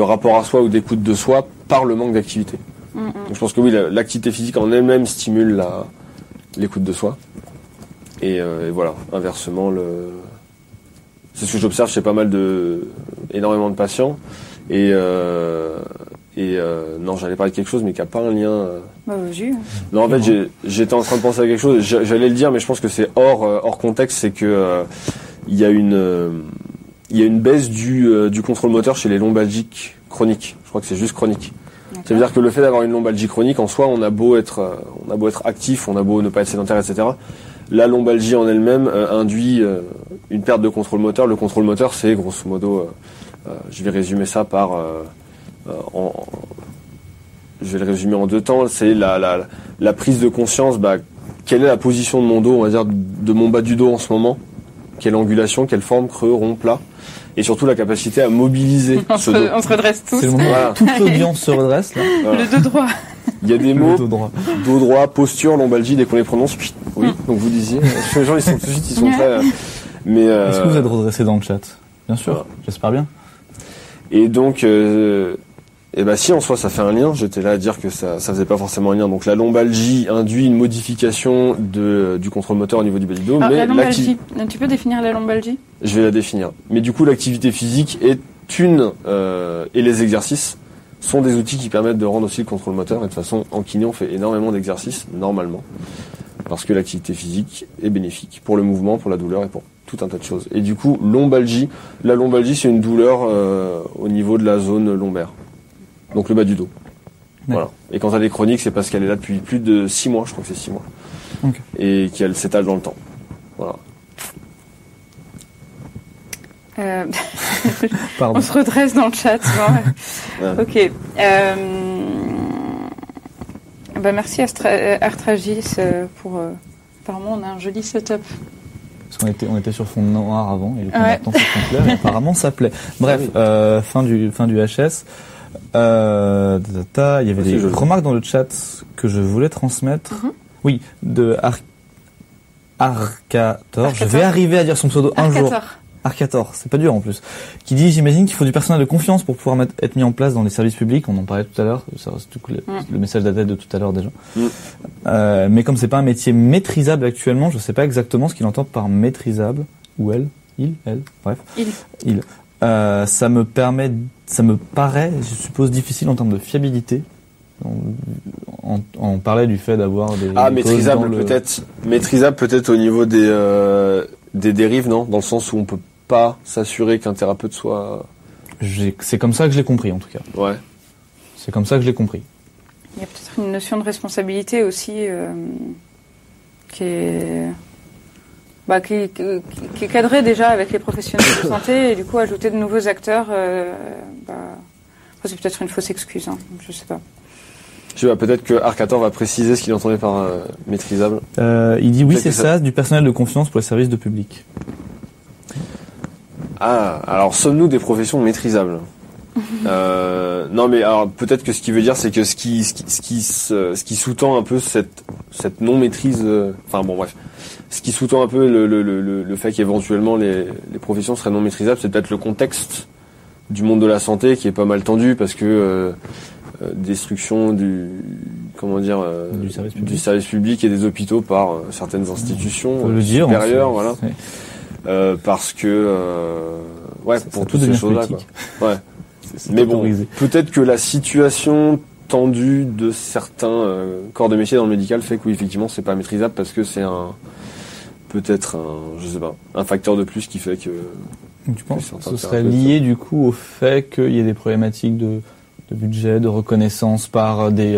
rapport à soi ou d'écoute de soi par le manque d'activité. Donc, je pense que oui, l'activité physique en elle-même stimule l'écoute de soi. Et voilà, inversement, c'est ce que j'observe chez énormément de patients. Non, j'allais parler de quelque chose, mais qui n'a pas un lien. Non, en fait, j'étais en train de penser à quelque chose. J'allais le dire, mais je pense que c'est hors contexte. C'est que il y a une baisse du contrôle moteur chez les lombalgiques chroniques. Je crois que c'est juste chronique. D'accord. Ça veut dire que le fait d'avoir une lombalgie chronique, en soi, on a beau être actif, on a beau ne pas être sédentaire, etc. La lombalgie en elle-même induit une perte de contrôle moteur. Le contrôle moteur, c'est grosso modo, je vais résumer ça par, je vais le résumer en deux temps. C'est la prise de conscience. Quelle est la position de mon dos, on va dire, de mon bas du dos en ce moment? Quelle angulation, quelle forme, creux, rond, plat? Et surtout la capacité à mobiliser ce dos. On se redresse tous. C'est le moment où toute l'audience se redresse. Là. Le dos droit. Il y a des mots, dos droit, posture, lombalgie, dès qu'on les prononce, oui, donc vous disiez. Les gens, ils sont très... Est-ce que vous êtes redressé dans le chat? Bien sûr, j'espère bien. Et donc, si, en soi, ça fait un lien. J'étais là à dire que ça faisait pas forcément un lien. Donc, la lombalgie induit une modification du contrôle moteur au niveau du bas du dos. Alors, mais la lombalgie, tu peux définir la lombalgie? Je vais la définir. Mais du coup, l'activité physique est thunes et les exercices sont des outils qui permettent de rendre aussi le contrôle moteur. Et de toute façon, en kiné, on fait énormément d'exercices, normalement, parce que l'activité physique est bénéfique pour le mouvement, pour la douleur et pour tout un tas de choses. Et du coup, lombalgie. La lombalgie, c'est une douleur au niveau de la zone lombaire, donc le bas du dos. Voilà. Et quand elle est chronique, c'est parce qu'elle est là depuis plus de 6 mois, je crois que c'est 6 mois. Okay. Et qu'elle s'étale dans le temps. Voilà. Pardon. On se redresse dans le chat. Ouais. Ok. Bah merci Artragis pour apparemment on a un joli setup. Parce qu'on était sur fond noir avant et le temps sur fond clair. Apparemment ça plaît. Bref, fin du HS. Il y avait des remarques dans le chat que je voulais transmettre. Mm-hmm. Oui, de Arcator. Je vais arriver à dire son pseudo un jour. Arcator, c'est pas dur en plus. Qui dit, j'imagine qu'il faut du personnel de confiance pour pouvoir être mis en place dans les services publics. On en parlait tout à l'heure. Ça, c'est tout le message datait de tout à l'heure déjà. Mais comme c'est pas un métier maîtrisable actuellement, je sais pas exactement ce qu'il entend par maîtrisable. Ou elle, il, elle, bref. Il. Ça me paraît, je suppose, difficile en termes de fiabilité. On parlait du fait d'avoir des... Ah, maîtrisable peut-être. Maîtrisable peut-être au niveau des dérives, non ? Dans le sens où on peut pas s'assurer qu'un thérapeute soit... C'est comme ça que je l'ai compris, en tout cas. Ouais. C'est comme ça que je l'ai compris. Il y a peut-être une notion de responsabilité aussi qui est... Bah, qui est cadré déjà avec les professionnels de santé et du coup ajouter de nouveaux acteurs, c'est peut-être une fausse excuse, hein, je sais pas. Tu vois, peut-être que Arcator va préciser ce qu'il entendait par maîtrisable. Il dit oui, peut-être c'est ça, du personnel de confiance pour les services de public. Ah, alors sommes-nous des professions maîtrisables? Non, mais alors peut-être que ce qu'il veut dire, c'est que ce qui sous-tend un peu cette non maîtrise. Enfin bon, bref, ce qui sous-tend un peu le fait qu'éventuellement les professions seraient non maîtrisables, c'est peut-être le contexte du monde de la santé qui est pas mal tendu parce que destruction du service public et des hôpitaux par certaines institutions supérieures, voilà, parce que pour toutes ces choses-là, quoi. Ouais. Mais bon, peut-être que la situation tendue de certains corps de métier dans le médical fait que oui, effectivement, c'est pas maîtrisable parce que c'est un facteur de plus qui fait que. Tu penses que ce serait lié du coup au fait qu'il y ait des problématiques de budget, de reconnaissance par des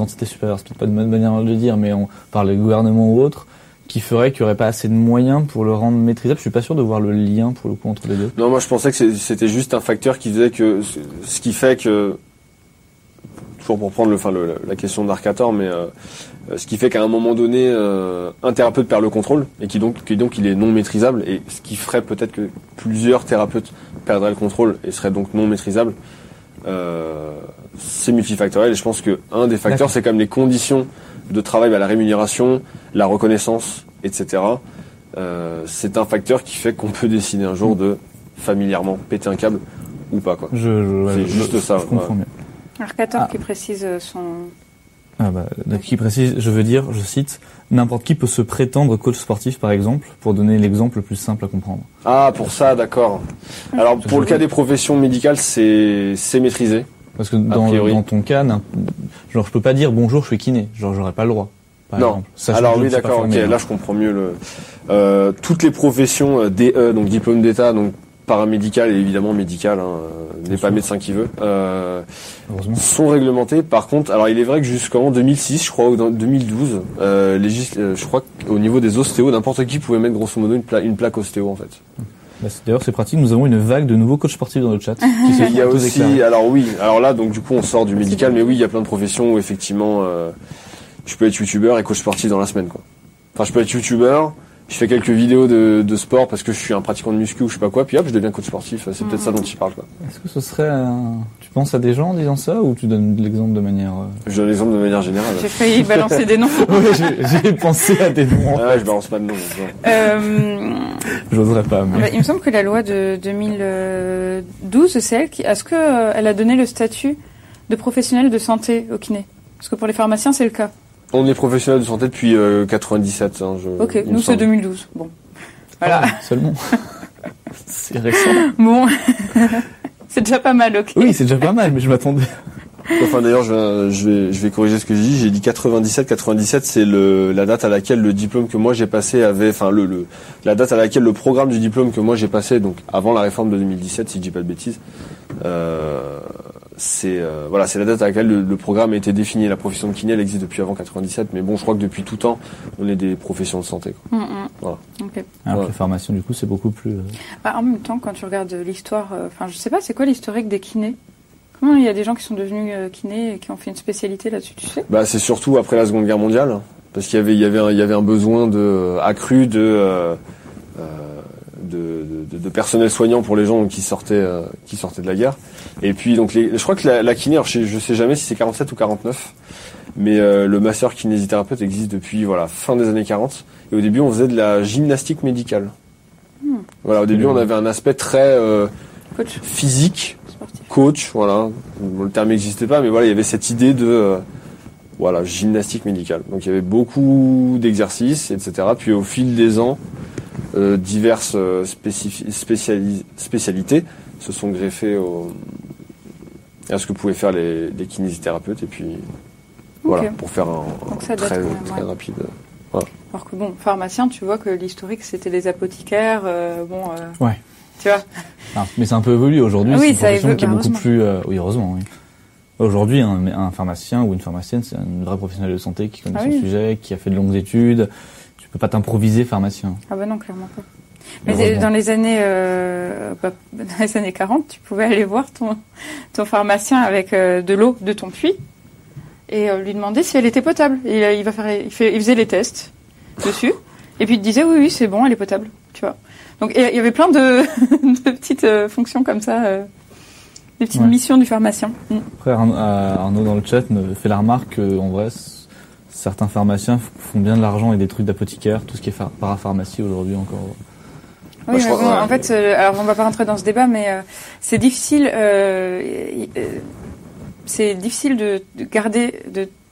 entités supérieures, c'est peut-être pas de bonne manière de le dire, mais par les gouvernements ou autres, qui ferait qu'il n'y aurait pas assez de moyens pour le rendre maîtrisable. Je suis pas sûr de voir le lien, pour le coup, entre les deux. Non, moi, je pensais que c'était juste un facteur qui faisait que... Ce qui fait que... Toujours pour prendre la question d'Arcator, mais ce qui fait qu'à un moment donné, un thérapeute perd le contrôle et qui donc il est non maîtrisable, et ce qui ferait peut-être que plusieurs thérapeutes perdraient le contrôle et seraient donc non maîtrisables, c'est multifactoriel. Et je pense que un des facteurs, c'est quand même les conditions de travail, la rémunération, la reconnaissance, etc. C'est un facteur qui fait qu'on peut décider un jour de familièrement péter un câble ou pas, quoi. Je comprends bien. Arcator qui précise son... Qui précise, je veux dire, je cite, n'importe qui peut se prétendre coach sportif, par exemple, pour donner l'exemple le plus simple à comprendre. Ah, pour ça, d'accord. Alors, pour le cas des professions médicales, c'est maîtrisé. Parce que dans ton cas, je peux pas dire bonjour, je suis kiné. Genre, j'aurais pas le droit. Par exemple. Ça, alors oui, d'accord. Ok, là, je comprends mieux le. Toutes les professions DE, donc diplôme d'État, donc paramédical et évidemment médical, hein, n'est pas médecin qui veut, sont réglementées. Par contre, alors il est vrai que jusqu'en 2006, je crois, ou 2012, je crois qu'au niveau des ostéos, n'importe qui pouvait mettre grosso modo une plaque ostéo, en fait. D'ailleurs, c'est pratique. Nous avons une vague de nouveaux coachs sportifs dans le chat. Il y a aussi, alors oui, alors là, donc du coup, on sort du médical, mais oui, il y a plein de professions où effectivement, je peux être youtubeur et coach sportif dans la semaine, quoi. Enfin, je peux être youtubeur, je fais quelques vidéos de sport parce que je suis un pratiquant de muscu ou je sais pas quoi, puis hop, je deviens coach sportif. C'est peut-être ça dont tu parles, quoi. Est-ce que ce serait tu penses à des gens en disant ça, ou tu donnes l'exemple de manière... Je donne l'exemple de manière générale. J'ai failli balancer des noms. Oui, j'ai pensé à des noms. Ah, je balance pas de noms. J'oserais pas. Mais... il me semble que la loi de 2012, c'est elle qui... Est-ce que elle a donné le statut de professionnel de santé au kiné? Parce que pour les pharmaciens, c'est le cas. On est professionnel de santé depuis 97. Hein, ok, nous c'est 2012. Bon, voilà. Ah, seulement. C'est récent. Bon, c'est déjà pas mal, ok. Oui, c'est déjà pas mal, mais je m'attendais. Enfin, d'ailleurs, je vais corriger ce que j'ai dit. J'ai dit 97. 97, c'est la date à laquelle le diplôme que moi j'ai passé avait, enfin, la date à laquelle le programme du diplôme que moi j'ai passé, donc avant la réforme de 2017, si je dis pas de bêtises, voilà, c'est la date à laquelle le programme a été défini. La profession de kiné, elle existe depuis avant 97, mais bon, je crois que depuis tout temps, on est des professions de santé, quoi. Voilà. Okay. Alors que les formations, du coup, c'est beaucoup plus. Bah, en même temps, quand tu regardes l'histoire, enfin, je sais pas, c'est quoi l'historique des kinés? Il y a des gens qui sont devenus kinés et qui ont fait une spécialité là-dessus, tu sais. Bah, c'est surtout après la Seconde Guerre mondiale, parce qu'il y avait, il y avait un besoin accru de personnel soignant pour les gens donc, qui sortaient de la guerre. Et puis donc, je crois que la kiné, alors je sais jamais si c'est 47 ou 49, mais le masseur kinésithérapeute existe depuis voilà fin des années 40. Et au début, on faisait de la gymnastique médicale. Voilà, au début, on avait un aspect très physique. Coach, voilà, le terme n'existait pas, mais voilà, il y avait cette idée de gymnastique médicale. Donc il y avait beaucoup d'exercices, etc. Puis au fil des ans, diverses spécialités se sont greffées à ce que pouvaient faire les kinésithérapeutes. Et puis voilà, pour faire un très rapide. Voilà. Alors que bon, pharmacien, tu vois que l'historique c'était les apothicaires, Ouais. Tu vois. Non, mais c'est un peu évolué aujourd'hui. Oui, c'est une profession qui est beaucoup plus. Oui, heureusement. Oui. Aujourd'hui, un pharmacien ou une pharmacienne, c'est une vraie professionnelle de santé qui connaît son sujet, qui a fait de longues études. Tu peux pas t'improviser pharmacien. Ah bah non, clairement pas. Mais dans les années, dans les années 40, tu pouvais aller voir ton pharmacien avec de l'eau de ton puits et lui demander si elle était potable. Et il faisait les tests dessus et puis il te disait oui, c'est bon, elle est potable. Tu vois. Donc il y avait plein de petites fonctions comme ça, des petites missions du pharmacien. Après, Arnaud dans le chat me fait la remarque qu'en vrai, certains pharmaciens font bien de l'argent et des trucs d'apothicaire, tout ce qui est parapharmacie aujourd'hui encore. Oui, mais bon, en fait, alors on va pas rentrer dans ce débat, mais c'est difficile. C'est difficile de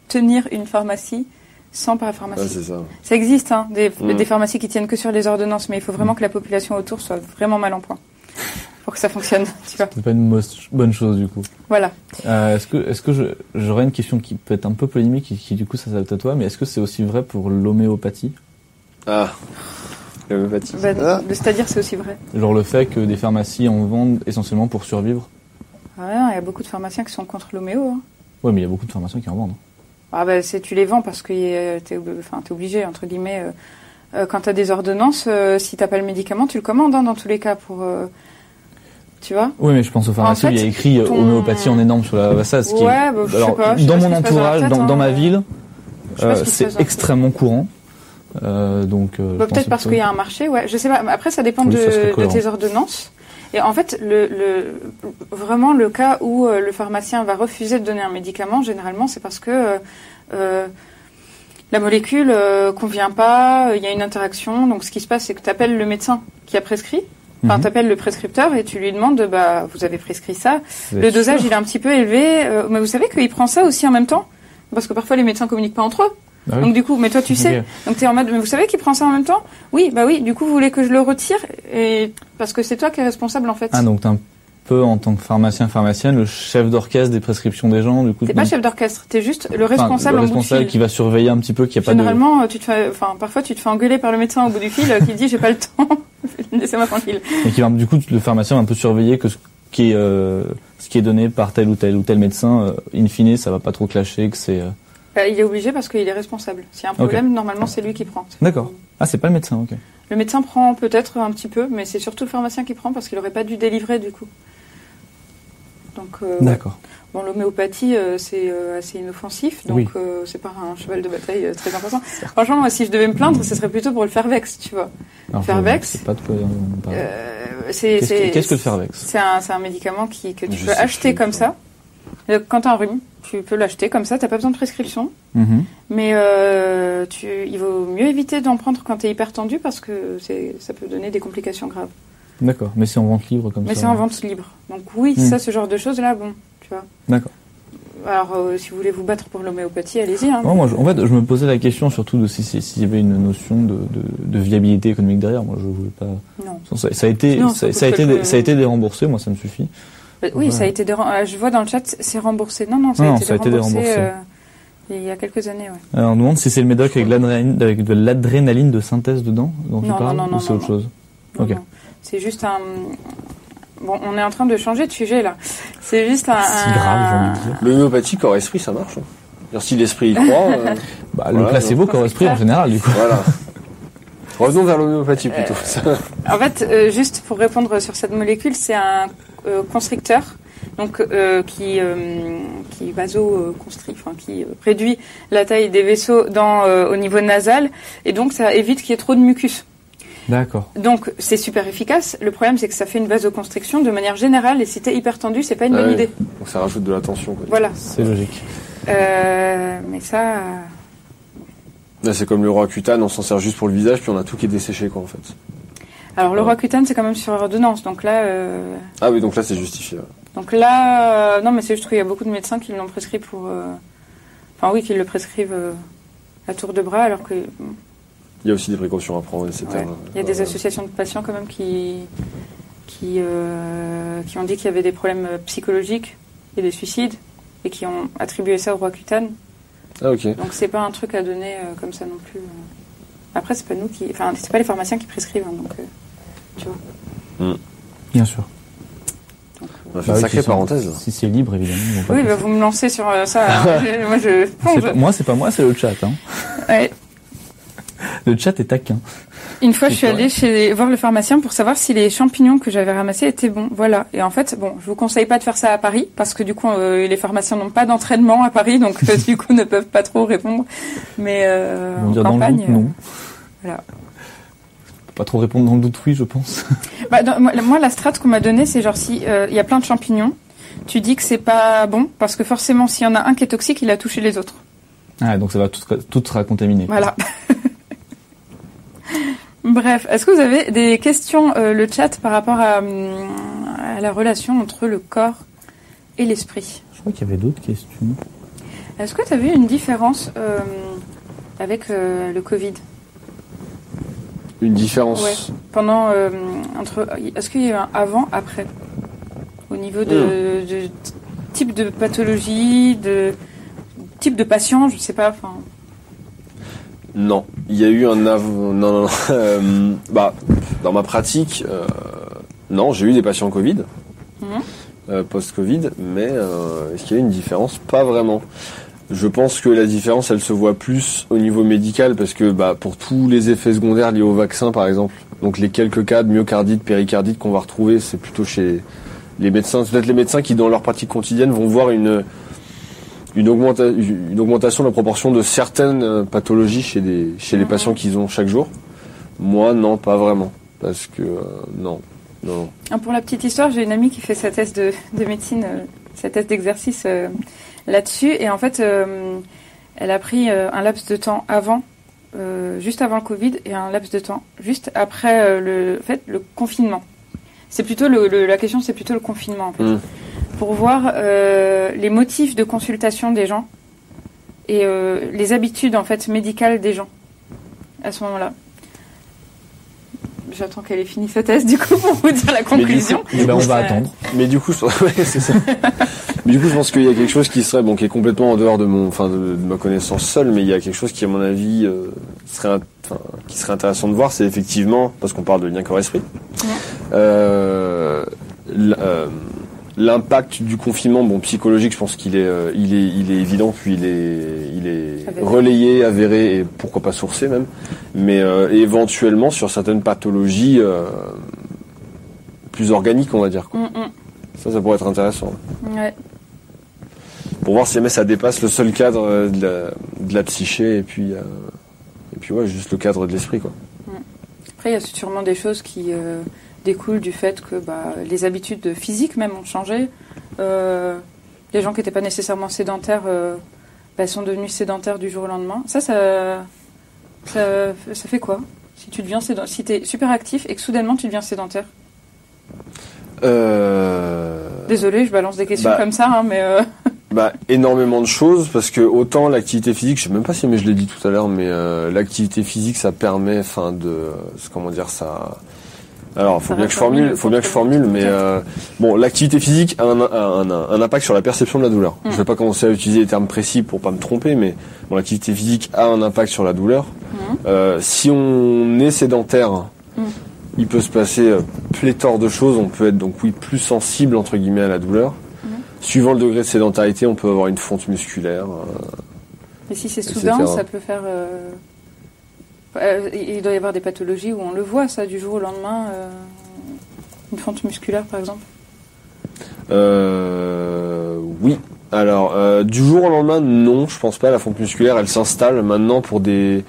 tenir une pharmacie. Sans parapharmacie. Ouais, c'est ça. Ça existe, hein, des pharmacies qui tiennent que sur les ordonnances, mais il faut vraiment que la population autour soit vraiment mal en point pour que ça fonctionne. Tu vois. C'est pas une bonne chose du coup. Voilà. Est-ce que j'aurais une question qui peut être un peu polémique, qui du coup ça s'adapte à toi, mais est-ce que c'est aussi vrai pour l'homéopathie ? Ah, l'homéopathie. Bah, c'est-à-dire c'est aussi vrai. Genre le fait que des pharmacies en vendent essentiellement pour survivre. Ah, il y a beaucoup de pharmaciens qui sont contre l'homéo. Hein. Ouais, mais il y a beaucoup de pharmaciens qui en vendent. Ah bah, tu les vends parce que t'es obligé, entre guillemets, quand t'as des ordonnances, si t'as pas le médicament, tu le commandes, hein, dans tous les cas, pour... tu vois ? Oui, mais je pense aux pharmacies, en fait, il y a écrit homéopathie en énorme sur la façade. Ouais, je sais pas. Dans mon entourage, dans ma ville, c'est extrêmement courant. Donc, peut-être parce qu'il y a un marché, ouais. Je sais pas, après, ça dépend de tes ordonnances. Et en fait, vraiment le cas où le pharmacien va refuser de donner un médicament, généralement, c'est parce que la molécule convient pas, il y a une interaction. Donc, ce qui se passe, c'est que tu appelles le médecin qui a prescrit, tu appelles le prescripteur et tu lui demandes, bah, vous avez prescrit ça, le dosage, il est un petit peu élevé, mais vous savez qu'il prend ça aussi en même temps, parce que parfois les médecins communiquent pas entre eux. Ah oui. Donc du coup, mais toi tu sais, donc t'es en mode, mais vous savez qu'il prend ça en même temps ? Oui, bah oui. Du coup, vous voulez que je le retire et parce que c'est toi qui es responsable en fait. Ah donc t'es un peu en tant que pharmacien, pharmacienne, le chef d'orchestre des prescriptions des gens du coup. T'es pas chef d'orchestre, t'es juste le responsable. Le responsable qui va surveiller un petit peu qu'il y a pas de. Généralement, parfois tu te fais engueuler par le médecin au bout du fil qui dit j'ai pas le temps, laissez-moi tranquille. Et qui va du coup le pharmacien va un peu surveiller que ce qui est donné par tel ou tel médecin, in fine, ça va pas trop clasher, que c'est. Il est obligé parce qu'il est responsable. S'il y a un problème, normalement, c'est lui qui prend. D'accord. Ah, c'est pas le médecin, ok. Le médecin prend peut-être un petit peu, mais c'est surtout le pharmacien qui prend parce qu'il n'aurait pas dû délivrer, du coup. Donc, d'accord. Bon, l'homéopathie, c'est assez inoffensif, donc c'est pas un cheval de bataille très important. Franchement, moi, si je devais me plaindre, ce serait plutôt pour le Fervex, tu vois. Alors, Fervex. C'est pas de quoi on parle. Qu'est-ce que le Fervex ? C'est un médicament que tu peux acheter comme ça. Quand tu as un rhume, tu peux l'acheter comme ça, tu n'as pas besoin de prescription. Mais il vaut mieux éviter d'en prendre quand tu es hyper tendu parce que ça peut donner des complications graves. D'accord, mais c'est en vente libre comme ça. Mais c'est en vente libre. Donc oui, ça, ce genre de choses-là, bon, tu vois. D'accord. Alors, si vous voulez vous battre pour l'homéopathie, allez-y. Hein. Moi, en fait, je me posais la question surtout de s'il y avait une notion de viabilité économique derrière. Moi, je voulais pas. Non. Ça a été déremboursé. Moi, ça me suffit. Bah, oui, ouais. Ça a été déremboursé. Je vois dans le chat, c'est remboursé. Non, ça a été déremboursé. Il y a quelques années, oui. On demande si c'est le médoc avec de l'adrénaline de synthèse dedans dont tu parles, ou c'est autre chose. Non, okay. C'est juste un... Bon, on est en train de changer de sujet, là. C'est juste un... C'est grave, j'ai envie de dire. L'homéopathie, corps-esprit, ça marche. Alors, si l'esprit y croit... Bah, voilà, le placebo, corps-esprit, en général, du coup. Voilà. Revenons vers l'homéopathie, plutôt. En fait, juste pour répondre sur cette molécule, c'est un constricteur. Donc, qui vasoconstrit, enfin, qui réduit la taille des vaisseaux au niveau nasal, et donc ça évite qu'il y ait trop de mucus. D'accord. Donc, c'est super efficace. Le problème, c'est que ça fait une vasoconstriction de manière générale, et si t'es hyper tendu, c'est pas une bonne idée. Donc, ça rajoute de la tension, quoi. Voilà. C'est logique. Mais ça. Là, c'est comme le Roaccutane, on s'en sert juste pour le visage, puis on a tout qui est desséché, quoi, en fait. Alors, le Roaccutane, c'est quand même sur ordonnance, donc là. Ah oui, donc là, c'est justifié. Ouais. Donc là, non, mais c'est juste qu'il y a beaucoup de médecins qui l'ont prescrit pour. Enfin, oui, qui le prescrivent à tour de bras, alors que. Il y a aussi des précautions à prendre, etc. Ouais. Il y a des associations de patients, quand même, qui ont dit qu'il y avait des problèmes psychologiques et des suicides, et qui ont attribué ça au Roaccutane. Ah, ok. Donc, c'est pas un truc à donner comme ça non plus. Après, c'est pas nous qui. Enfin, c'est pas les pharmaciens qui prescrivent, hein, donc. Tu vois. Mmh. Bien sûr. On a fait une sacrée parenthèse. Si c'est libre, évidemment. Oui, bah vous me lancez sur ça. Moi, c'est pas moi, c'est le chat. Hein. Ouais. Le chat est taquin. Une fois, je suis allée voir le pharmacien pour savoir si les champignons que j'avais ramassés étaient bons. Voilà. Et en fait, bon, je vous conseille pas de faire ça à Paris, parce que du coup, les pharmaciens n'ont pas d'entraînement à Paris, donc du coup, ne peuvent pas trop répondre. Mais en campagne, non. Voilà. Pas trop répondre dans le doute, oui, je pense. Bah, moi, la strate qu'on m'a donnée, c'est genre si y a plein de champignons, tu dis que c'est pas bon, parce que forcément, s'il y en a un qui est toxique, il a touché les autres. Ah, donc ça va, tout sera contaminé. Voilà. Bref, est-ce que vous avez des questions, le chat, par rapport à la relation entre le corps et l'esprit? Je crois qu'il y avait d'autres questions. Est-ce que tu as vu une différence avec le Covid? Une différence. Ouais. Pendant entre, est-ce qu'il y a eu un avant après au niveau de type de pathologie, de type de patient, je sais pas. Enfin. Non, il y a eu un avant. Non. Bah, dans ma pratique, non, j'ai eu des patients Covid, post-Covid, mais est-ce qu'il y a eu une différence? Pas vraiment. Je pense que la différence, elle se voit plus au niveau médical, parce que bah, pour tous les effets secondaires liés au vaccin, par exemple, donc les quelques cas de myocardite, péricardite qu'on va retrouver, c'est plutôt chez les médecins. C'est peut-être les médecins qui, dans leur pratique quotidienne, vont voir une augmentation de la proportion de certaines pathologies chez les patients qu'ils ont chaque jour. Moi, non, pas vraiment, parce que non. Pour la petite histoire, j'ai une amie qui fait sa thèse de médecine, sa thèse d'exercice... là-dessus, et en fait elle a pris un laps de temps avant juste avant le Covid et un laps de temps juste après le confinement. C'est plutôt la question, c'est plutôt le confinement en fait. Pour voir les motifs de consultation des gens et les habitudes en fait médicales des gens à ce moment-là. J'attends qu'elle ait fini sa thèse, du coup, pour vous dire la conclusion. Mais on va attendre. Mais du coup, c'est ça. Mais du coup, je pense qu'il y a quelque chose qui serait, bon, qui est complètement en dehors de ma connaissance seule, mais il y a quelque chose qui, à mon avis, qui serait intéressant de voir, c'est effectivement, parce qu'on parle de lien corps-esprit, l'impact du confinement, bon, psychologique, je pense qu'il est, il est évident, puis il est avéré. Relayé, avéré et pourquoi pas sourcé même, mais éventuellement sur certaines pathologies plus organiques, on va dire, quoi. Ça pourrait être intéressant. Ouais. Pour voir si jamais ça dépasse le seul cadre de la psyché et puis ouais, juste le cadre de l'esprit, quoi. Après, il y a sûrement des choses qui découle du fait que bah, les habitudes physiques même ont changé. Les gens qui n'étaient pas nécessairement sédentaires sont devenus sédentaires du jour au lendemain. Ça fait quoi si tu deviens si t'es super actif et que soudainement tu deviens sédentaire? Désolé, je balance des questions comme ça, hein, mais Bah, énormément de choses, parce que autant l'activité physique, je sais même pas si mais je l'ai dit tout à l'heure, mais l'activité physique, ça permet, enfin, de, comment dire ça. Alors, faut bien que je formule, mais bon, l'activité physique a un impact sur la perception de la douleur. Je vais pas commencer à utiliser les termes précis pour pas me tromper, mais bon, l'activité physique a un impact sur la douleur. Si on est sédentaire, il peut se passer pléthore de choses. On peut être donc plus sensible entre guillemets à la douleur. Suivant le degré de sédentarité, on peut avoir une fonte musculaire. Et si c'est soudain, ça peut faire. Il doit y avoir des pathologies où on le voit, ça, du jour au lendemain, une fonte musculaire, par exemple. Oui. Alors, du jour au lendemain, non, je pense pas. La fonte musculaire, elle s'installe maintenant pour des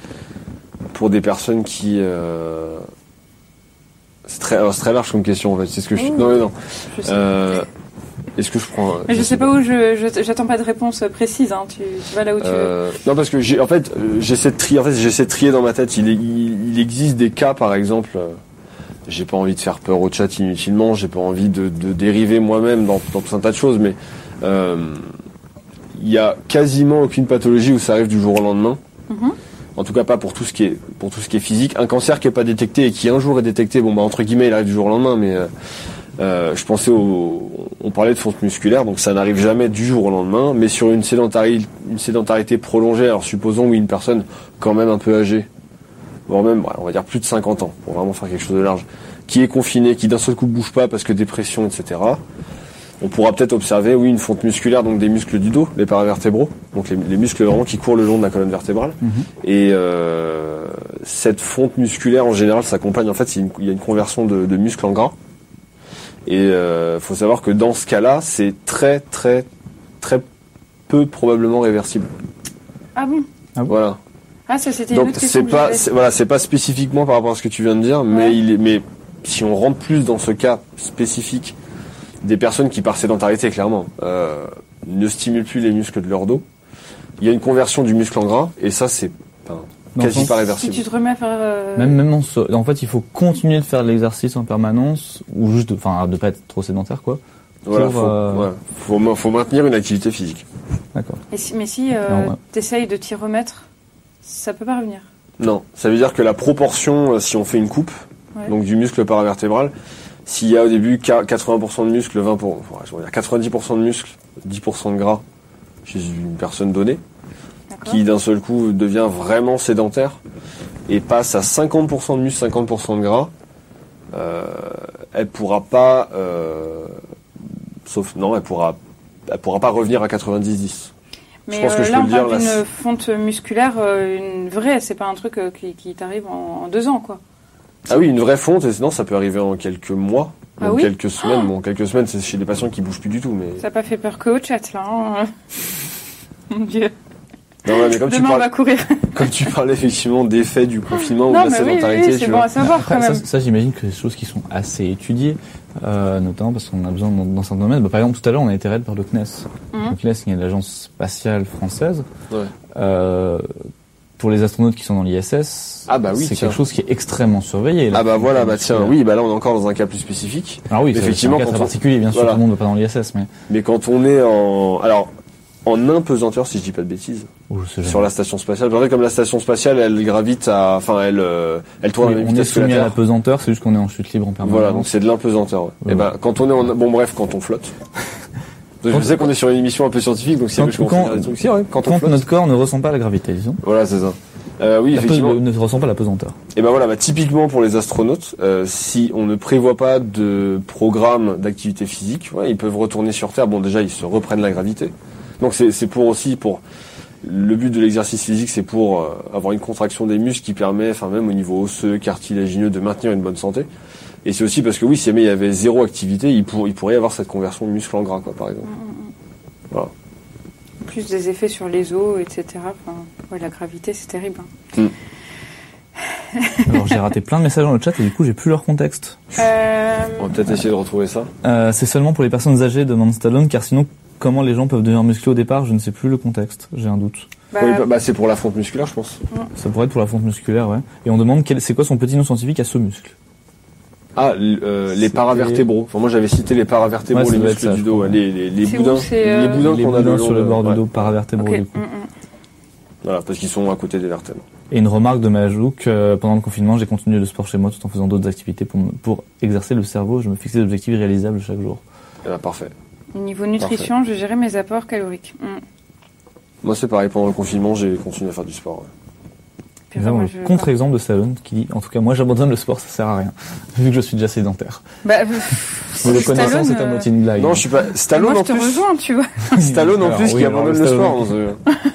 personnes qui. C'est très large comme question, en fait. C'est ce que je. Non. Est-ce que je prends... Mais je sais pas où, j'attends pas de réponse précise, hein. Tu vas là où tu veux. Non, parce que j'essaie de trier dans ma tête. Il existe des cas, par exemple, j'ai pas envie de faire peur au chat inutilement, j'ai pas envie de dériver moi-même dans tout un tas de choses, mais il y a quasiment aucune pathologie où ça arrive du jour au lendemain. En tout cas pas pour tout ce qui est physique. Un cancer qui est pas détecté et qui un jour est détecté, bon bah entre guillemets il arrive du jour au lendemain, mais... je pensais on parlait de fonte musculaire, donc ça n'arrive jamais du jour au lendemain, mais sur une sédentarité prolongée, alors supposons une personne quand même un peu âgée, voire même, on va dire plus de 50 ans, pour vraiment faire quelque chose de large, qui est confinée, qui d'un seul coup bouge pas parce que dépression, etc., on pourra peut-être observer, une fonte musculaire, donc des muscles du dos, les paravertébraux, donc les muscles vraiment qui courent le long de la colonne vertébrale, et cette fonte musculaire, en général, s'accompagne, en fait, il y a une conversion de muscles en gras. Et faut savoir que dans ce cas-là, c'est très très très peu probablement réversible. Ah bon ? Voilà. Ah ça c'était. Donc c'est pas spécifiquement par rapport à ce que tu viens de dire, mais si on rentre plus dans ce cas spécifique des personnes qui par sédentarité clairement ne stimulent plus les muscles de leur dos, il y a une conversion du muscle en gras et ça c'est quasi pas réversible. Si tu te remets à faire même en fait, il faut continuer de faire de l'exercice en permanence ou juste de pas être trop sédentaire quoi. Voilà, faut maintenir une activité physique. D'accord. Mais si t'essayes de t'y remettre, ça peut pas revenir. Non, ça veut dire que la proportion si on fait une coupe donc du muscle paravertébral, s'il y a au début 80% de muscle, 90% de muscle, 10% de gras chez une personne donnée. Qui d'un seul coup devient vraiment sédentaire et passe à 50% de muscle, 50% de gras, elle pourra pas revenir à 90-10. Mais je pense que là on parle d'une fonte musculaire, une vraie, c'est pas un truc qui t'arrive en 2 ans quoi. Ah oui, une vraie fonte, et sinon ça peut arriver en quelques mois. Quelques semaines, quelques semaines c'est chez des patients qui bougent plus du tout mais... Ça n'a pas fait peur que au chat là hein. Mon Dieu. Non, mais comme tu parles effectivement des faits du confinement ou de la sédentarité, c'est bon à savoir après, quand même. Ça j'imagine que c'est des choses qui sont assez étudiées, notamment parce qu'on a besoin dans certains domaines. Bah, par exemple, tout à l'heure, on a été raid par le CNES. Le CNES, qui est l'agence spatiale française. Pour les astronautes qui sont dans l'ISS, c'est quelque chose qui est extrêmement surveillé. Là. Là on est encore dans un cas plus spécifique. Alors oui, effectivement, c'est un cas très particulier, bien sûr, tout le monde ne va pas dans l'ISS, mais quand on est en impesanteur, si je dis pas de bêtises, sur la station spatiale. Regardez comme la station spatiale, elle gravite elle tourne à la même vitesse que la Terre. On est soumis à la pesanteur, c'est juste qu'on est en chute libre en permanence. Voilà, donc c'est de l'impesanteur. Quand on flotte. Je sais qu'on est sur une émission un peu scientifique, donc quand notre corps ne ressent pas la gravité, disons. Voilà, c'est ça. Effectivement. Ne ressent pas la pesanteur. Typiquement pour les astronautes, si on ne prévoit pas de programme d'activité physique, ils peuvent retourner sur Terre. Bon, déjà, ils se reprennent la gravité. Donc c'est pour le but de l'exercice physique, c'est pour avoir une contraction des muscles qui permet, même au niveau osseux, cartilagineux, de maintenir une bonne santé. Et c'est aussi parce que si jamais il y avait zéro activité, il pourrait y avoir cette conversion de muscle en gras, quoi, par exemple. Voilà. Plus des effets sur les os, etc. La gravité, c'est terrible. Alors j'ai raté plein de messages dans le chat et du coup j'ai plus leur contexte. On va peut-être essayer de retrouver ça. C'est seulement pour les personnes âgées, demande Stallone, car sinon. Comment les gens peuvent devenir musclés au départ, je ne sais plus le contexte, j'ai un doute. C'est pour la fonte musculaire, je pense. Ça pourrait être pour la fonte musculaire, ouais. Et on demande c'est quoi son petit nom scientifique à ce muscle. Ah, les paravertébraux. Enfin, moi, j'avais cité les paravertébraux, ouais, les muscles ça, du dos, les boudins qu'on a le long sur le bord du dos, paravertébraux, okay. Du coup. Voilà, parce qu'ils sont à côté des vertèbres. Et une remarque de Majouk, pendant le confinement, j'ai continué le sport chez moi tout en faisant d'autres activités pour exercer le cerveau. Je me fixais des objectifs réalisables chaque jour. Eh ben, parfait. Niveau nutrition, parfait. Je gérais mes apports caloriques. Mm. Moi, c'est pareil. Pendant le confinement, j'ai continué à faire du sport. Ouais. Exemple, le contre-exemple de Stallone qui dit, en tout cas, moi j'abandonne le sport, ça sert à rien, vu que je suis déjà sédentaire. Bah, le connaissant, c'est à moitié une blague. Non, je suis pas. Stallone en plus. Rejoins, tu vois. Stallone en plus qui abandonne le sport.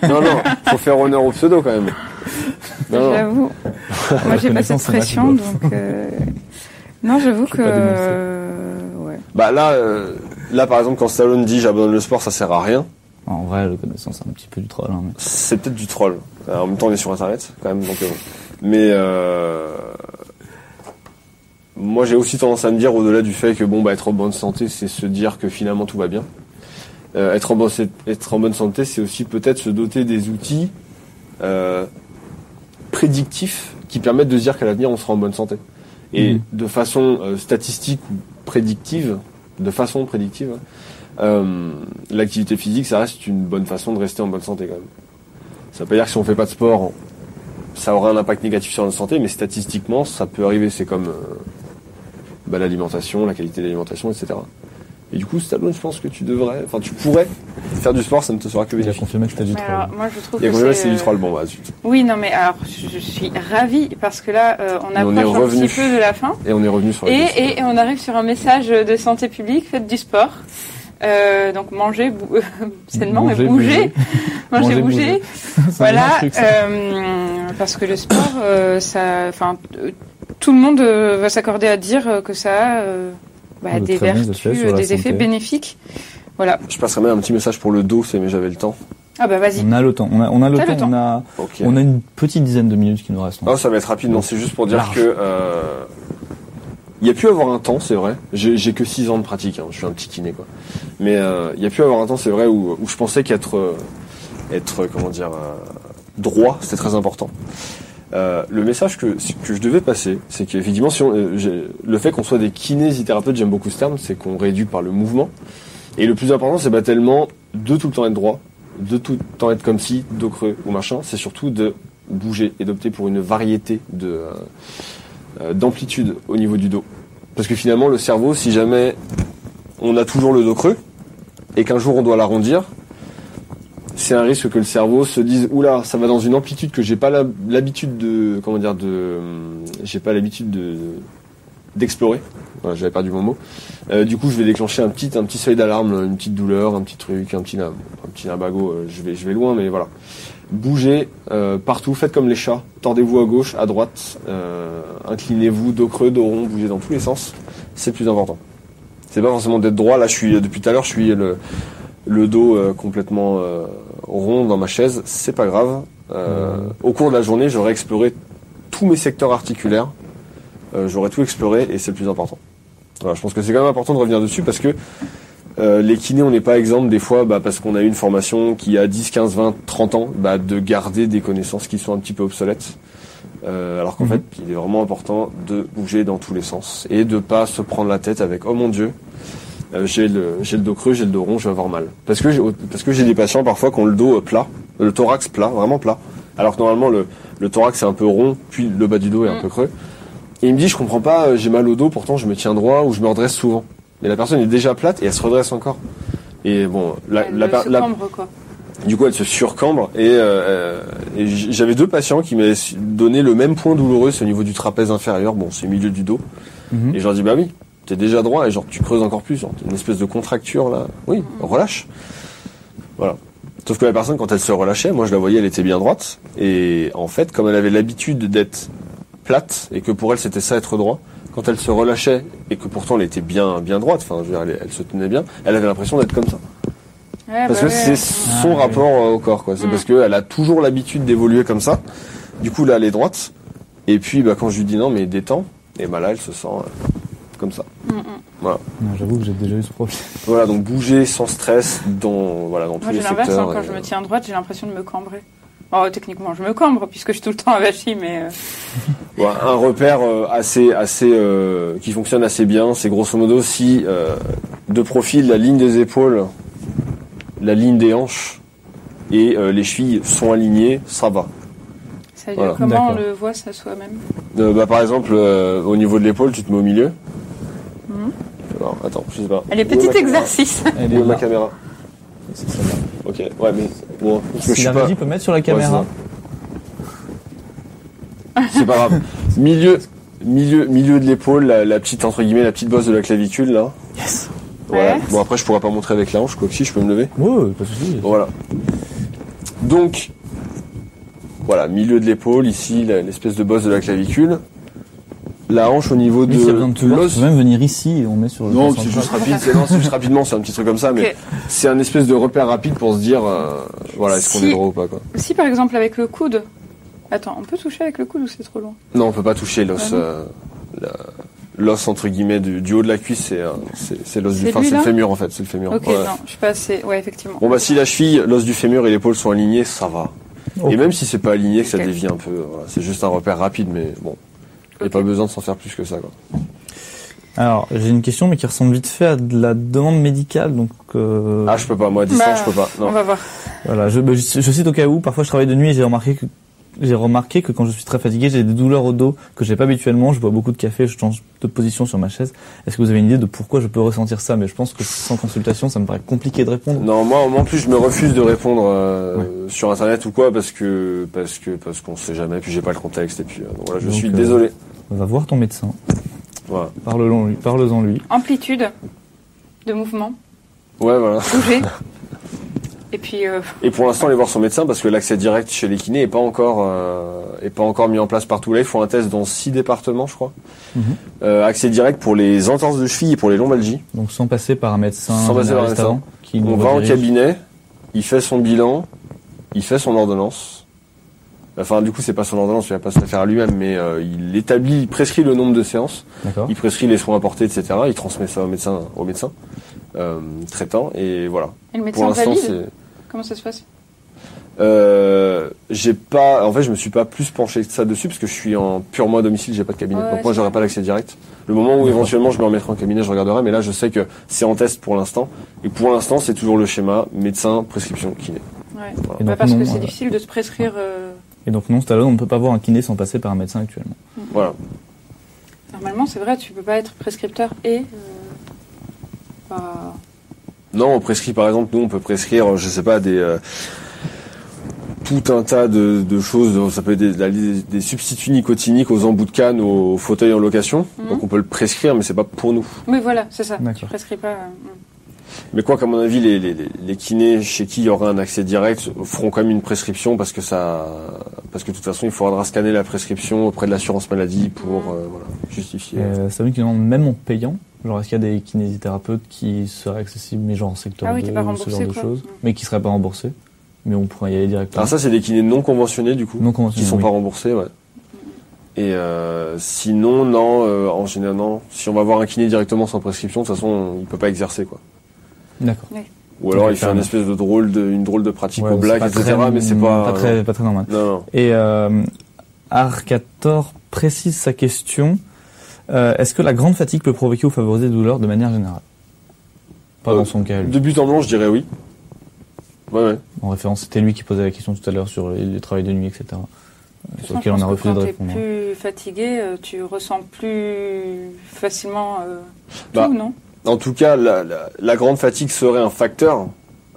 Non, non, faut faire honneur au pseudo quand même. J'avoue. Moi j'ai pas cette pression, donc. Non, j'avoue que. Ouais. Bah là par exemple, quand Stallone dit j'abandonne le sport, ça sert à rien. En vrai, le connaissant, c'est un petit peu du troll. Hein, mais... C'est peut-être du troll. En même temps, on est sur Internet, quand même. Donc, mais moi, j'ai aussi tendance à me dire, au-delà du fait que bon, bah, être en bonne santé, c'est se dire que finalement tout va bien. Être en bonne santé, c'est aussi peut-être se doter des outils prédictifs qui permettent de se dire qu'à l'avenir, on sera en bonne santé. Et de façon statistique ou prédictive, l'activité physique, ça reste une bonne façon de rester en bonne santé quand même. Ça veut pas dire que si on fait pas de sport, ça aura un impact négatif sur notre santé, mais statistiquement, ça peut arriver. C'est comme l'alimentation, la qualité de l'alimentation, etc. Et du coup, Stallone, je pense que tu pourrais faire du sport, ça ne te sera que bénéfique. Il a confirmé que c'était du troll. Alors, moi, je trouve que c'est du troll. Bon, bah, zut. Oui, non, mais alors, je suis ravie parce que là, on approche un petit peu de la fin. Et on est revenu sur et on arrive sur un message de santé publique, faites du sport. Donc manger sainement, mais bouger. Manger, bouger. Voilà, parce que le sport, tout le monde va s'accorder à dire que ça a des vertus, des effets bénéfiques. Voilà. Je passerai même un petit message pour le dos, mais j'avais le temps. Ah bah vas-y. On a le temps. On a le temps. On a une petite dizaine de minutes qui nous restent. Oh, ça va être rapide. Non, c'est juste pour dire que. Il y a pu avoir un temps, c'est vrai. J'ai que 6 ans de pratique, hein. Je suis un petit kiné, quoi. Mais il y a pu avoir un temps, c'est vrai, où je pensais qu'être comment dire, droit, c'était très important. Le message que je devais passer, c'est qu'effectivement, le fait qu'on soit des kinésithérapeutes, j'aime beaucoup ce terme, c'est qu'on réduit par le mouvement. Et le plus important, c'est pas tellement de tout le temps être droit, de tout le temps être comme ci, dos creux ou machin. C'est surtout de bouger et d'opter pour une variété d'amplitude au niveau du dos. Parce que finalement, le cerveau, si jamais on a toujours le dos creux et qu'un jour on doit l'arrondir, c'est un risque que le cerveau se dise « Oula, ça va dans une amplitude que j'ai pas l'habitude de... » Comment dire de, j'ai pas l'habitude d'explorer. Voilà, j'avais perdu mon mot. Du coup, je vais déclencher un petit seuil d'alarme, une petite douleur, un petit truc, un petit nabago. Je vais loin, mais voilà. Bougez partout, faites comme les chats, tordez-vous à gauche, à droite, inclinez-vous, dos creux, dos rond, bougez dans tous les sens, c'est plus important. C'est pas forcément d'être droit, là je suis depuis tout à l'heure, je suis le dos complètement rond dans ma chaise, c'est pas grave. Au cours de la journée, j'aurai exploré tous mes secteurs articulaires, j'aurai tout exploré et c'est le plus important. Voilà, je pense que c'est quand même important de revenir dessus parce que les kinés, on n'est pas exempt des fois parce qu'on a eu une formation qui a 10, 15, 20, 30 ans de garder des connaissances qui sont un petit peu obsolètes. Alors qu'en fait, il est vraiment important de bouger dans tous les sens et de pas se prendre la tête avec « Oh mon Dieu, j'ai le dos creux, j'ai le dos rond, je vais avoir mal. » Parce que j'ai des patients parfois qui ont le dos plat, le thorax plat, vraiment plat. Alors que normalement, le thorax est un peu rond, puis le bas du dos est un peu creux. Et il me dit « Je comprends pas, j'ai mal au dos, pourtant je me tiens droit ou je me redresse souvent. » Mais la personne est déjà plate et elle se redresse encore. Et bon, du coup, elle se surcambre. Et j'avais 2 patients qui m'avaient donné le même point douloureux, c'est au niveau du trapèze inférieur. Bon, c'est au milieu du dos. Mm-hmm. Et je leur dis, bah oui, t'es déjà droit et genre tu creuses encore plus. Genre, t'as une espèce de contracture là. Oui, relâche. Voilà. Sauf que la personne, quand elle se relâchait, moi je la voyais, elle était bien droite. Et en fait, comme elle avait l'habitude d'être plate et que pour elle c'était ça être droit. Quand elle se relâchait et que pourtant elle était bien, bien droite, enfin, je veux dire, elle se tenait bien, elle avait l'impression d'être comme ça. Ouais, parce que c'est son rapport au corps, quoi. C'est parce qu'elle a toujours l'habitude d'évoluer comme ça. Du coup, là, elle est droite. Et puis, quand je lui dis non, mais détends, et là, elle se sent comme ça. Voilà. Non, j'avoue que j'ai déjà eu ce problème. Voilà, donc bouger sans stress dans tous les secteurs. Moi, j'ai l'inverse, quand je me tiens droite, j'ai l'impression de me cambrer. Oh, techniquement, je me cambre puisque je suis tout le temps avachi, mais... Ouais, un repère qui fonctionne assez bien, c'est grosso modo si de profil, la ligne des épaules, la ligne des hanches et les chevilles sont alignées, ça va. Ça veut dire comment on le voit ça soi-même ? Par exemple, au niveau de l'épaule, tu te mets au milieu. Alors, attends, je sais pas. Allez, petit exercice. Elle est où ma caméra ? C'est ça. Ok, ouais, mais bon, si la magie peut mettre sur la caméra. Ouais, c'est pas grave. Milieu de l'épaule, la petite, entre guillemets, la petite bosse de la clavicule, là. Yes. Voilà. Ouais. Bon, après, je pourrais pas montrer avec la hanche, quoi que si, je peux me lever. Ouais, pas de souci. Voilà. Donc, voilà, milieu de l'épaule, ici, l'espèce de bosse de la clavicule. La hanche au niveau de... l'os. On peut même venir ici et on met sur le... Non, c'est juste rapide. C'est juste rapidement, c'est un petit truc comme ça, mais okay. C'est un espèce de repère rapide pour se dire, voilà, est-ce qu'on est droit ou pas, quoi. Si, par exemple, avec le coude... Attends, on peut toucher avec le coude ou c'est trop long? Non, on peut pas toucher l'os. L'os, entre guillemets, du haut de la cuisse, c'est l'os du... Enfin, c'est le fémur, en fait. C'est le fémur. Ok, ouais. Non, je suis pas assez... Ouais, effectivement. Bon, bah, si la cheville, l'os du fémur et l'épaule sont alignés, ça va. Okay. Et même si c'est pas aligné, que ça dévie un peu, voilà, c'est juste un repère rapide, mais bon... Il n'y a pas besoin de s'en faire plus que ça, quoi. Alors, j'ai une question, mais qui ressemble vite fait à de la demande médicale, donc... Ah, je peux pas, moi, à distance, je peux pas. Non. On va voir. Voilà, je cite au cas où, parfois je travaille de nuit et j'ai remarqué que quand je suis très fatigué, j'ai des douleurs au dos que j'ai pas habituellement, je bois beaucoup de café, je change de position sur ma chaise. Est-ce que vous avez une idée de pourquoi je peux ressentir ça? Mais je pense que sans consultation, ça me paraît compliqué de répondre. Non, moi, en plus, je me refuse de répondre sur Internet ou quoi, parce qu'on sait jamais, puis j'ai pas le contexte, et puis voilà, je suis désolé. Va voir ton médecin. Voilà. Parle-en lui. Amplitude de mouvement. Ouais, voilà. Bouger. Et puis. Et pour l'instant, aller voir son médecin parce que l'accès direct chez les kinés est pas encore mis en place partout. Là, ils font un test dans 6 départements, je crois. Mm-hmm. Accès direct pour les entorses de cheville et pour les lombalgies. Donc sans passer par un médecin. Sans passer par un médecin. On va en cabinet, il fait son bilan, il fait son ordonnance. Enfin, du coup, c'est pas son ordonnance, il va pas se la faire lui-même, mais il établit, il prescrit le nombre de séances. D'accord. Il prescrit les soins apportés, etc. Il transmet ça au médecin. Traitant, et voilà. Et le médecin pour l'instant, valide. Comment ça se passe? Je me suis pas plus penché que ça dessus parce que je suis en pur moi à domicile, j'ai pas de cabinet. Donc moi, j'aurai pas l'accès direct. Le moment où éventuellement je me remettrai en cabinet, je regarderai, mais là, je sais que c'est en test pour l'instant. Et pour l'instant, c'est toujours le schéma médecin, prescription, kiné. Ouais. Voilà. Parce que c'est difficile de se prescrire. Et donc non, Stallone, on ne peut pas voir un kiné sans passer par un médecin actuellement. Mmh. Voilà. Normalement, c'est vrai, tu peux pas être prescripteur et... Non, on prescrit par exemple, nous on peut prescrire, je sais pas, tout un tas de choses, ça peut être des substituts nicotiniques aux embouts de canne, aux fauteuils en location, donc on peut le prescrire, mais c'est pas pour nous. Oui, voilà, c'est ça, tu prescris pas. Mais quoi qu'à mon avis, les kinés chez qui il y aura un accès direct feront quand même une prescription parce que de toute façon, il faudra scanner la prescription auprès de l'assurance maladie pour justifier. Ça veut dire qu'ils même en payant. Genre, est-ce qu'il y a des kinésithérapeutes qui seraient accessibles, mais genre en secteur 2 ou ce genre de choses, mais qui ne seraient pas remboursés, mais on pourrait y aller directement. Alors ça, c'est des kinés non conventionnés, du coup, qui ne sont pas remboursés, ouais. Et sinon, non, en général, non. Si on va voir un kiné directement sans prescription, de toute façon, il ne peut pas exercer, quoi. D'accord. Oui. Ou alors, il fait une espèce de drôle de pratique au black, etc., mais c'est pas très normal. Non, non. Et Arcator précise sa question... est-ce que la grande fatigue peut provoquer ou favoriser des douleurs de manière générale? Pas dans son cas. Lui. De but en blanc, je dirais oui. Ouais. En référence, c'était lui qui posait la question tout à l'heure sur le travail de nuit, etc. Sur lequel on a refusé de répondre. Quand tu es plus fatigué, tu ressens plus facilement tout, non? En tout cas, la grande fatigue serait un facteur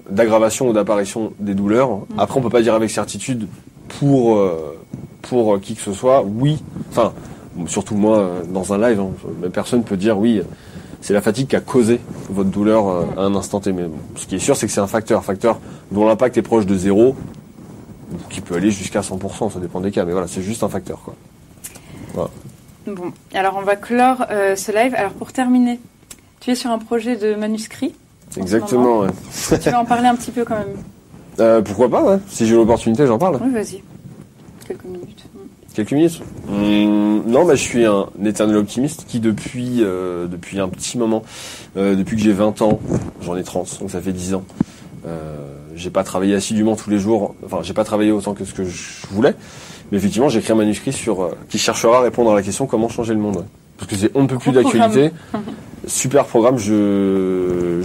d'aggravation ou d'apparition des douleurs. Après, on peut pas dire avec certitude pour qui que ce soit, oui. Enfin... Surtout moi, dans un live, personne peut dire oui, c'est la fatigue qui a causé votre douleur à un instant T. Mais bon, ce qui est sûr, c'est que c'est un facteur dont l'impact est proche de 0, qui peut aller jusqu'à 100%, ça dépend des cas. Mais voilà, c'est juste un facteur, quoi. Voilà. Bon, alors on va clore ce live. Alors pour terminer, tu es sur un projet de manuscrit. Exactement, ouais. Tu veux en parler un petit peu quand même? Pourquoi pas, ouais. Si j'ai l'opportunité, j'en parle. Oui, vas-y. Quelques minutes. Non, je suis un éternel optimiste qui depuis un petit moment, depuis que j'ai 20 ans, j'en ai 30, donc ça fait 10 ans, j'ai pas travaillé assidûment tous les jours, enfin j'ai pas travaillé autant que ce que je voulais, mais effectivement j'ai écrit un manuscrit sur qui cherchera à répondre à la question comment changer le monde, parce que c'est on ne peut plus d'actualité. Super programme, je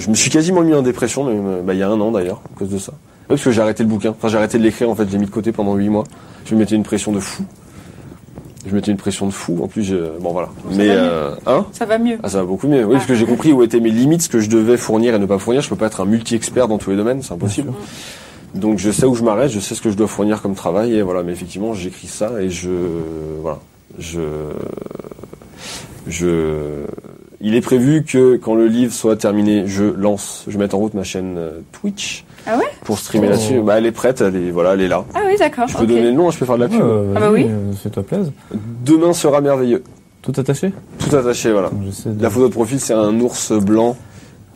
me suis quasiment mis en dépression même, bah, il y a un an d'ailleurs à cause de ça. Ouais, parce que j'ai arrêté le bouquin, enfin j'ai arrêté de l'écrire en fait, j'ai mis de côté pendant 8 mois. Je me mettais une pression de fou. En plus, bon voilà. Mais ça va mieux. Ah, ça va beaucoup mieux. Oui, parce que j'ai compris où étaient mes limites, ce que je devais fournir et ne pas fournir. Je peux pas être un multi-expert dans tous les domaines, c'est impossible. Donc je sais où je m'arrête, je sais ce que je dois fournir comme travail et voilà. Mais effectivement, j'écris ça et il est prévu que quand le livre soit terminé, je mette en route ma chaîne Twitch. Ah ouais? Pour streamer là-dessus. Bah, elle est prête, elle est là. Ah oui, d'accord. Je peux donner le nom, je peux faire de la pub. Ah bah oui. C'est ta plaise. Demain sera merveilleux. Tout attaché? Tout attaché, voilà. La photo de profil, c'est un ours blanc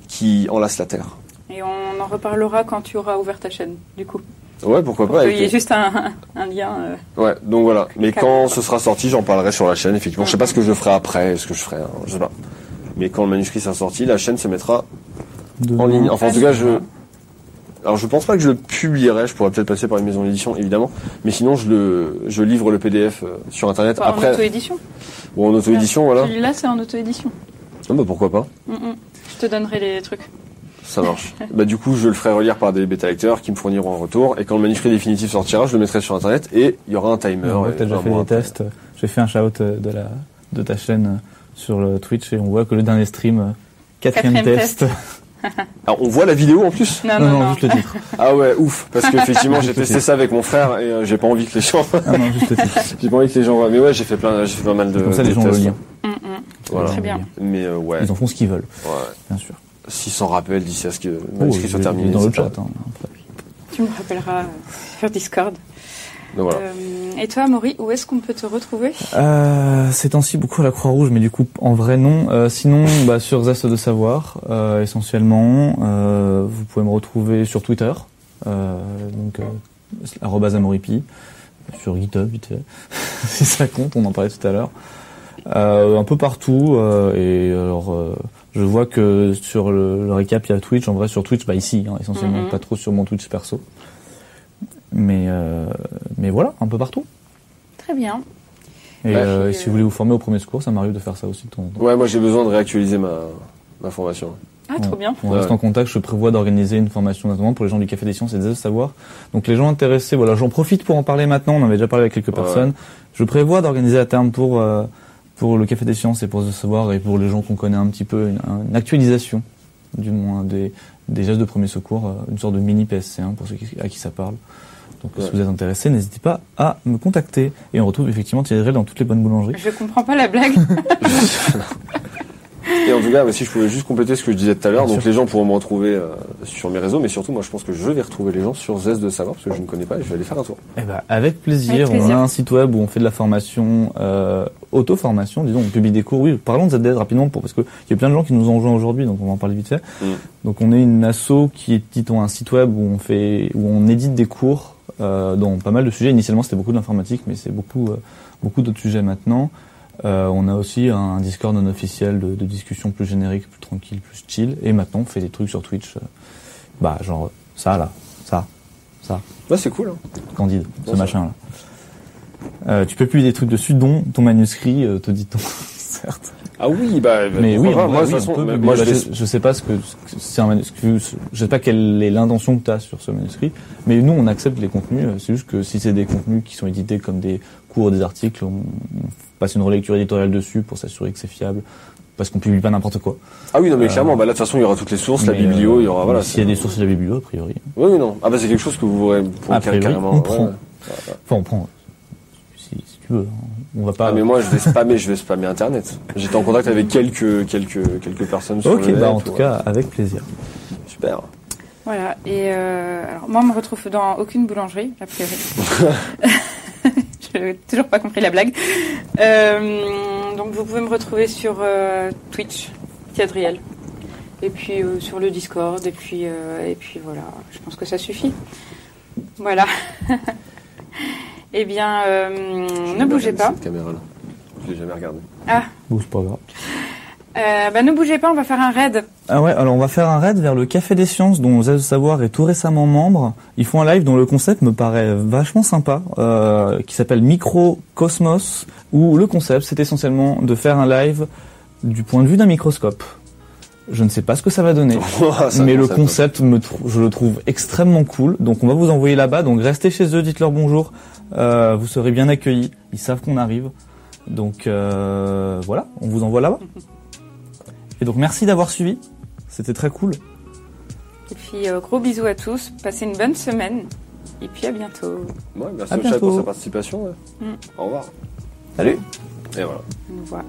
qui enlace la terre. Et on en reparlera quand tu auras ouvert ta chaîne, du coup. Ouais, pourquoi pas. Il y a juste un lien. Ouais, donc voilà. Mais quand ce sera sorti, j'en parlerai sur la chaîne, effectivement. Je sais pas ce que je ferai après, je sais pas. Mais quand le manuscrit sera sorti, la chaîne se mettra en ligne. Enfin, en tout cas, alors je pense pas que je le publierai, je pourrais peut-être passer par une maison d'édition évidemment, mais sinon je livre le PDF sur internet après. En auto-édition. Ou en auto-édition, voilà. Celui-là c'est en auto-édition. Ah bah pourquoi pas. Je te donnerai les trucs. Ça marche. Bah du coup je le ferai relire par des bêta-lecteurs qui me fourniront un retour et quand le manuscrit définitif sortira, je le mettrai sur internet et il y aura un timer. Moi, j'ai fait des tests, j'ai fait un shout de ta chaîne sur le Twitch et on voit que le dernier stream, quatrième test. Alors, on voit la vidéo en plus? Non, juste le titre. Ah ouais, ouf, parce qu'effectivement j'ai testé ça avec mon frère et j'ai pas envie que les gens. Ah non, juste le titre. J'ai pas envie que les gens voient. Mais ouais, j'ai fait pas mal de. Comme ça, les gens le lien. Voilà. Très bien. Mais ouais. Ils en font ce qu'ils veulent. Ouais. Bien sûr. S'ils s'en rappellent d'ici à ce que manuscrit soit terminé dans le chat. Tu me rappelleras sur Discord. Donc, voilà. Et toi, Amaury, où est-ce qu'on peut te retrouver? Ces temps-ci, beaucoup à la Croix-Rouge, mais du coup, en vrai, non. Sinon, sur Zest de Savoir, essentiellement. Vous pouvez me retrouver sur Twitter, donc @amaurypi, sur GitHub, si ça compte, on en parlait tout à l'heure. Un peu partout, et alors, je vois que sur le récap, il y a Twitch. En vrai, sur Twitch, ici, essentiellement, pas trop sur mon Twitch perso. Mais voilà, un peu partout. Très bien. Et si vous voulez vous former au premier secours, ça m'arrive de faire ça aussi de temps en temps. Ouais, moi j'ai besoin de réactualiser ma formation. Ah, trop bien. On reste en contact. Je prévois d'organiser une formation notamment pour les gens du Café des Sciences et des Zest de Savoir. Donc les gens intéressés, voilà, j'en profite pour en parler maintenant. On en avait déjà parlé avec quelques personnes. Je prévois d'organiser à terme pour le Café des Sciences et pour Zest de Savoir et pour les gens qu'on connaît un petit peu une actualisation du moins des gestes de premier secours, une sorte de mini PSC1 pour ceux à qui ça parle. Donc, si vous êtes intéressé, n'hésitez pas à me contacter. Et on retrouve effectivement Thiadriel dans toutes les bonnes boulangeries. Je comprends pas la blague. Et en tout cas, si je pouvais juste compléter ce que je disais tout à l'heure, donc les gens pourront me retrouver sur mes réseaux, mais surtout, moi, je pense que je vais retrouver les gens sur Zest de Savoir, parce que je ne connais pas et je vais aller faire un tour. Eh ben, avec plaisir. On a un site web où on fait de la formation, auto-formation, disons, on publie des cours. Oui, parlons de ZDS rapidement parce que il y a plein de gens qui nous ont joints aujourd'hui, donc on va en parler vite fait. Donc, on est une asso qui est, dit-on, un site web où on édite des cours, dans pas mal de sujets. Initialement, c'était beaucoup de l'informatique, mais c'est beaucoup d'autres sujets maintenant. On a aussi un Discord non officiel de discussion plus générique, plus tranquille, plus chill. Et maintenant, on fait des trucs sur Twitch. Genre ça, là, ça, ça. Ouais, c'est cool. Hein. Candid, ce machin-là. Tu peux publier des trucs dessus, dont ton manuscrit, te dit-on, certes. Ah oui, mais oui, je sais pas ce que c'est un manuscrit, je sais pas quelle est l'intention que tu as sur ce manuscrit, mais nous on accepte les contenus, c'est juste que si c'est des contenus qui sont édités comme des cours ou des articles, on passe une relecture éditoriale dessus pour s'assurer que c'est fiable, parce qu'on publie pas n'importe quoi. Ah oui, non mais clairement, là de toute façon il y aura toutes les sources, la biblio, il y aura voilà. S'il y a des sources de la biblio a priori. Oui non, c'est quelque chose que vous pourrez carrément. On prend. Si tu veux. On va pas. Ah mais moi je vais spammer internet. J'étais en contact avec quelques personnes sur le net. En tout cas avec plaisir. Super. Voilà et alors moi on me retrouve dans aucune boulangerie a priori. J'ai toujours pas compris la blague. Donc vous pouvez me retrouver sur Twitch, Thiadriel. Et puis sur le Discord et puis voilà, je pense que ça suffit. Voilà. Eh bien, ne bougez pas. Cette caméra là, je l'ai jamais regardée. Ah. Bouge pas grave. Ne bougez pas, on va faire un raid. Ah ouais, alors on va faire un raid vers le Café des Sciences dont Zest de Savoir est tout récemment membre. Ils font un live dont le concept me paraît vachement sympa, qui s'appelle Microcosmos, où le concept c'est essentiellement de faire un live du point de vue d'un microscope. Je ne sais pas ce que ça va donner, mais le concept, je le trouve extrêmement cool. Donc on va vous envoyer là-bas, donc restez chez eux, dites-leur bonjour, vous serez bien accueillis, ils savent qu'on arrive. Donc voilà, on vous envoie là-bas. Et donc merci d'avoir suivi, c'était très cool. Et puis gros bisous à tous, passez une bonne semaine, et puis à bientôt. Ouais, merci au chat pour sa participation. Ouais. Au revoir. Salut. Et voilà. Au revoir.